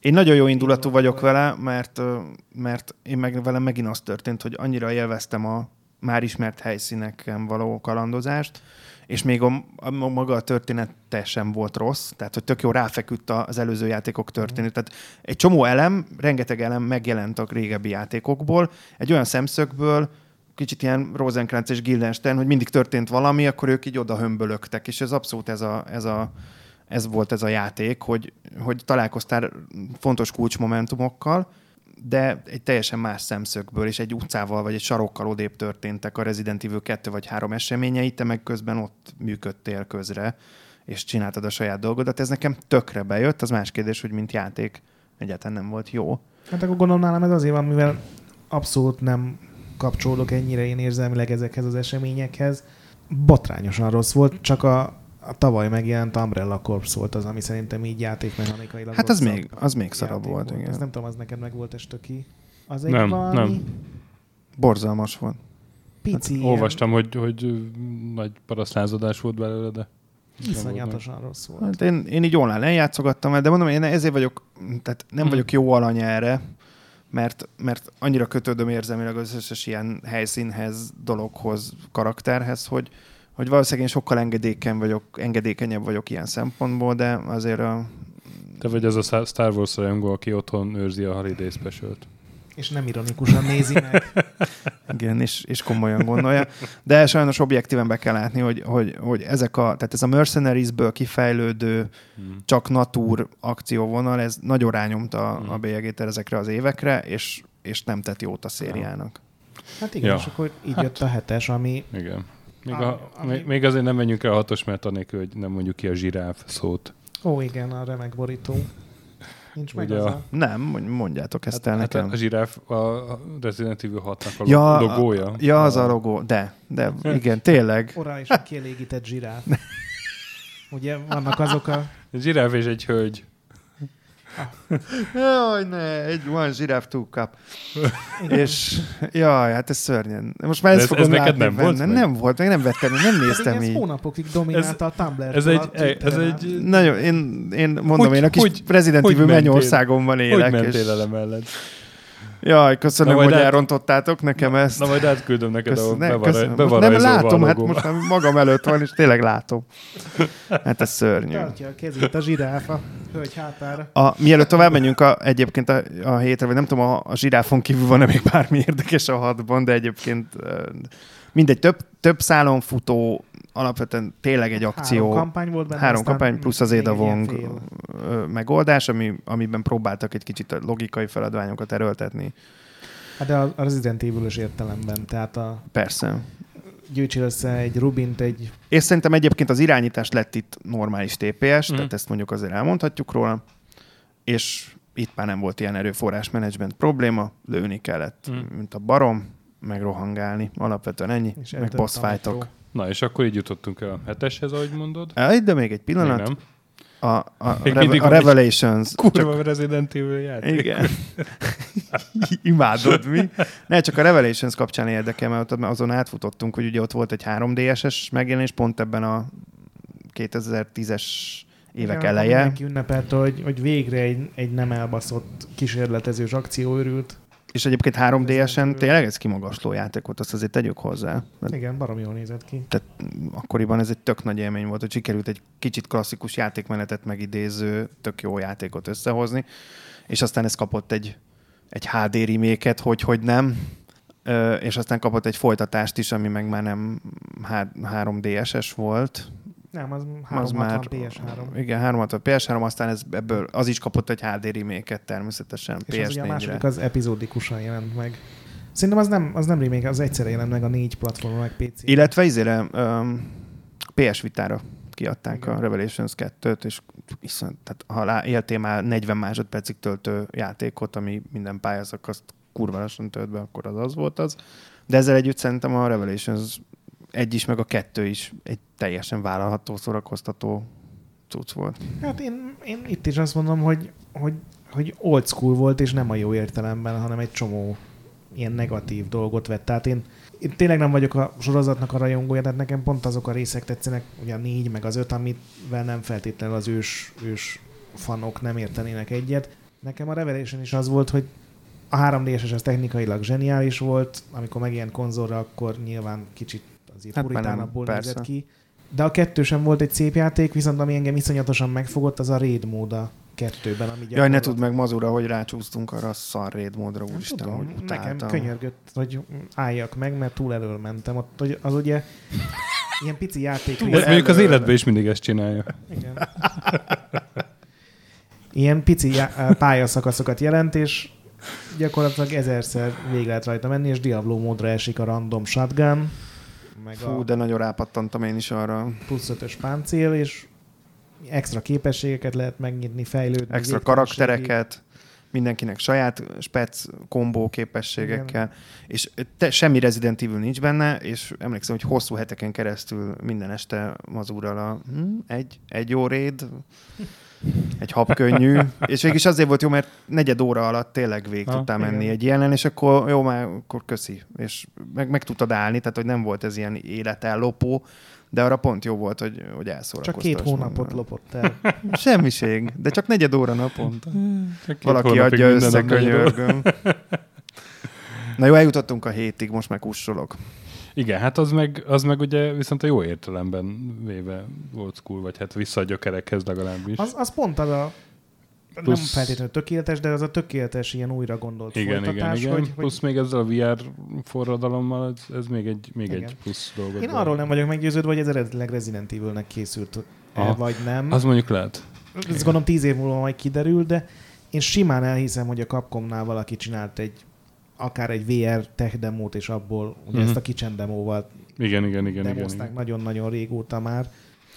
Én nagyon jó indulatú vagyok vele, mert én velem megint az történt, hogy annyira élveztem a már ismert helyszíneken való kalandozást, és még maga a története sem volt rossz, tehát hogy tök jó ráfeküdt az előző játékok történet. Tehát egy csomó elem, rengeteg elem megjelent a régebbi játékokból, egy olyan szemszögből, kicsit ilyen Rosencrantz és Guildenstern, hogy mindig történt valami, akkor ők így oda hömbölögtek, és ez abszolút ez volt ez a játék, hogy találkoztál fontos kulcsmomentumokkal, de egy teljesen más szemszögből, és egy utcával vagy egy sarokkal odébb történtek a Resident Evil 2 vagy 3 eseményei, te meg közben ott működtél közre, és csináltad a saját dolgodat. Ez nekem tökre bejött, az más kérdés, hogy mint játék egyáltalán nem volt jó. Hát akkor gondolom nálam ez azért van, mivel abszolút nem kapcsolódok ennyire én érzelmileg ezekhez az eseményekhez. Botrányosan rossz volt, csak a tavaly megjelent Umbrella Corps volt az, ami szerintem így játékmechanikailag... Hát az még szarabb volt, igen. Ez nem tudom, az neked meg volt Stöki. Az egy nem, valami... nem. Borzalmas volt. Pici hát, olvastam, hogy nagy parasztlázadás volt belőle, de... Iszonyatosan rossz volt. Hát én így online eljátszogattam el, de mondom, én ezért vagyok, tehát nem vagyok jó alany erre, mert annyira kötődöm érzelmileg az összes ilyen helyszínhez, dologhoz, karakterhez, hogy valószínűleg én sokkal engedékenyebb vagyok ilyen szempontból, de azért a... Te vagy az a Star Wars rajongó, aki otthon őrzi a Holiday Specialt. És nem ironikusan nézi meg. Igen, és komolyan gondolja. De sajnos objektíven be kell látni, hogy ezek tehát ez a Mercenaries-ből kifejlődő csak natúr akcióvonal, ez nagyon rányomta a bélyegét ezekre az évekre, és nem tett jót a szériának. Hát igen, ja. És akkor így jött a 7-es, ami... Igen. Még azért nem menjünk el a 6-os, mert anélkül, hogy nem mondjuk ki a zsiráf szót. Ó, igen, a remek borító. Nincs meg az Nem, mondjátok ezt el nekem. A zsiráf a Resident Evil 6-nak a logója. Az a logó, de igen, tényleg. Orálisan kielégített zsiráf. Ugye vannak azok a... Zsiráf és egy hölgy. Jaj, ne, egy one zsiráf, two cup. És jaj, hát ez szörnyen. Most már ezt fogom látni. Nem volt? Nem volt, meg nem vettem, nem néztem így. Ez hónapokig dominálta a Tumblr-t. Ez egy... Nagyon, én mondom, én a kis Resident Evil mennyországomban élek. Hogy mentél el emellett? Jaj, köszönöm, hogy elrontottátok nekem ezt. Na majd átküldöm neked, ahol bevarajzolva. Nem látom, hát most magam előtt van, és tényleg látom. Hát ez szörnyű. Tartja a kezét a zsiráfa, hölgy hátára. Mielőtt tovább menjünk egyébként a hétre, vagy nem tudom, a zsiráfon kívül van-e még bármi érdekes a 6-ban, de egyébként mindegy, több szálon futó, alapvetően tényleg egy akció. 3 kampány volt benne. 3 kampány plusz az Édavong megoldás, amiben próbáltak egy kicsit a logikai feladványokat erőltetni. Hát de a Resident Evil-ös értelemben, tehát a... Persze. Gyűjtsél össze egy Rubint, egy... És szerintem egyébként az irányítás lett itt normális TPS, tehát ezt mondjuk azért elmondhatjuk róla, és itt már nem volt ilyen erőforrásmenedzsment probléma, lőni kellett, mint a barom, meg rohangálni, alapvetően ennyi, és meg boss fightok. Na, és akkor így jutottunk el a 7-eshez, ahogy mondod. De még egy pillanat. Még nem. A Revelations. Kurva Resident Evil játék. Igen. Imádod, mi? Ne, csak a Revelations kapcsán érdekel, mert azon átfutottunk, hogy ugye ott volt egy 3DS-es megjelenés, pont ebben a 2010-es évek eleje. Mindenki ünnepelte, hogy végre egy nem elbaszott kísérletezős akció örült. És egyébként 3DS-en tényleg ez kimagasló játék volt, azt azért tegyük hozzá. Igen, baromi jól nézett ki. Tehát akkoriban ez egy tök nagy élmény volt, hogy sikerült egy kicsit klasszikus játékmenetet megidéző, tök jó játékot összehozni, és aztán ez kapott egy HD remake-et, hogy nem, és aztán kapott egy folytatást is, ami meg már nem 3DS-es volt. Nem, az 360 PS3. Igen, 360 PS3, aztán ebből az is kapott egy HD remake-et természetesen PS4-re. És az ugye a második az epizódikusan jelent meg. Szerintem az nem remake, az egyszerre jelent meg a 4 platformon, meg PC. Illetve PS Vitára kiadták a Revelations 2-t, és tehát, ha éltél már 40 másodpercig töltő játékot, ami minden pályaszakaszt kurva lassan tölt be, akkor az volt az. De ezzel együtt szerintem a Revelations 1 is, meg a 2 is egy teljesen vállalható, szórakoztató cucc volt. Hát én itt is azt mondom, hogy old school volt, és nem a jó értelemben, hanem egy csomó ilyen negatív dolgot vett. Tehát én tényleg nem vagyok a sorozatnak a rajongója, tehát nekem pont azok a részek tetszenek, ugye a 4 meg az 5, amivel nem feltétlenül az ős fanok nem értenének egyet. Nekem a Revelation is az volt, hogy a 3D-es az technikailag zseniális volt, amikor megjelent konzolra, akkor nyilván kicsit azért hát puritánabbból nézett ki. De a 2 sem volt egy szép játék, viszont ami engem iszonyatosan megfogott, az a raid mód a 2-ben. Jaj, ne tudd meg Mazura, hogy rácsúsztunk arra a szar raid módra, úristen, hogy utáltam. Nekem könyörgött, hogy álljak meg, mert túl elől mentem. Ott, hogy az ugye ilyen pici játék. Ez mondjuk az életben is mindig ezt csinálja. Igen. Ilyen pici pályaszakaszokat jelent, és gyakorlatilag 1000-szer végig lehet rajta menni, és Diablo módra esik a random shotgun. Fú, de nagyon rápattantam én is arra. Plusz 5-ös páncél, és extra képességeket lehet megnyitni, fejlődni. Extra karaktereket, mindenkinek saját spec kombó képességekkel, és semmi Resident Evil nincs benne, és emlékszem, hogy hosszú heteken keresztül minden este mazúrral a egy óréd, egy habkönnyű, és végig is azért volt jó, mert negyed óra alatt tényleg végig tudtam menni egy ilyen, és akkor jó, már akkor köszi, és meg tudtad állni, tehát hogy nem volt ez ilyen életellopó, de arra pont jó volt, hogy elszórakoztass. Csak 2 hónapot lopott el. Semmiség, de csak negyed óra naponta. Valaki adja össze, könyörgöm. Na jó, eljutottunk a 7-ig, most meg kussolok. Igen, hát az meg ugye viszont a jó értelemben véve old school, vagy hát vissza a gyökerekhez legalábbis. Az pont az a plusz, nem feltétlenül tökéletes, de az a tökéletes ilyen újra gondolt folytatás. Igen. Hogy, plusz még ezzel a VR forradalommal ez még egy plusz dolgot. Én arról nem vagyok meggyőződve, hogy ez eredetileg Resident Evilnek készült, vagy nem. Az mondjuk lehet. Ezt gondolom 10 év múlva majd kiderül, de én simán elhiszem, hogy a Capcomnál valaki csinált akár egy VR tech demót, és abból ugye ezt a kicsen demóval demozták nagyon-nagyon régóta már.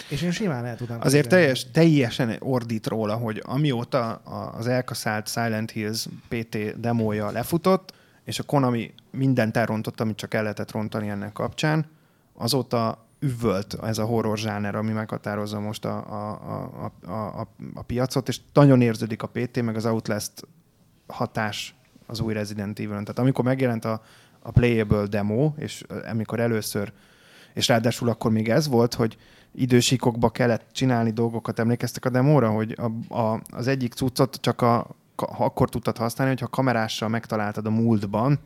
És én simán el tudnám. Azért teljesen ordít róla, hogy amióta az elkaszált Silent Hills PT demója lefutott, és a Konami mindent elrontott, amit csak el lehetett rontani ennek kapcsán, azóta üvölt ez a horror zsáner, ami meghatározza most a piacot, és nagyon érződik a PT, meg az Outlast hatás az új Resident Evil-en. Tehát amikor megjelent a playable demo, és amikor először, és ráadásul akkor még ez volt, hogy idősíkokba kellett csinálni dolgokat, emlékeztek a demóra, hogy az egyik cuccot csak akkor tudtad használni, hogyha kamerással megtaláltad a múltban,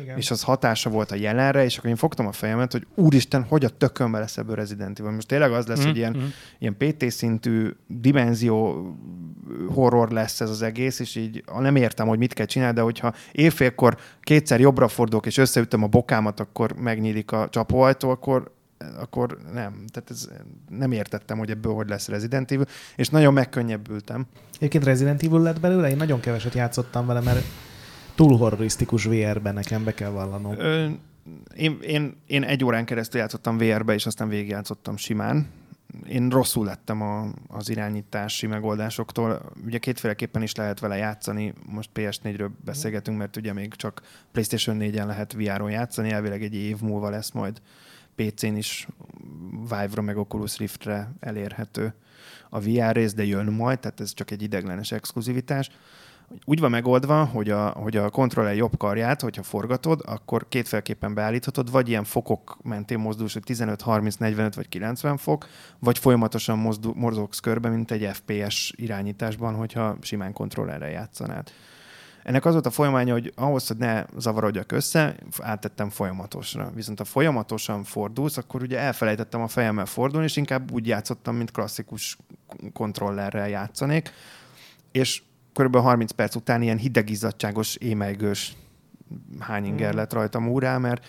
igen. És az hatása volt a jelenre, és akkor én fogtam a fejemet, hogy úristen, hogy a tökönbe lesz ebből Resident Evil. Most tényleg az lesz, hogy ilyen PT-szintű dimenzió horror lesz ez az egész, és így nem értem, hogy mit kell csinálni, de hogyha évfélkor 2-szer jobbra fordulok, és összeütöm a bokámat, akkor megnyílik a csapóajtó, akkor nem. Tehát ez, nem értettem, hogy ebből hogy lesz Resident Evil, és nagyon megkönnyebbültem. Egyébként Resident Evil lett belőle? Én nagyon keveset játszottam vele, mert túl horrorisztikus VR-ben nekem be kell vallanom. Én 1 órán keresztül játszottam VR-be, és aztán végigjátszottam simán. Én rosszul lettem az irányítási megoldásoktól. Ugye kétféleképpen is lehet vele játszani. Most PS4-ről beszélgetünk, mert ugye még csak PlayStation 4-en lehet VR-on játszani. Elvileg egy év múlva lesz majd PC-n is, Vive-ra meg Oculus Rift-re elérhető a VR rész, de jön majd, tehát ez csak egy ideiglenes exkluzivitás. Úgy van megoldva, hogy a kontroller jobb karját, hogyha forgatod, akkor kétféleképpen beállíthatod, vagy ilyen fokok mentén mozdulsz, hogy 15, 30, 45 vagy 90 fok, vagy folyamatosan morzogsz körbe, mint egy FPS irányításban, hogyha simán kontrollerrel játszanád. Ennek az volt a folyamánya, hogy ahhoz, hogy ne zavarodjak össze, áttettem folyamatosra. Viszont ha folyamatosan fordulsz, akkor ugye elfelejtettem a fejemmel fordulni, és inkább úgy játszottam, mint klasszikus kontrollerrel játszanék, és körülbelül 30 perc után ilyen hidegizzadtságos, émelygős hányinger lett rajtam úrá, mert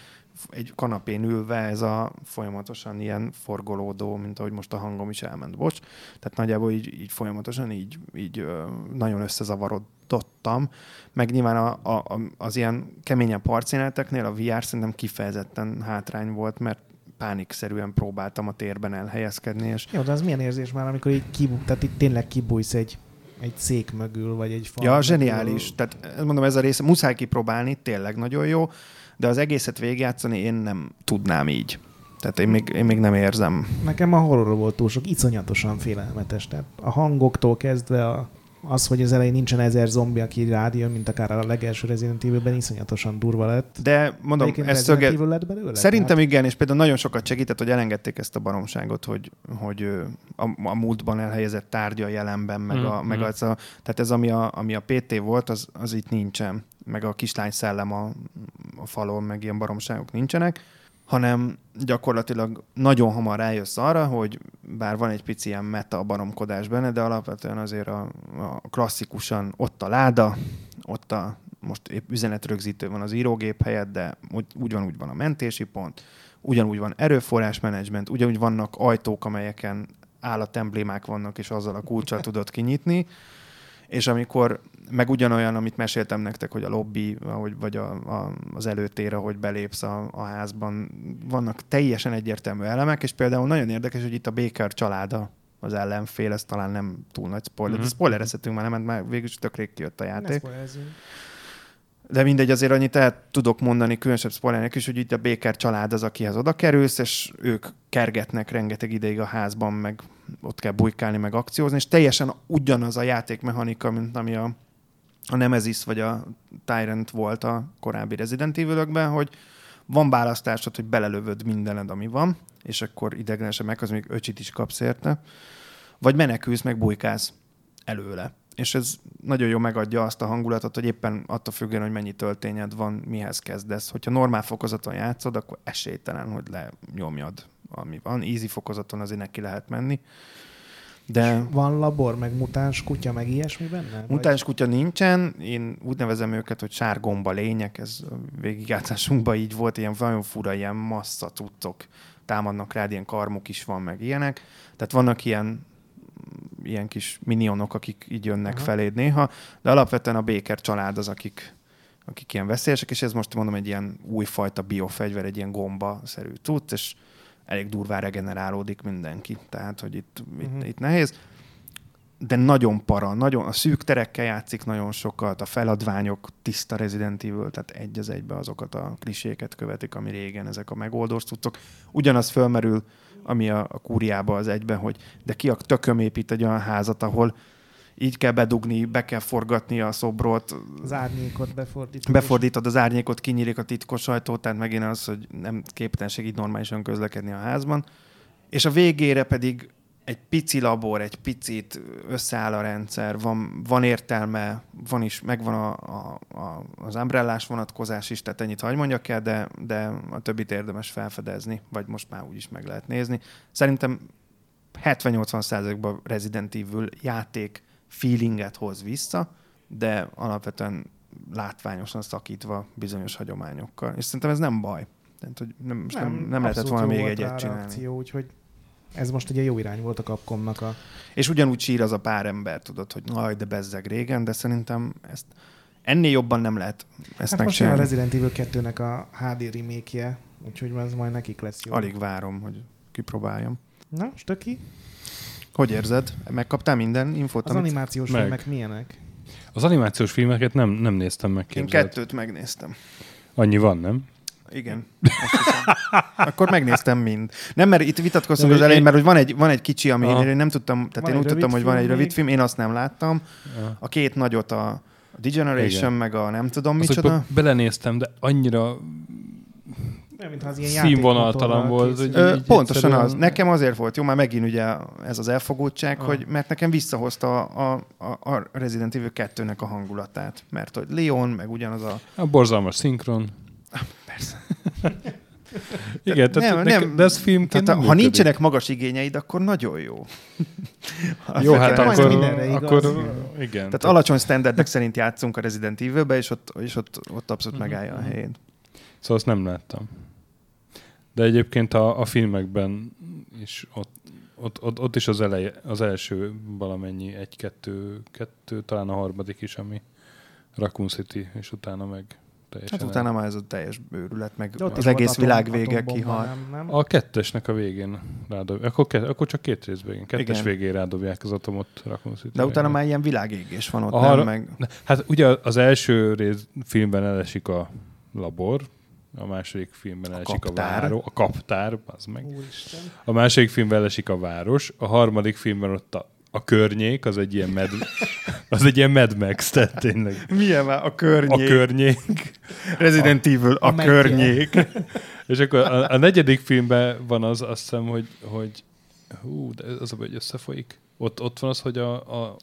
egy kanapén ülve ez a folyamatosan ilyen forgolódó, mint ahogy most a hangom is elment, bocs. Tehát nagyjából így folyamatosan így nagyon összezavarodottam. Meg nyilván az ilyen keményebb harcjeleneteknél a VR szerintem kifejezetten hátrány volt, mert pánikszerűen próbáltam a térben elhelyezkedni. És... Jó, de az milyen érzés már, amikor így tényleg kibújsz egy szék mögül, vagy egy fal. Ja, zseniális. Mögül. Tehát mondom, ez a része muszáj kipróbálni, tényleg nagyon jó, de az egészet végigjátszani én nem tudnám így. Tehát én még nem érzem. Nekem a horror volt túl sok, iszonyatosan félelmetes. Tehát a hangoktól kezdve az, hogy az elején nincsen 1000 zombi, aki rád jön, mint akár a legelső Resident Evil-ben, iszonyatosan durva lett. De mondom, ez lett belőle? Szerintem hát? Igen, és például nagyon sokat segített, hogy elengedték ezt a baromságot, hogy a múltban elhelyezett tárgya a jelenben, meg az tehát ez, ami a PT volt, az itt nincsen. Meg a kislány szellem a falon, meg ilyen baromságok nincsenek, hanem gyakorlatilag nagyon hamar rájössz arra, hogy bár van egy pici ilyen meta baromkodás benne, de alapvetően azért a klasszikusan ott a láda, ott a most épp üzenetrögzítő van az írógép helyett, de ugyanúgy van a mentési pont, ugyanúgy van erőforrásmenedzsment, ugyanúgy vannak ajtók, amelyeken állatemblémák vannak, és azzal a kulccsal tudod kinyitni, és amikor meg ugyanolyan, amit meséltem nektek, hogy a lobby, vagy az előtér, ahogy belépsz a házban, vannak teljesen egyértelmű elemek, és például nagyon érdekes, hogy itt a Baker család az ellenfél, ez talán nem túl nagy spoiler. Mm-hmm. Spoilerezhetünk már, nem, mert végülis tök rég kijött a játék. De mindegy, azért annyit el tudok mondani, különösebb spoilernek is, hogy itt a Baker család az, akihez oda kerülsz, és ők kergetnek rengeteg ideig a házban, meg ott kell bujkálni, meg akciózni, és teljesen ugyanaz a játékmechanika, mint ami a Nemesis vagy a Tyrant volt a korábbi Resident Evil-ökben, hogy van választásod, hogy belelövöd mindened, ami van, és akkor idegenesen meghoz, még öcsit is kapsz érte, vagy menekülsz, meg bujkálsz előle. És ez nagyon jól megadja azt a hangulatot, hogy éppen attól függően, hogy mennyi töltényed van, mihez kezdesz. Hogyha normál fokozaton játszod, akkor esélytelen, hogy lenyomjad, ami van. Easy fokozaton azért neki lehet menni. De van labor, meg mutáns kutya, meg ilyesmi benne? Mutáns kutya nincsen. Én úgy nevezem őket, hogy sárgomba lények. Ez végigjátszásunkban így volt. Ilyen nagyon fura, ilyen massza cuccok támadnak rád, ilyen karmok is van, meg ilyenek. Tehát vannak ilyen kis minionok, akik így jönnek feléd néha, de alapvetően a Baker család az, akik ilyen veszélyesek, és ez most mondom egy ilyen újfajta biofegyver, egy ilyen gomba-szerű cucc, és elég durván regenerálódik mindenki. Tehát, hogy itt nehéz. De nagyon para, nagyon, a szűk terekkel játszik nagyon sokat, a feladványok tiszta Resident Evil, tehát egy az egybe azokat a kliséket követik, ami régen ezek a megoldós cuccok. Ugyanaz fölmerül, ami a kúriába az egyben, hogy de ki a tököm épít egy olyan házat, ahol így kell bedugni, be kell forgatni a szobrot. Az árnyékot befordítod. Befordítod az árnyékot, kinyílik a titkos ajtót, tehát megint az, hogy nem képtelenség így normálisan közlekedni a házban. És a végére pedig egy pici labor, egy picit összeáll a rendszer, van értelme, van is, megvan az umbrellás vonatkozás is, tehát ennyit hagy mondjak el, de a többit érdemes felfedezni, vagy most már úgyis meg lehet nézni. Szerintem 70-80%-ban Resident Evil játék feelinget hoz vissza, de alapvetően látványosan szakítva bizonyos hagyományokkal. És szerintem ez nem baj. Tehát, hogy nem lehetett volna még egyet csinálni. Reakció, úgyhogy ez most ugye jó irány volt a Capcomnak a... És ugyanúgy sír az a pár ember, tudod, hogy majd de bezzeg régen, de szerintem ezt ennél jobban nem lehet ezt megcsinálni. Most a Resident Evil 2-nek a HD remake-je, úgyhogy ez majd nekik lesz jó. Alig várom, hogy kipróbáljam. Na, Stöki? Hogy érzed? Megkaptál minden infót? Az animációs filmek milyenek? Az animációs filmeket nem néztem meg, képzeld. Én 2-t megnéztem. Annyi van, nem? Igen. Akkor megnéztem mind. Nem, mert itt vitatkoztunk az elején, mert hogy van egy kicsi, ami én nem tudtam, tehát én úgy tudtam, hogy van egy rövid film, én azt nem láttam. A két nagyot, a Degeneration, meg a nem tudom micsoda. Belenéztem, de annyira színvonaltalan volt. Pontosan az. Nekem azért volt jó, már megint ugye ez az elfogultság, hogy mert nekem visszahozta a Resident Evil 2-nek a hangulatát. Mert hogy Leon, meg ugyanaz a... A borzalmas szinkron. Persze. Igen, nem, de ez filmként nem működik. Ha nincsenek magas igényeid, akkor nagyon jó. Jó, hát akkor igen. Tehát alacsony standardek szerint játszunk a Resident Evil-be, és ott abszolút megállja a helyét. Szóval azt nem láttam. De egyébként a filmekben is ott is az eleje, az első valamennyi, kettő, talán a harmadik is, ami Raccoon City, és utána meg... Hát utána már ez a teljes bőrület, meg az egész világ vége kihal. A 2-esnek a végén rádobják. Akkor csak 2 rész végén. 2-es végén rádobják az atomot. De utána már ilyen világégés van ott, nem? Meg... Hát ugye az első rész filmben elesik a labor, a második filmben elesik a város. A kaptár. Az meg. A második filmben elesik a város, a harmadik filmben ott a környék, az egy ilyen Mad Max, tehát tényleg. Milyen már a környék? A környék. Resident Evil, a környék. És akkor a negyedik filmben van az, azt hiszem, hogy de az a baj, hogy összefolyik. Ott van az, hogy a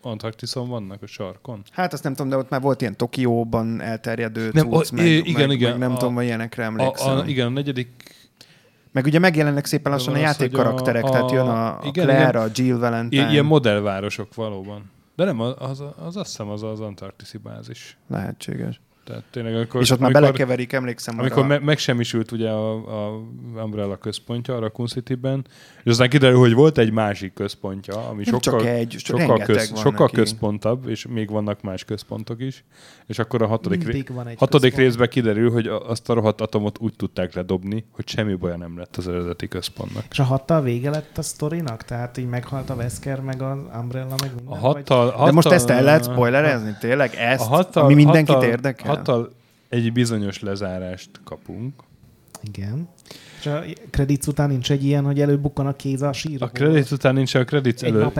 Antarktiszon vannak, a sarkon. Hát azt nem tudom, de ott már volt ilyen Tokióban elterjedő cucc, meg nem tudom, hogy ilyenekre emlékszem. Igen, a negyedik... Meg ugye megjelennek szépen lassan a játékkarakterek, tehát jön a Claire, a Jill Valentine. Ilyen modellvárosok valóban. De nem, az azt hiszem az Antarktiszi bázis. Lehetséges. Tehát tényleg, akkor, és ott már belekeverik, emlékszem. Amikor megsemmisült ugye a Umbrella központja a Raccoon City-ben, és aztán kiderül, hogy volt egy másik központja, ami nem sokkal, sokkal központabb, és még vannak más központok is. És akkor a hatodik részben kiderül, hogy azt a rohadt atomot úgy tudták ledobni, hogy semmi baja nem lett az eredeti központnak. És a hattal vége lett a sztorinak? Tehát így meghalt a Wesker, meg az Umbrella, meg minden? De most ezt el lehet spoilerezni, tényleg? Ezt, ami mindenkit érdekel? Hattal egy bizonyos lezárást kapunk. Igen. És a kreditsz után nincs egy ilyen, hogy előbukkan a kéz a sírba. A kreditsz után nincs, a kreditsz előtt.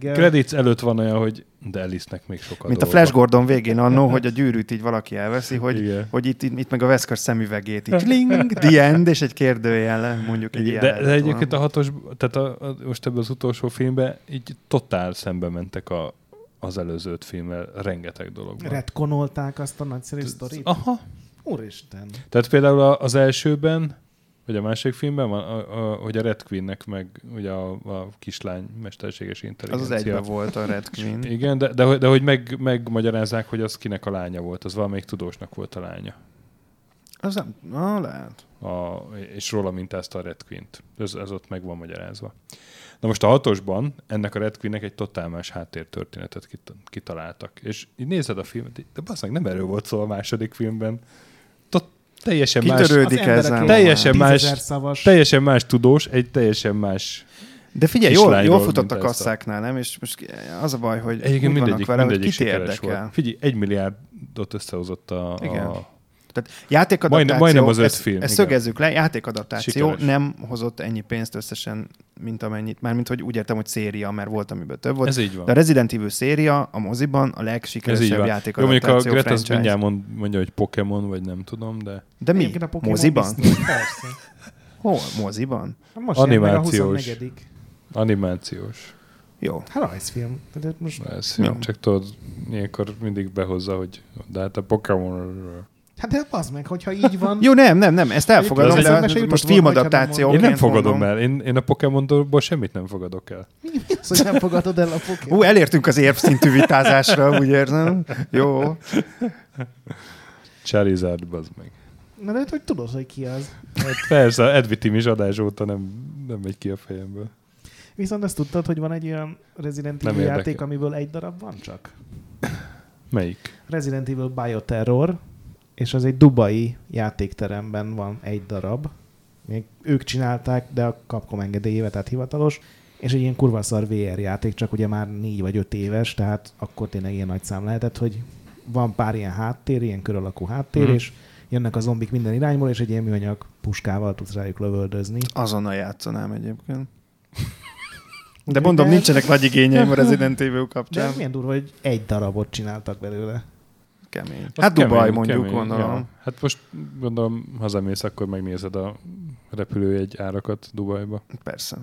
Kreditsz előtt van olyan, hogy de Alice-nek még sokat. Mint dolga. A Flash Gordon végén annó, hogy a gyűrűt így valaki elveszi, hogy itt meg a Wesker szemüvegét így kling, the end, és egy kérdőjel mondjuk egy ilyen. De egyébként a hatos, tehát most ebben az utolsó filmben így totál szembe mentek az előző filmmel rengeteg dologban. Retconolták azt a nagyszerű sztorit? Aha. Úristen. Tehát például az elsőben, vagy a másik filmben van, hogy a Red Queennek meg ugye a kislány mesterséges intelligencia. Az egyben volt a Red Queen. Igen, de hogy megmagyarázzák, hogy az kinek a lánya volt. Az valamelyik tudósnak volt a lánya. Az nem, lehet. És róla mintázta a Red Queen-t. Ez ott meg van magyarázva. Na most a hatosban ennek a Red Queennek egy totál más háttértörténetet kitaláltak. És így nézed a filmet, de basszak, nem erről volt szó a második filmben. Teljesen más, teljesen más tudós, egy teljesen más. De figyelj, jól futott a kasszáknál, nem? És most az a baj, hogy egyébként mindegyik, vele, mindegyik hogy sikeres érdekel. Volt. Figyelj, 1 milliárdot összehozott a... Igen. Tehát játékadaptáció, majdnem az 5 film. Ezt szögezzük le, játékadaptáció sikeres. Nem hozott ennyi pénzt összesen, mint amennyit. Mármint, hogy úgy értem, hogy széria, mert volt, amiben több volt. Ez így van. De a Resident Evil széria a moziban a legsikeresebb játékadaptáció. Jó, mondjuk a Gret az mindjárt mondja, hogy Pokémon, vagy nem tudom, de... De mi? Moziban? Hol? Moziban? Most animációs. Meg a animációs. Jó. Hát rajzfilm. Most... Rajzfilm, csak tudod, ilyenkor mindig behozza, hogy de hát a Pokémon... Hát de az meg, hogyha így van... Jó, nem, ezt elfogadom, de most filmadaptáció. Én nem fogadom el, én a Pokémonból semmit nem fogadok el. Mi az, hogy nem fogadod el a Pokémon? Elértünk az érvszintű vitázásra, úgy érzem. Jó. Charizard, bazd meg. Na de hogy tudod, hogy ki az. Persze, Edvi Tim is adás óta nem megy ki a fejemből. Viszont azt tudtad, hogy van egy olyan Resident Evil játék, amiből 1 darab van csak? Melyik? Resident Evil Bioterror. És az egy dubai játékteremben van 1 darab. Még ők csinálták, de a Capcom engedélyével, tehát hivatalos. És egy ilyen kurva szar VR játék, csak ugye már 4 vagy 5 éves, tehát akkor tényleg ilyen nagy szám lehetett, hogy van pár ilyen háttér, ilyen kör alakú háttér, és jönnek a zombik minden irányból, és egy ilyen műanyag puskával tudsz rájuk lövöldözni. Azonnal játszanám egyébként. De mondom, nincsenek nagy igényeim a Resident Evil kapcsán. De milyen durva, hogy 1 darabot csináltak belőle. Kemény. Hát Dubaj mondjuk, gondolom. Ja. Hát most gondolom, hazamész, akkor megnézed a repülőjegy árakat Dubajba. Persze.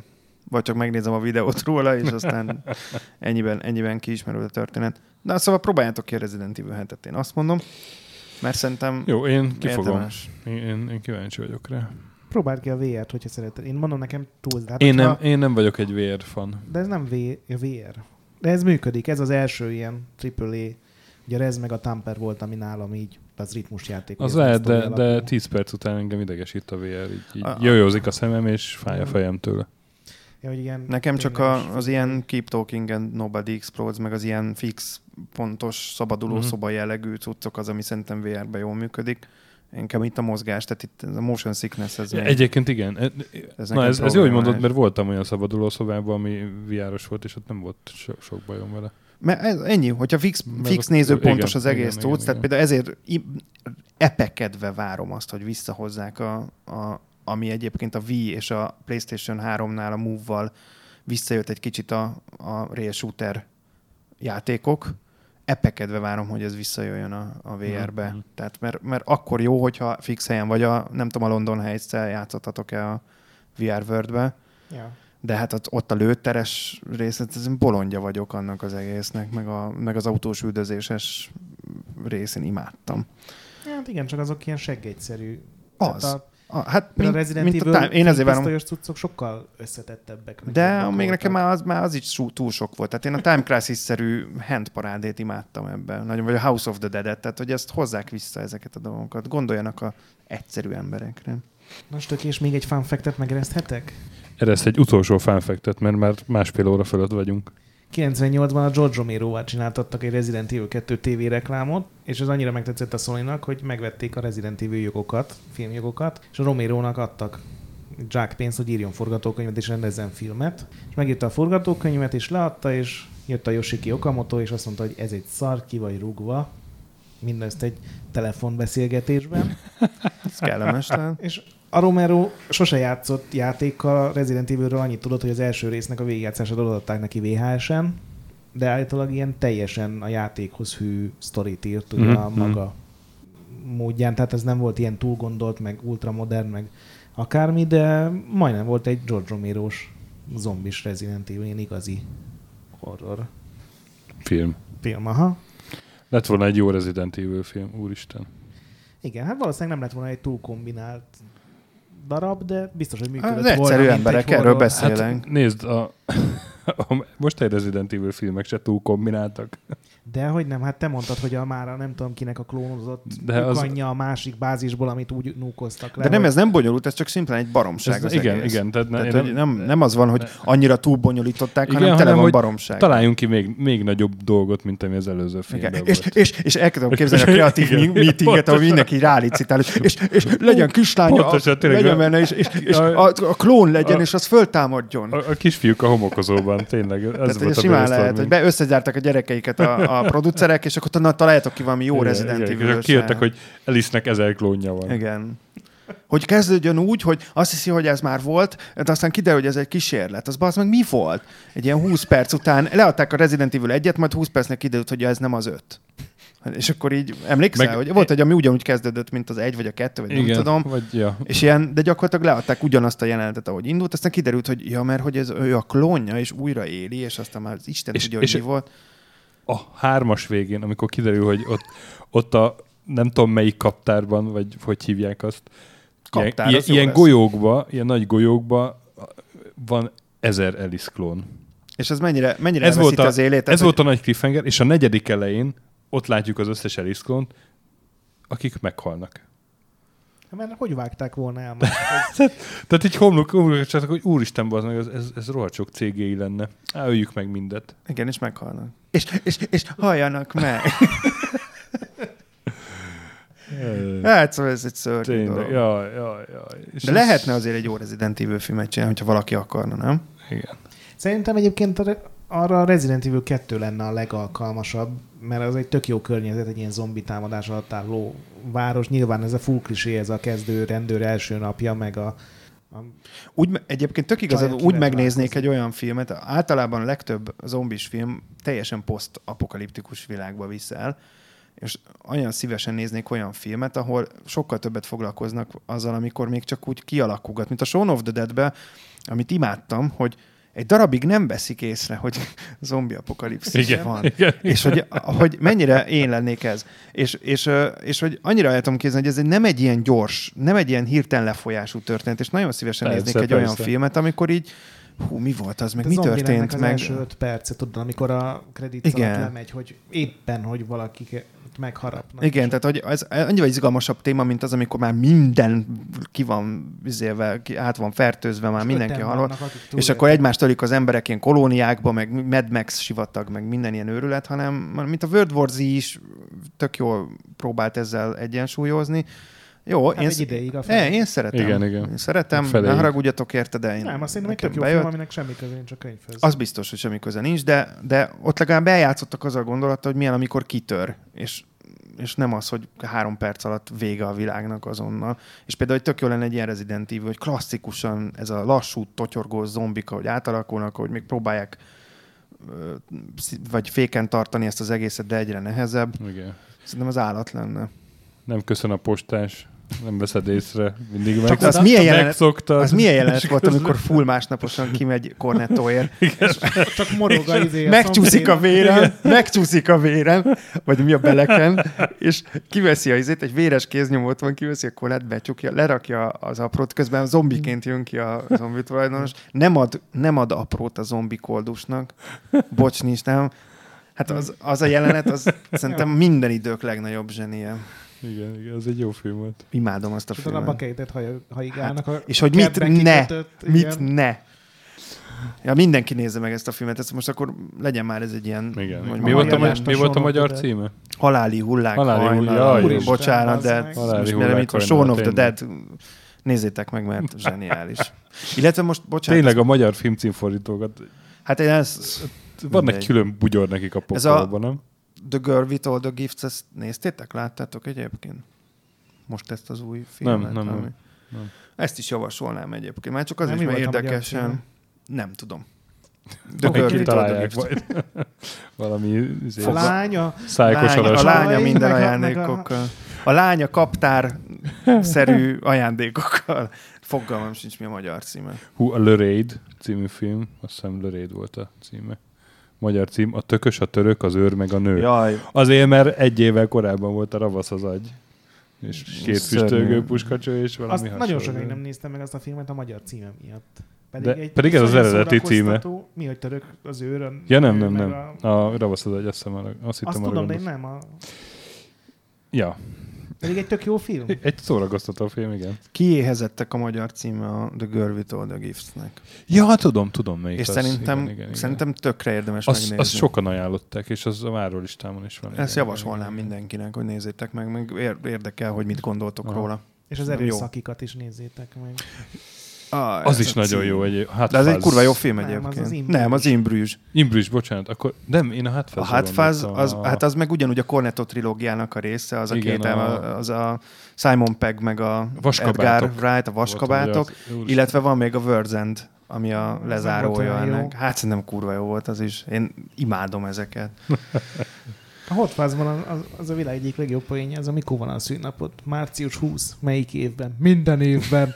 Vagy csak megnézem a videót róla, és aztán ennyiben kiismerül a történet. Na, szóval próbáljátok ki a Resident Evil 7-et, én azt mondom, mert szerintem... Jó, én kifogom. Én kíváncsi vagyok rá. Próbáld ki a VR-t, hogyha szereted. Én mondom, nekem túlzás. Én nem vagyok egy VR fan. De ez nem VR. De ez működik. Ez az első ilyen AAA. Ugye ez meg a Tamper volt, ami nálam így, az ritmusjáték. Az lehet, de 10 perc után engem idegesít a VR, így jójózik a szemem, és fáj a fejem tőle. Ja, ilyen nekem csak az ilyen Keep Talking and Nobody Explodes, meg az ilyen fix, pontos, szabaduló szoba jellegű cuccok az, ami szerintem VR-ben jól működik. Inkább itt a mozgás, tehát itt a motion sickness. Ez egyébként igen. Ez jó, hogy mondod, mert voltam olyan szabaduló szobában, ami VR-os volt, és ott nem volt sok bajom vele. Mert ennyi, hogyha fix nézőpontos az egész cucc, tehát például ezért epekedve várom azt, hogy visszahozzák, ami egyébként a Wii és a PlayStation 3-nál a Move-val visszajött egy kicsit a rail shooter játékok. Epekedve várom, hogy ez visszajöjjön a VR-be. Tehát mert akkor jó, hogyha fix helyen vagy, nem tudom, a London Heights-szel játszottatok-e a VR World-be. Ja. De hát ott a lőteres részét, én bolondja vagyok annak az egésznek, meg az autós üldözéses részén imádtam. Hát igen, csak azok ilyen seggegyszerű. Az. Hát mint, a Resident Evil én ezért várom. Cuccok sokkal összetettebbek. De még nekem már az így túl sok volt. Tehát én a Time Crisis-szerű handparádét imádtam ebben. Nagyon, vagy a House of the Dead-et. Tehát, hogy ezt hozzák vissza ezeket a dolgokat. Gondoljanak az egyszerű emberekre. Na Stöki, és még egy fun fact-et megereszthetek? Ereszt egy utolsó fun fact-et, mert már másfél óra fölött vagyunk. 98-ban a George Romero-val csináltattak egy Resident Evil 2 TV reklámot, és ez annyira megtetszett a Sony-nak, hogy megvették a Resident Evil jogokat, filmjogokat, és a Romero-nak adtak zsákpénzt, hogy írjon forgatókönyvet és rendezzen filmet. És megírta a forgatókönyvet, és leadta, és jött a Yoshiki Okamoto, és azt mondta, hogy ez egy szar, ki vagy rúgva. Mindezt egy telefonbeszélgetésben. Ez kellemes, nem? És a Romero sose játszott játékkal, a Resident Evilről annyit tudott, hogy az első résznek a végigjátszását adották neki VHS-en, de állítólag ilyen teljesen a játékhoz hű sztorit írt, ugye a maga módján, tehát ez nem volt ilyen túlgondolt, meg ultramodern, meg akármi, de majdnem volt egy George Romero-s zombis Resident Evil, ilyen igazi horror. Film, aha. Lett volna egy jó Resident Evil film, úristen. Igen, hát valószínűleg nem lett volna egy túl kombinált darab, de biztos, hogy működött volna. Az egyszerű emberek, erről beszélünk. Hát, nézd, most egy Resident Evil filmek se túl kombináltak. De hogy nem, hát te mondtad, hogy már nem tudom kinek a klónozott kukanya a másik bázisból, amit úgy núkoztak le. De nem, ez nem bonyolult, ez csak szimplán egy baromság. Igen. Tehát nem az van, hogy annyira túl bonyolították, igen, hanem tele van baromság. Találjunk ki még nagyobb dolgot, mint ami az előző filmben volt. És el tudom képzelni a kreatív meetinget, ahol mindenki rálicitál, és legyen kislánya, legyen benne, és a klón legyen, és az föltámadjon. A kisfiúk a homokozóban, tényleg. Tehát simán lehet, hogy összegyártak a gyerekeiket a producerek, és akkor találjátok ki valami jó Resident Evil-t. Kijöttek, hogy Alice-nek 1000 klónja van. Igen. Hogy kezdődjön úgy, hogy azt hiszi, hogy ez már volt, de aztán kiderül, hogy ez egy kísérlet. Az bazd meg mi volt? Egy ilyen 20 perc után leadták a Resident Evil 1-et, majd 20 percnek kiderült, hogy ez nem az 5. És akkor így emlékszel, hogy volt egy, ami ugyanúgy kezdődött, mint az 1 vagy a 2, vagy igen, nem tudom. És ilyen, de gyakorlatilag leadták ugyanazt a jelenetet, ahogy indult, aztán kiderült, hogy ja, mert hogy ez ő a klónja, és újraéli, és aztán már az Isten tudja, hogy mi volt. A 3-as végén, amikor kiderül, hogy ott a nem tudom melyik kaptárban, vagy hogy hívják azt, kaptár, ilyen golyókba, ilyen nagy golyókba van 1000 Alice klón. És ez mennyire ez elveszít az élét? Ez volt a nagy cliffhanger, és a negyedik elején ott látjuk az összes Alice klónt, akik meghalnak. Mert hogy vágták volna el? Tehát így homlok csináltak, hogy úristen, bazd meg, ez rohadt sok cégéi lenne. Öljük meg mindet. Igen, és meghalnak. És halljanak meg. Hát szóval ez egy szörnyű dolog. Jaj. De lehetne azért egy jó Resident Evil filmet csinálni, hogyha valaki akarna, nem? Igen. Szerintem egyébként arra a Resident Evil 2 lenne a legalkalmasabb, mert az egy tök jó környezet, egy ilyen zombi támadás alatt álló város. Nyilván ez a full klisé, ez a kezdő rendőr első napja, meg egyébként tök igazad, úgy megnéznék egy olyan filmet, általában a legtöbb zombis film teljesen posztapokaliptikus világba viszel, és olyan szívesen néznék olyan filmet, ahol sokkal többet foglalkoznak azzal, amikor még csak úgy kialakulgat, mint a Shaun of the Dead-be, amit imádtam, hogy egy darabig nem veszik észre, hogy zombi apokalipszis van. Igen. És hogy mennyire én lennék ez. És hogy annyira el tudom képzelni, hogy ez nem egy ilyen gyors, nem egy ilyen hirtelen lefolyású történet, és nagyon szívesen néznék egy olyan filmet, amikor így, hú, mi volt az, meg mi történt? Az első 5 percet, tudod, amikor a kredit alatt lemegy, hogy éppen, hogy valaki megharapnak. Igen, tehát hogy ez annyira izgalmasabb téma, mint az, amikor már minden ki van üzélve, át van fertőzve, már mindenki halott, és akkor egymást ölik az emberek ilyen kolóniákba, meg Mad Max sivatag, meg minden ilyen őrület, hanem mint a World War Z is tök jól próbált ezzel egyensúlyozni. Jó, hát én szeretem. Igen. Én szeretem, ne haragudjatok érte, de én... Nem, azt szerintem egy tök jó film, aminek semmi köze nincs a könyvhöz. Az biztos, hogy semmi köze nincs, de ott legalább eljátszottak az a gondolata, hogy milyen, amikor kitör, és nem az, hogy 3 perc alatt vége a világnak azonnal. És például, hogy tök jó lenne egy ilyen Resident Evil, hogy klasszikusan ez a lassú, totyorgó zombika, hogy átalakulnak, hogy még próbálják vagy féken tartani ezt az egészet, de egyre nehezebb. Igen. Szerintem az állat lenne. Nem köszön a postás. Nem veszed észre, mindig meg. Az milyen jelenet volt, amikor full másnaposan kimegy Cornettóért. Csak morog a izé. Megcsúszik a vérem, vagy mi a beleken, és kiveszi a izét, egy véres kéznyomót van, kiveszi a kornett, becsukja, lerakja az aprót, közben zombiként jön ki a zombi tulajdonos. Nem ad aprót a zombi koldusnak. Bocs, nincs, nem. Hát az a jelenet, az szerintem minden idők legnagyobb zsenie. Igen, az egy jó film volt. Imádom azt a filmet. Abba kejtett haigálnak. Hát, és hogy mit ne. Ja, mindenki nézze meg ezt a filmet. Ezt most akkor legyen már ez egy ilyen... Igen. Mi volt a magyar címe? Haláli hullák. Haláli hullák. Bocsánat, de Shaun of the Dead. Nézzétek meg, mert zseniális. Illetve most, bocsánat... Tényleg a magyar filmcímfordítókat... Hát én ezt... Vannak külön bugyor nekik a pokolban, nem? The Girl with All the Gifts, ezt néztétek? Láttátok egyébként? Most ezt az új filmet? Nem. Ezt is javasolnám egyébként. Már csak azért, mert érdekesen... Nem tudom. The Girl with All the Gifts. Valami... A lánya. A lánya minden ajándékokkal. A lánya kaptár-szerű ajándékokkal. Fogalmam sincs, mi a magyar címe. Hú, a Löréd című film. Azt hiszem Löréd volt a címe. Magyar cím, a tökös, a török, az őr, meg a nő. Jaj. Azért, mert egy évvel korábban volt a ravasz az agy. És két füstölgő puskacső, és valami hasonló. Nagyon sokáig nem néztem meg azt a filmet a magyar címe miatt. Pedig ez az eredeti címe. Mi, hogy török, az őr, a nő, ja, nem. A ravasz az agy, azt hiszem. Azt tudom, de én nem. Ja. Pedig egy tök jó film. Egy szórakoztató film, igen. Kiéhezettek a magyar címe a The Girl with All the Gifts-nek. Ja, tudom melyik. És az. Szerintem tökre érdemes megnézni. Azt sokan ajánlották, és az a várólistámon is van. Ezt javasolnám mindenkinek, hogy nézzétek meg érdekel, hogy mit gondoltok róla. És az erőszakikat is nézzétek meg. Az is nagyon jó. De ez egy kurva jó film egyébként. Nem, az In Bruges. In Bruges, bocsánat. Akkor nem, én a Hot Fuzz. A Hot Fuzz, hát az meg ugyanúgy a Cornetto trilógiának a része, az a két, az a Simon Pegg, meg a Edgar Wright, a Vaskabátok, illetve van még a World's End, ami a lezárója ennek. Hát szerintem kurva jó volt az is. Én imádom ezeket. A Hot Fuzzban az a világ egyik legjobb poénja, az a mikor van a szünnapod? Március 20. Melyik évben? Minden évben.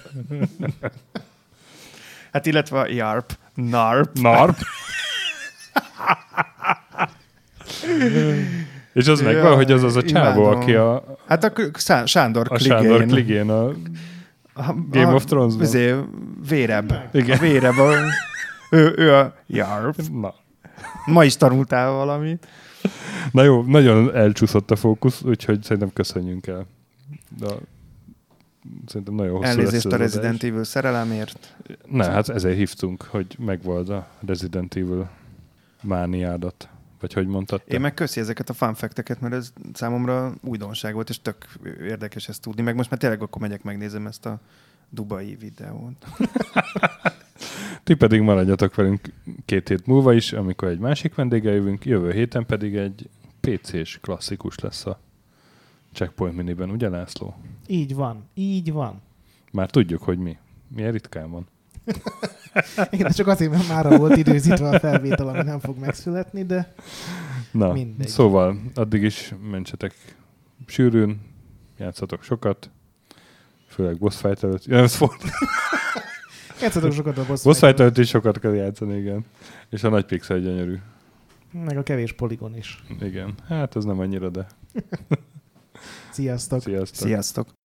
Hát illetve a Yarp. Narp. És az megvan, hogy az a csávó, aki a... Hát a Sándor Kligén a Game of Thrones-ban. Véreb. Ő a Yarp. Na. Ma is tanultál valamit. Na jó, nagyon elcsúszott a fókusz, úgyhogy szerintem köszönjünk el. De szerintem nagyon hosszú elnézést lesz a Resident Evil szerelemért. Ne, hát ezért hívtunk, hogy megvold a Resident Evil mániádat. Vagy hogy mondtad? Én meg köszi ezeket a fun fact-eket, mert ez számomra újdonság volt, és tök érdekes ezt tudni. Meg most már tényleg akkor megyek, megnézem ezt a dubai videót. Ti pedig maradjatok velünk 2 hét múlva is, amikor egy másik vendéggel jövünk, jövő héten pedig egy PC-s klasszikus lesz a Checkpoint miniben, ugye László? Így van. Már tudjuk, hogy mi. Milyen ritkán van. Igen, csak azért, mert mára volt időzítve a felvétel, ami nem fog megszületni, de na, mindegy. Szóval addig is mentsetek sűrűn, játszatok sokat, főleg boss fight előtt. Ja, ez volt. Játszatok sokat a boss fight-t is sokat kell játszani, igen. És a nagy pixel gyönyörű. Meg a kevés poligon is. Igen. Hát ez nem annyira, de... Sziasztok.